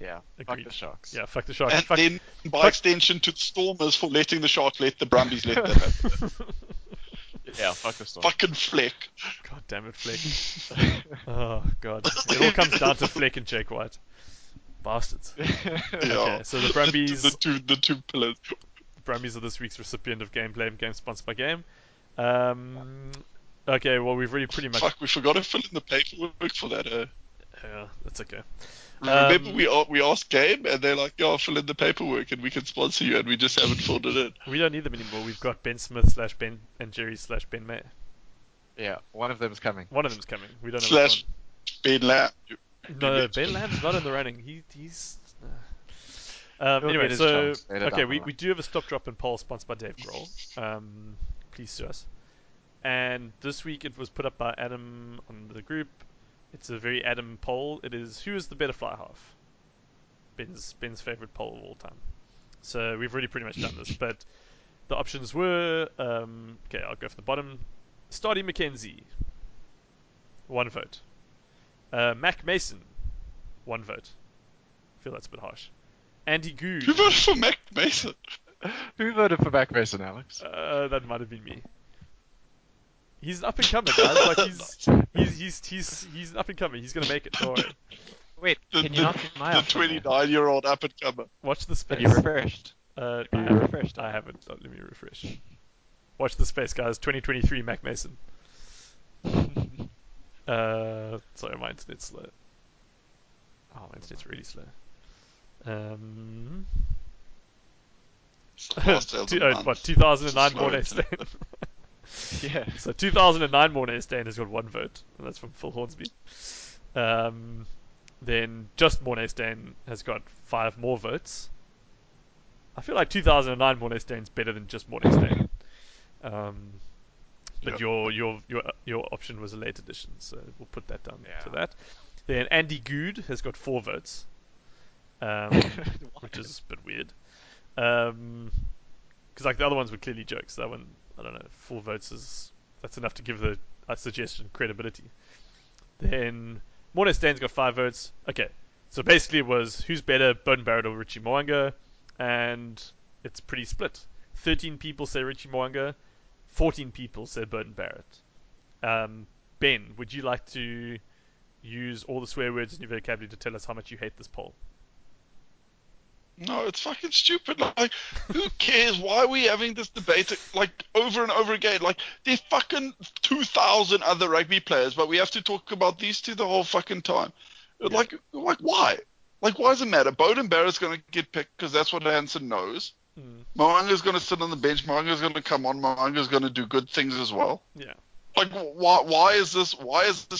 Yeah. Agreed. Fuck the Sharks. Yeah, fuck the Sharks. And then by extension to the Stormers for letting the Sharks let the Brumbies let that happen. Yeah, fuck the Stormers. Fucking Fleck. God damn it, Fleck. Oh, God. It all comes down to Fleck and Jake White. Bastards. Yeah. Okay, so the Brumbies... The two pillars. The Brumbies are this week's recipient of Game Blame, Game Sponsored by Game. Okay, well, we've really pretty much... Fuck, we forgot to fill in the paperwork for that. Yeah, that's okay. Remember, we asked Game, and they're like, "Yeah, fill in the paperwork, and we can sponsor you." And we just haven't filled it in. We don't need them anymore. We've got Ben Smith /Ben and Jerry /Ben May. Yeah, one of them's coming. We don't know. /Ben Lamb. No, Ben Lamb's not in the running. He's. Anyway, so okay, we do have a stop, drop, and poll sponsored by Dave Grohl. Please sue us. And this week it was put up by Adam on the group. It's a very Adam poll. It is, who is the better fly half? Ben's favourite poll of all time. So we've already pretty much done this. But the options were... okay, I'll go for the bottom. Stardy McKenzie. 1 vote. Mac Mason. 1 vote. I feel that's a bit harsh. Andy Goode. Who voted for Mac Mason? Who voted for Mac Mason, Alex? That might have been me. He's an up and comer, guys. Like he's an up and comer. He's gonna make it. Don't worry. Wait, can you not keep my the 29-year-old up and comer. Watch the space. Have you refreshed? I haven't. Oh, let me refresh. Watch the space, guys. 2023 Mac Mason. Sorry, my internet's slow. Oh, my internet's really slow. What? 2009 more days. Yeah, so 2009 Mornay Stain has got 1 vote, and that's from Phil Hornsby. Then just Mornay Stain has got 5 more votes. I feel like 2009 Mornay Stain's better than just Mornay Stain. But your option was a late edition, so we'll put that down to that. Then Andy Goode has got 4 votes, which is a bit weird. Because like the other ones were clearly jokes. That one. I don't know, 4 votes is... That's enough to give the suggestion credibility. Then, Mornay Stain's got 5 votes. Okay, so basically it was, who's better, Bowden Barrett or Richie Moanga? And it's pretty split. 13 people say Richie Moanga. 14 people say Bowden Barrett. Ben, would you like to use all the swear words in your vocabulary to tell us how much you hate this poll. No, it's fucking stupid. Like, who cares? Why are we having this debate, like, over and over again? Like, there's fucking 2,000 other rugby players, but we have to talk about these two the whole fucking time. Yeah. Like, why? Like, why does it matter? Bowden Barrett's going to get picked because that's what Hansen knows. Mm. Moanga's going to sit on the bench. Moanga's going to come on. Moanga's going to do good things as well. Yeah. Like, why is this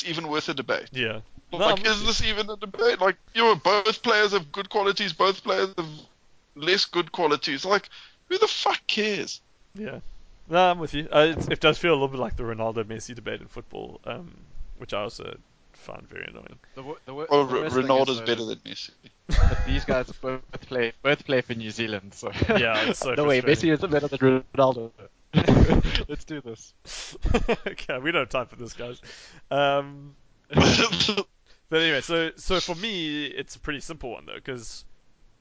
even worth a debate? Yeah. Like, no, is this even a debate? Like, you know, both players have good qualities, both players have less good qualities. Like, who the fuck cares? Yeah. No, I'm with you. It does feel a little bit like the Ronaldo-Messi debate in football, which I also find very annoying. Ronaldo's better than Messi. But these guys both play for New Zealand, so... Yeah, it's so no way, Messi is better than Ronaldo. Let's do this. Okay, we don't have time for this, guys. But anyway, so for me, it's a pretty simple one though, because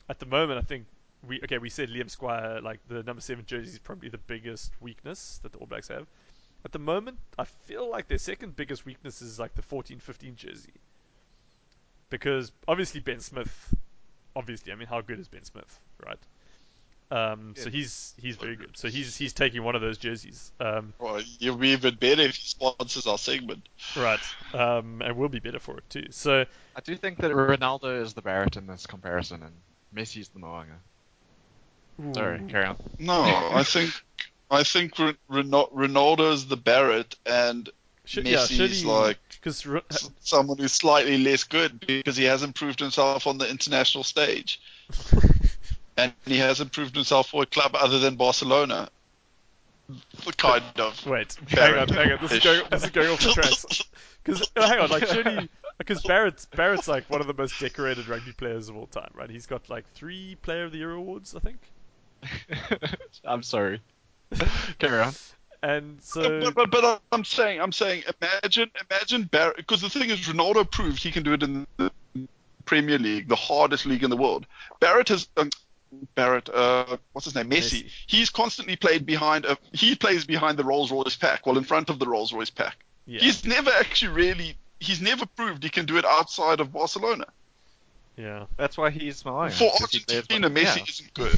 at the moment I think we said Liam Squire, like the number 7 jersey is probably the biggest weakness that the All Blacks have. At the moment, I feel like their second biggest weakness is like the 14-15 jersey, because obviously Ben Smith, I mean, how good is Ben Smith, right? Yeah. So he's very good. So he's taking one of those jerseys. Well, you'll be even better if he sponsors our segment, right? And we'll be better for it too. So I do think that Ronaldo is the Barrett in this comparison, and Messi's the Moanga. Sorry, carry on. No, I think Ronaldo is the Barrett, and Messi's someone who's slightly less good because he hasn't proved himself on the international stage. And he hasn't proved himself for a club other than Barcelona. Kind of. Wait, hang on. This is going off the tracks. Because Barrett's like one of the most decorated rugby players of all time, right? He's got like 3 Player of the Year awards, I think. I'm sorry. Carry on. And so, but I'm saying, imagine Barrett, because the thing is, Ronaldo proved he can do it in the Premier League, the hardest league in the world. What's his name? Messi. He's constantly played behind. He plays behind the Rolls Royce pack, well, in front of the Rolls Royce pack. Yeah. He's never proved he can do it outside of Barcelona. Yeah, that's why he's Malayan. For Argentina, Messi isn't good.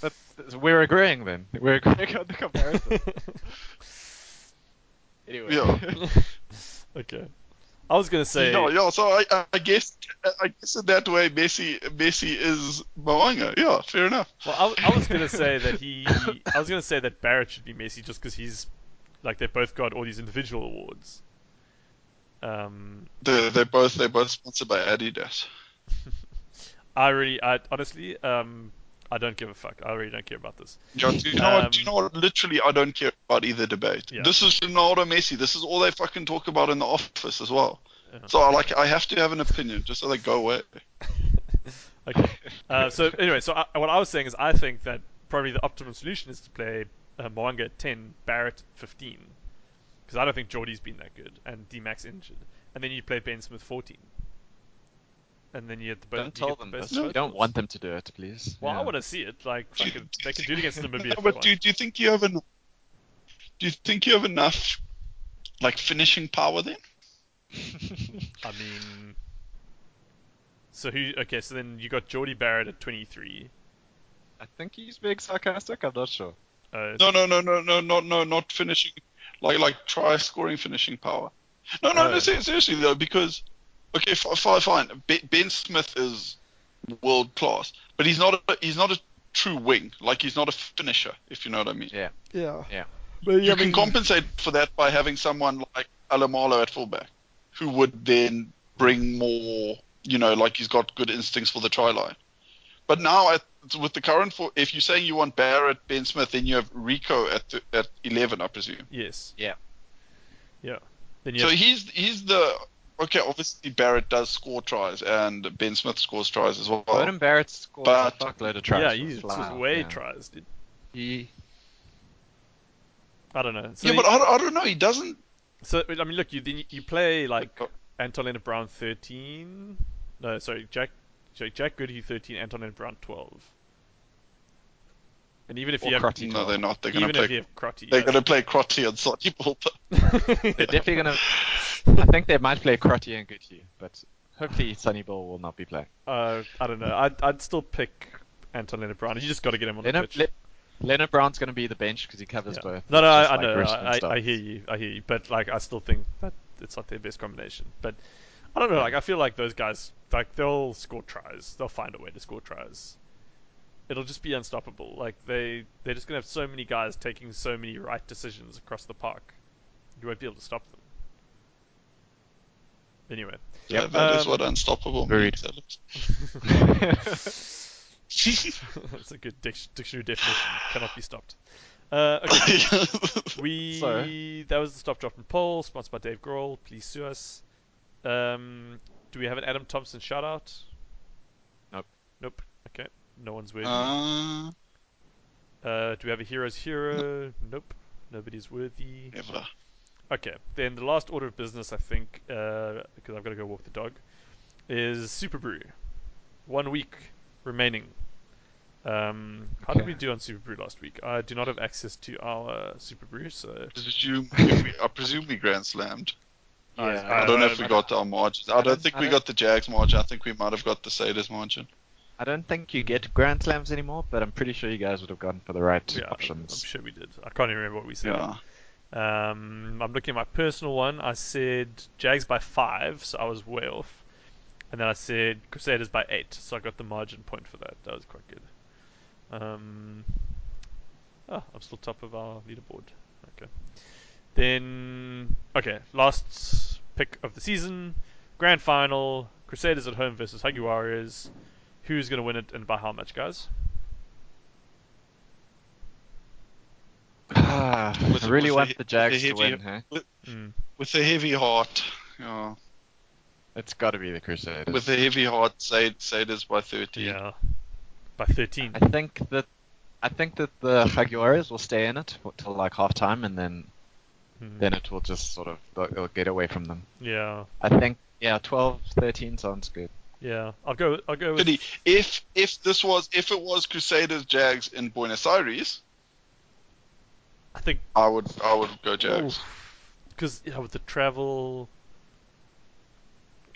That's, we're agreeing then. We're agreeing on the comparison. Anyway. Yeah. Okay. I was gonna say so I guess in that way Messi is Moanga. Yeah, fair enough. Well, I was gonna say that Barrett should be Messi just because he's like they both got all these individual awards. They're both sponsored by Adidas. I honestly I don't give a fuck. I really don't care about this. John, do you know what? Literally, I don't care about either debate. Yeah. This is Ronaldo, Messi. This is all they fucking talk about in the office as well. Uh-huh. So I have to have an opinion just so they go away. Okay. What I was saying is I think that probably the optimum solution is to play Moanga at 10, Barrett 15, because I don't think Geordie's been that good and D-Max injured, and then you play Ben Smith 14. And then you have you don't want them to do it, please. Well, yeah. I want to see it. Like, they can do it against Namibia. No, but do you think you have enough? Do you think you have enough, like, finishing power then? I mean, so who? Okay, so then you got Geordie Barrett at 23. I think he's being sarcastic. I'm not sure. No, not finishing. Like try scoring finishing power. No, seriously though, because. Okay, fine. Ben Smith is world class, but he's not a true wing. Like he's not a finisher, if you know what I mean. Yeah. But you can compensate for that by having someone like Alamalo at fullback, who would then bring more. You know, like he's got good instincts for the try line. But now, with the current, if you're saying you want Barrett, Ben Smith, then you have Rico at 11, I presume. Yes. Yeah. Then you he's the. Okay, obviously Barrett does score tries, and Ben Smith scores tries as well. Bowden Barrett scores a fuckload of tries. Yeah, he scores way tries, dude. I don't know. So but I don't know. He doesn't. So I mean, look, you play like Antonina Brown 13. No, sorry, Jack Goody 13, Antonina Brown 12. And even if you have Crotty, no, they're not. They're going to play Crotty. They're going to play Crotty and Sodibol. They're definitely going to. I think they might play Crotty and Goodhue, but hopefully Sonny Bill will not be playing. I don't know. I'd still pick Anton Leonard Brown. You just got to get him on the pitch. Leonard Brown's going to be the bench because he covers both. No, I know. I hear you. But I still think that it's not their best combination. But I don't know. I feel like those guys, they'll score tries. They'll find a way to score tries. It'll just be unstoppable. They're just going to have so many guys taking so many right decisions across the park. You won't be able to stop them. Anyway. Yeah, that is what unstoppable means. That's a good dictionary definition. Cannot be stopped. Okay. That was the Stop, Drop, and Poll, sponsored by Dave Grohl. Please sue us. Do we have an Adam Thompson shout out? Nope. Okay. No one's worthy. Do we have a Hero's Hero? Nope. Nobody's worthy. Never. Okay, then the last order of business, I think, because I've got to go walk the dog, is Super Brew. 1 week remaining. How did we do on Super Brew last week? I do not have access to our Super Brew, so... I presume we Grand Slammed. Yeah, I don't know if we got our margins. I don't think we got the Jags margin. I think we might have got the Satyrs margin. I don't think you get Grand Slams anymore, but I'm pretty sure you guys would have gone for the right options. I'm sure we did. I can't even remember what we said. Yeah. I'm looking at my personal one. I said Jags by 5, so I was way off. And then I said Crusaders by 8, so I got the margin point for that. That was quite good. I'm still top of our leaderboard. Okay. Then, last pick of the season. Grand Final. Crusaders at home versus Huggy Warriors. Who's going to win it and by how much, guys? I really want the Jags to win, huh? With a heavy heart. Oh. It's got to be the Crusaders. With a heavy heart, Satyrs by 13. Yeah, by 13. I think that the Jaguares will stay in it till half time, and then it will just sort of it'll get away from them. Yeah. I think 12, 13 sounds good. Yeah, I'll go with... If it was Crusaders Jags in Buenos Aires, I think I would go Jags because with the travel.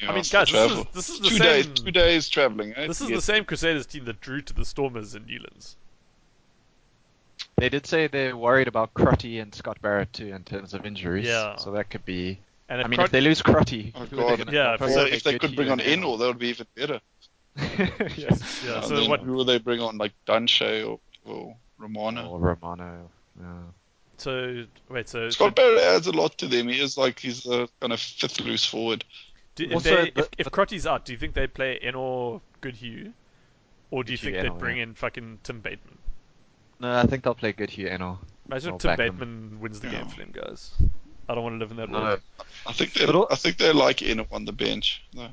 Yeah, I mean, guys, this is the same. 2 days traveling. Eh? This is the same Crusaders team that drew to the Stormers in Newlands. They did say they're worried about Crotty and Scott Barrett too in terms of injuries. Yeah. So that could be. And I mean, if they lose Crotty, if they could bring on Enor, that would be even better. Yes, yeah. So who will they bring on, Dunshay or Romano? Or Romano. Yeah. So wait, Scott Barrett adds a lot to them. He is he's a kind of fifth loose forward. If Crotty's out, do you think they play Enor, Goodhue, or do you think they'd bring in fucking Tim Bateman? No, I think they'll play Goodhue, Enor. Imagine if Tim Bateman wins the game for them, guys. I don't want to live in that world. I think they like Enor on the bench. No.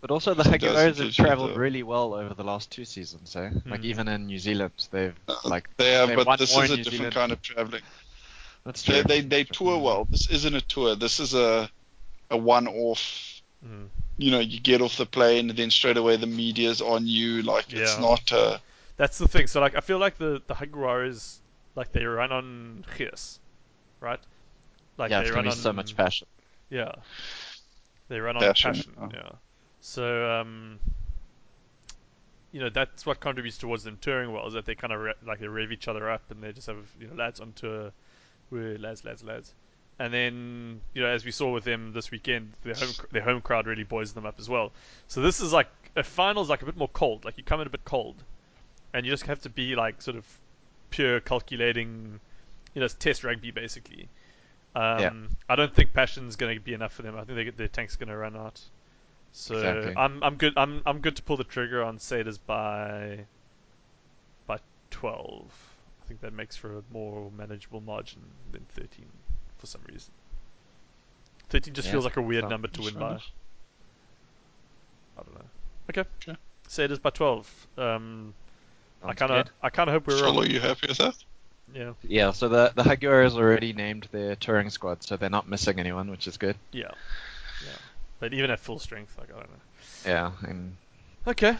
But also the Jaguars have travelled really well over the last 2 seasons, eh? Even in New Zealand, they've but this is a different kind of travelling. That's true. They tour well. This isn't a tour. This is a one-off. You get off the plane and then straight away the media's on you. It's not. That's the thing. So I feel like the Jaguars they run on Gears, right? It's going to be so much passion. Yeah. They run on passion. Yeah. So, that's what contributes towards them touring well, is that they kind of, they rev each other up and they just have, lads on tour. We're lads. And then, as we saw with them this weekend, their home crowd really buoys them up as well. So this is a final's a bit more cold. You come in a bit cold and you just have to be sort of pure calculating, it's test rugby basically. I don't think passion's going to be enough for them. I think their tank's going to run out. So exactly. I'm good. I'm good to pull the trigger on Satyrs by 12. I think that makes for a more manageable margin than 13 for some reason. 13 just feels like a weird number to win by. I don't know. Okay. Sure. Satyrs by 12. I kind of hope we're wrong. Are you happy with that? Yeah. Yeah. So the Jaguars already named their touring squad, so they're not missing anyone, which is good. Yeah. But even at full strength, I don't know. Yeah, and Okay,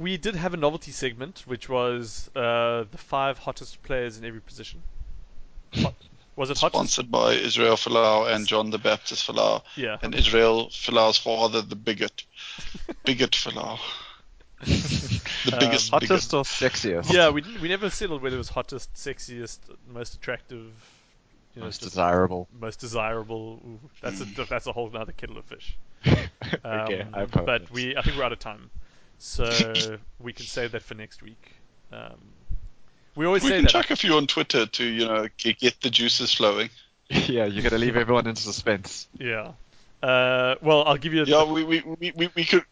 we did have a novelty segment, which was the 5 hottest players in every position. Hot. Was it hot? Sponsored by Israel Folau and John the Baptist Folau. Yeah. And Israel Folau's father, the bigot. Bigot Folau. The biggest, hottest bigot. Or sexiest? Yeah, we never settled whether it was hottest, sexiest, most attractive, most desirable. Most desirable. Ooh, that's a whole other kettle of fish. Okay, I think we're out of time, so we can save that for next week. We can chuck a few on Twitter to get the juices flowing. Yeah, you're gonna leave everyone in suspense. Yeah. Well, I'll give you. We could.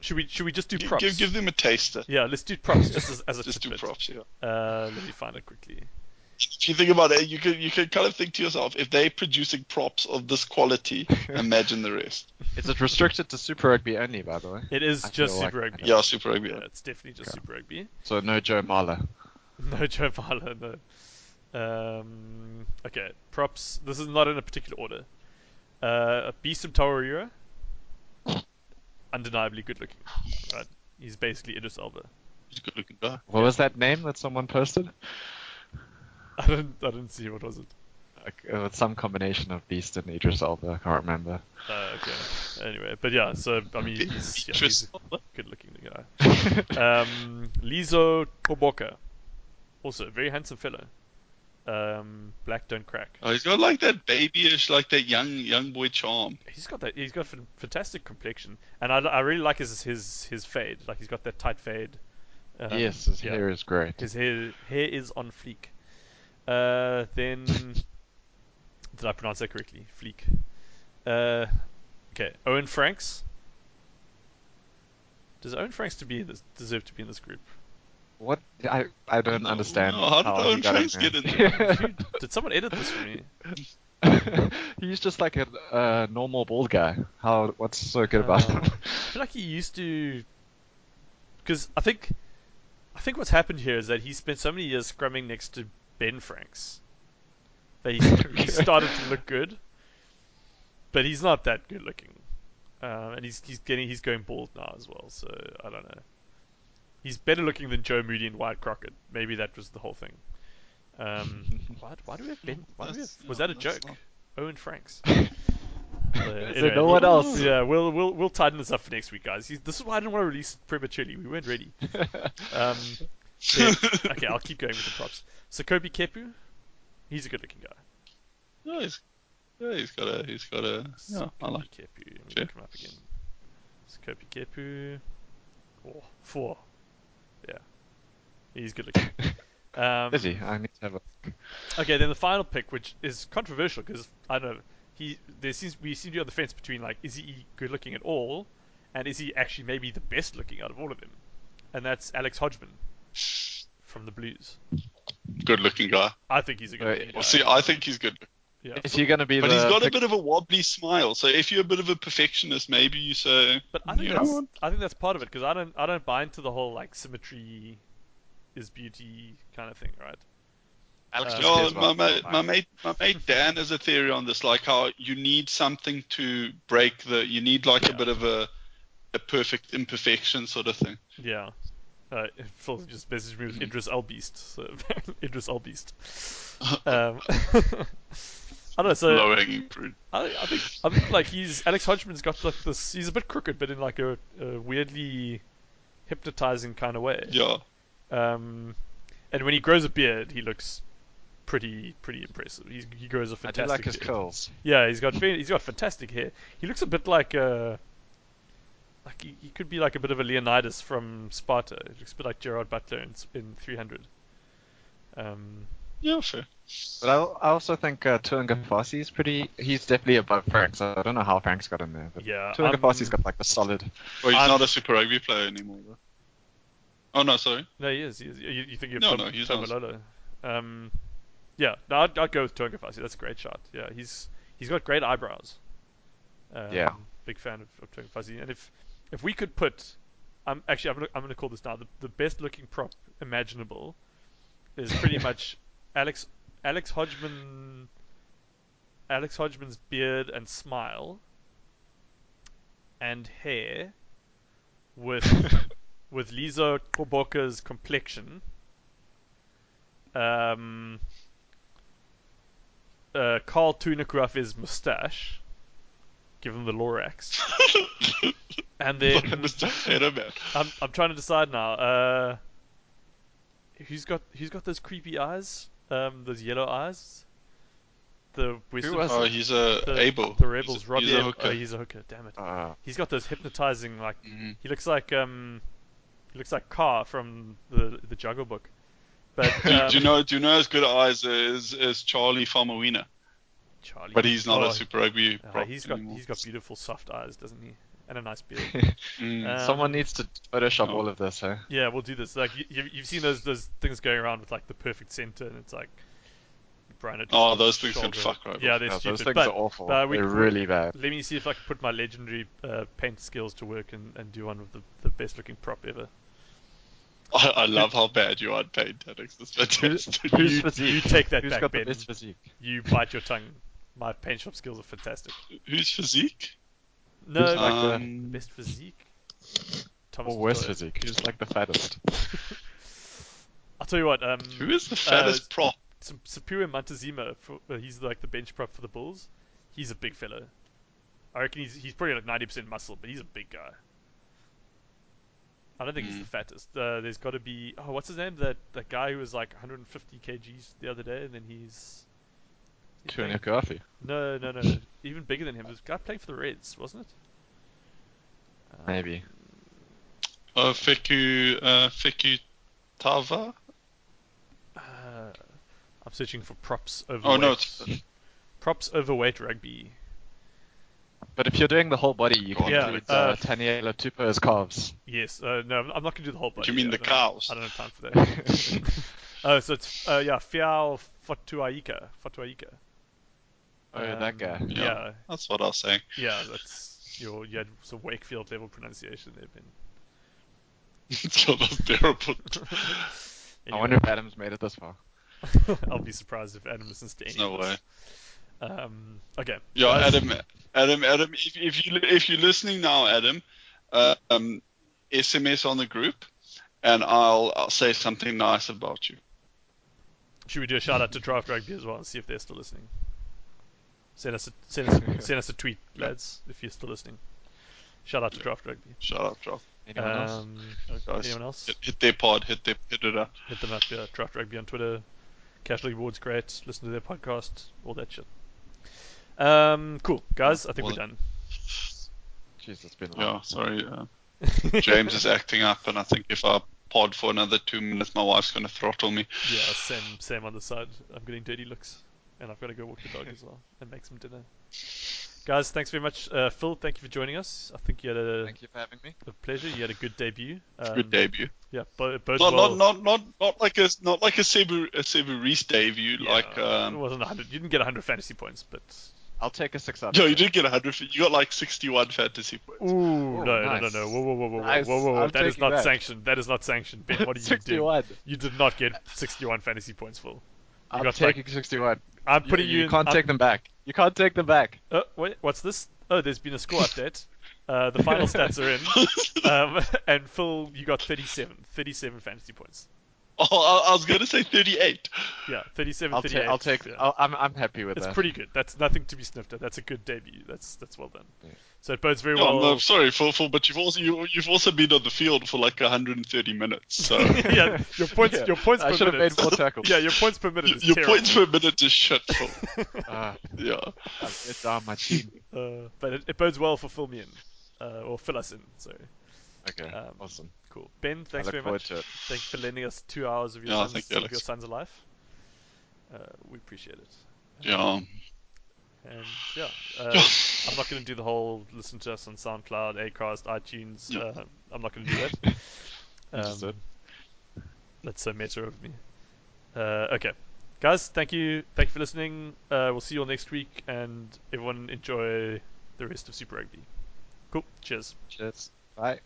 Should we just do props? Give them a taster. Yeah, let's do props just as a just tidbit. Do props. Yeah. Let me find it quickly. If you think about it, you can kind of think to yourself, if they're producing props of this quality, imagine the rest. Is it restricted to Super Rugby only, by the way? It is just Super Rugby. Yeah, Super Rugby. Yeah, it's definitely just Super Rugby. So no Joe Marler. No Joe Marler, no. Okay, props. This is not in a particular order. Beesum Tawarira. Undeniably good looking. Right? He's basically Idris Elba. He's a good looking guy. What was that name that someone posted? I didn't see. What was it? It was some combination of Beast and Idris Elba. I can't remember. Okay. Anyway, but yeah. So I mean, he's a good looking guy. Lizo Koboka, also a very handsome fellow. Black don't crack. Oh, he's got like that babyish, like that young boy charm. He's got that. He's got fantastic complexion, and I really like his fade. Like he's got that tight fade. Yes, his hair is great. His hair is on fleek. Then did I pronounce that correctly? Fleek. Okay, Owen Franks. Does Owen Franks deserve to be in this group? What? I don't understand. No, how did Owen Franks get in there? Did someone edit this for me? He's just like a normal bald guy. What's so good about him? I feel like he used to, because I think what's happened here is that he spent so many years scrumming next to Ben Franks. He started to look good, but he's not that good looking, and he's going bald now as well. So I don't know. He's better looking than Joe Moody and Wyatt Crockett. Maybe that was the whole thing. Why do we have Ben? Was that a joke? Not... Owen Franks. Anyway, no one else. Yeah, we'll tighten this up for next week, guys. This is why I didn't want to release it prematurely. We weren't ready. Okay, I'll keep going with the props. So Kobe Kepu, he's a good-looking guy. No, he's got a. Yeah, I like Kepu. Let me look him up again. So Kobe Kepu, 4. Yeah, he's good-looking. Is he? I need to have a look. Okay, then the final pick, which is controversial because I don't know. We seem to have the fence between like, is he good-looking at all, and is he actually maybe the best-looking out of all of them? And that's Alex Hodgman. From the Blues. Good looking guy. I think he's a good looking guy. See, I think he's good. Yeah. But he's got a bit of a wobbly smile, so if you're a bit of a perfectionist, maybe you say... But I think that's part of it, because I don't buy into the whole like symmetry is beauty kind of thing, right? Alex, my mate Dan has a theory on this, like how you need something to break you need like a bit of a perfect imperfection sort of thing. Yeah. Phil just messaged me with Idris Elbeast. So Idris Elbeast. I don't know. So I think like Alex Hodgman's got like this. He's a bit crooked, but in like a weirdly hypnotizing kind of way. Yeah. And when he grows a beard, he looks pretty impressive. He grows a fantastic. I do like his curls. Yeah, he's got fantastic hair. He looks a bit like a. Like he could be like a bit of a Leonidas from Sparta. It looks a bit like Gerard Butler in 300. Yeah, sure. But I also think Tuanga Fassi is pretty... He's definitely above Franks. I don't know how Franks got in there. But yeah, Tuanga Fassi's got like the solid... Well, he's not a Super Rugby player anymore, though. Oh, no, sorry. No, he is. You think you're he's Tomalolo. Yeah, no, I'd go with Tuanga Fassi. That's a great shot. Yeah, he's got great eyebrows. Yeah. Big fan of Tuanga Fassi. And if we could put, I'm going to call this now the best looking prop imaginable, is pretty much Alex Hodgman's beard and smile, and hair, with Lizo Koboka's complexion, Carl Tunikruff's moustache, give him the Lorax, and then I'm trying to decide now. Who's got those creepy eyes? Those yellow eyes. The Western, who was it? Oh, he's Abel. The Rebels. Robbie. He's a hooker. Oh, he's a hooker. Damn it. He's got those hypnotizing, like he looks like Carr from the Juggle book. But do you know as good eyes as Charlie Falmawina? Charlie, but he's not a Super Rugby. He's got beautiful soft eyes, doesn't he? And a nice beard. Someone needs to Photoshop all of this, huh? Yeah, we'll do this. Like you've seen those things going around with like the perfect center, and it's like. Those things can fuck right. Yeah, they're stupid. Those things are awful. They're really bad. Let me see if I can put my legendary paint skills to work and do one of the best looking prop ever. I love how bad you are at paint, Alex. That's fantastic. You take that back, Ben. Who's got the best physique? You bite your tongue. My paint shop skills are fantastic. Who's physique? No, like the best physique. Thomas or worst physique. Who's like the fattest? I'll tell you what. Who is the fattest prop? Superior Montezuma, he's like the bench prop for the Bulls. He's a big fellow. I reckon he's probably like 90% muscle, but he's a big guy. I don't think he's the fattest. There's got to be what's his name? That guy who was like 150 kgs the other day, and then he's Tony Coffey. No, even bigger than him. This guy played for the Reds, wasn't it? Maybe. Feku Tava. I'm searching for props overweight. Oh, no. Props overweight rugby. But if you're doing the whole body, you can include Taniela Tupo's calves. Yes. No, I'm not going to do the whole body. Do you mean the cows? I don't have time for that. So it's, Fiao Fotuaika. That guy. Yeah. That's what I was saying. Yeah, that's you had some Wakefield level pronunciation there, Ben. So that's terrible. Anyway. I wonder if Adam's made it this far. I'll be surprised if Adam listens to any. No way. Okay. Yeah, Adam. If you're listening now, Adam, SMS on the group, and I'll say something nice about you. Should we do a shout out to Draft Rugby as well and see if they're still listening? Send us a tweet, lads, if you're still listening. Shout out to Draft Rugby. Shout out Draft. Anyone else? Hit their pod. Hit them up. Yeah, Draft Rugby on Twitter. Cash League Awards, great. Listen to their podcast, all that shit. Cool, guys. I think we're done. Jeez, it's been long. Yeah, sorry. James is acting up, and I think if I pod for another 2 minutes, my wife's going to throttle me. Yeah, same on the side. I'm getting dirty looks, and I've got to go walk the dog as well and make some dinner. Guys, thanks very much. Phil, thank you for joining us. I think you had Thank you for having me. A pleasure. You had a good debut. Good debut. Yeah, both not like a Sebu Reese debut. Yeah, like it wasn't 100. You didn't get 100 fantasy points, but I'll take a 600. No, you did get 100. You got like 61 fantasy points. Ooh, no. Whoa. That is not sanctioned. That is not sanctioned, Ben. What are you 61. Doing? You did not get 61 fantasy points, Phil. I'm taking 61. I'm putting you. You can't take them back. You can't take them back. Wait, what's this? Oh, there's been a score update. The final stats are in. And Phil, you got 37 fantasy points. Oh, I was going to say 38. Yeah, 37, 38. I'll take. Yeah. I'm happy with that. It's pretty good. That's nothing to be sniffed at. That's a good debut. That's well done. Yeah. So it bodes very well. I'm sorry, Phil, but you've also been on the field for like 130 minutes. So yeah, your points per minute. I should have made more tackles. Yeah, your points per minute. Your terrible. Points per minute is shit, Phil. Yeah, it's on my team. But it bodes well for Phil Meehan, or Phil us in. Sorry. Okay. Awesome. Cool. Ben, thanks very much. Thanks for lending us 2 hours of your son's life. We appreciate it. Yeah. And yeah, I'm not going to do the whole listen to us on SoundCloud, Acast, iTunes. Yeah. I'm not going to do that. That's so meta of me. Okay, guys, thank you for listening. We'll see you all next week, and everyone enjoy the rest of Super Rugby. Cool. Cheers. Bye.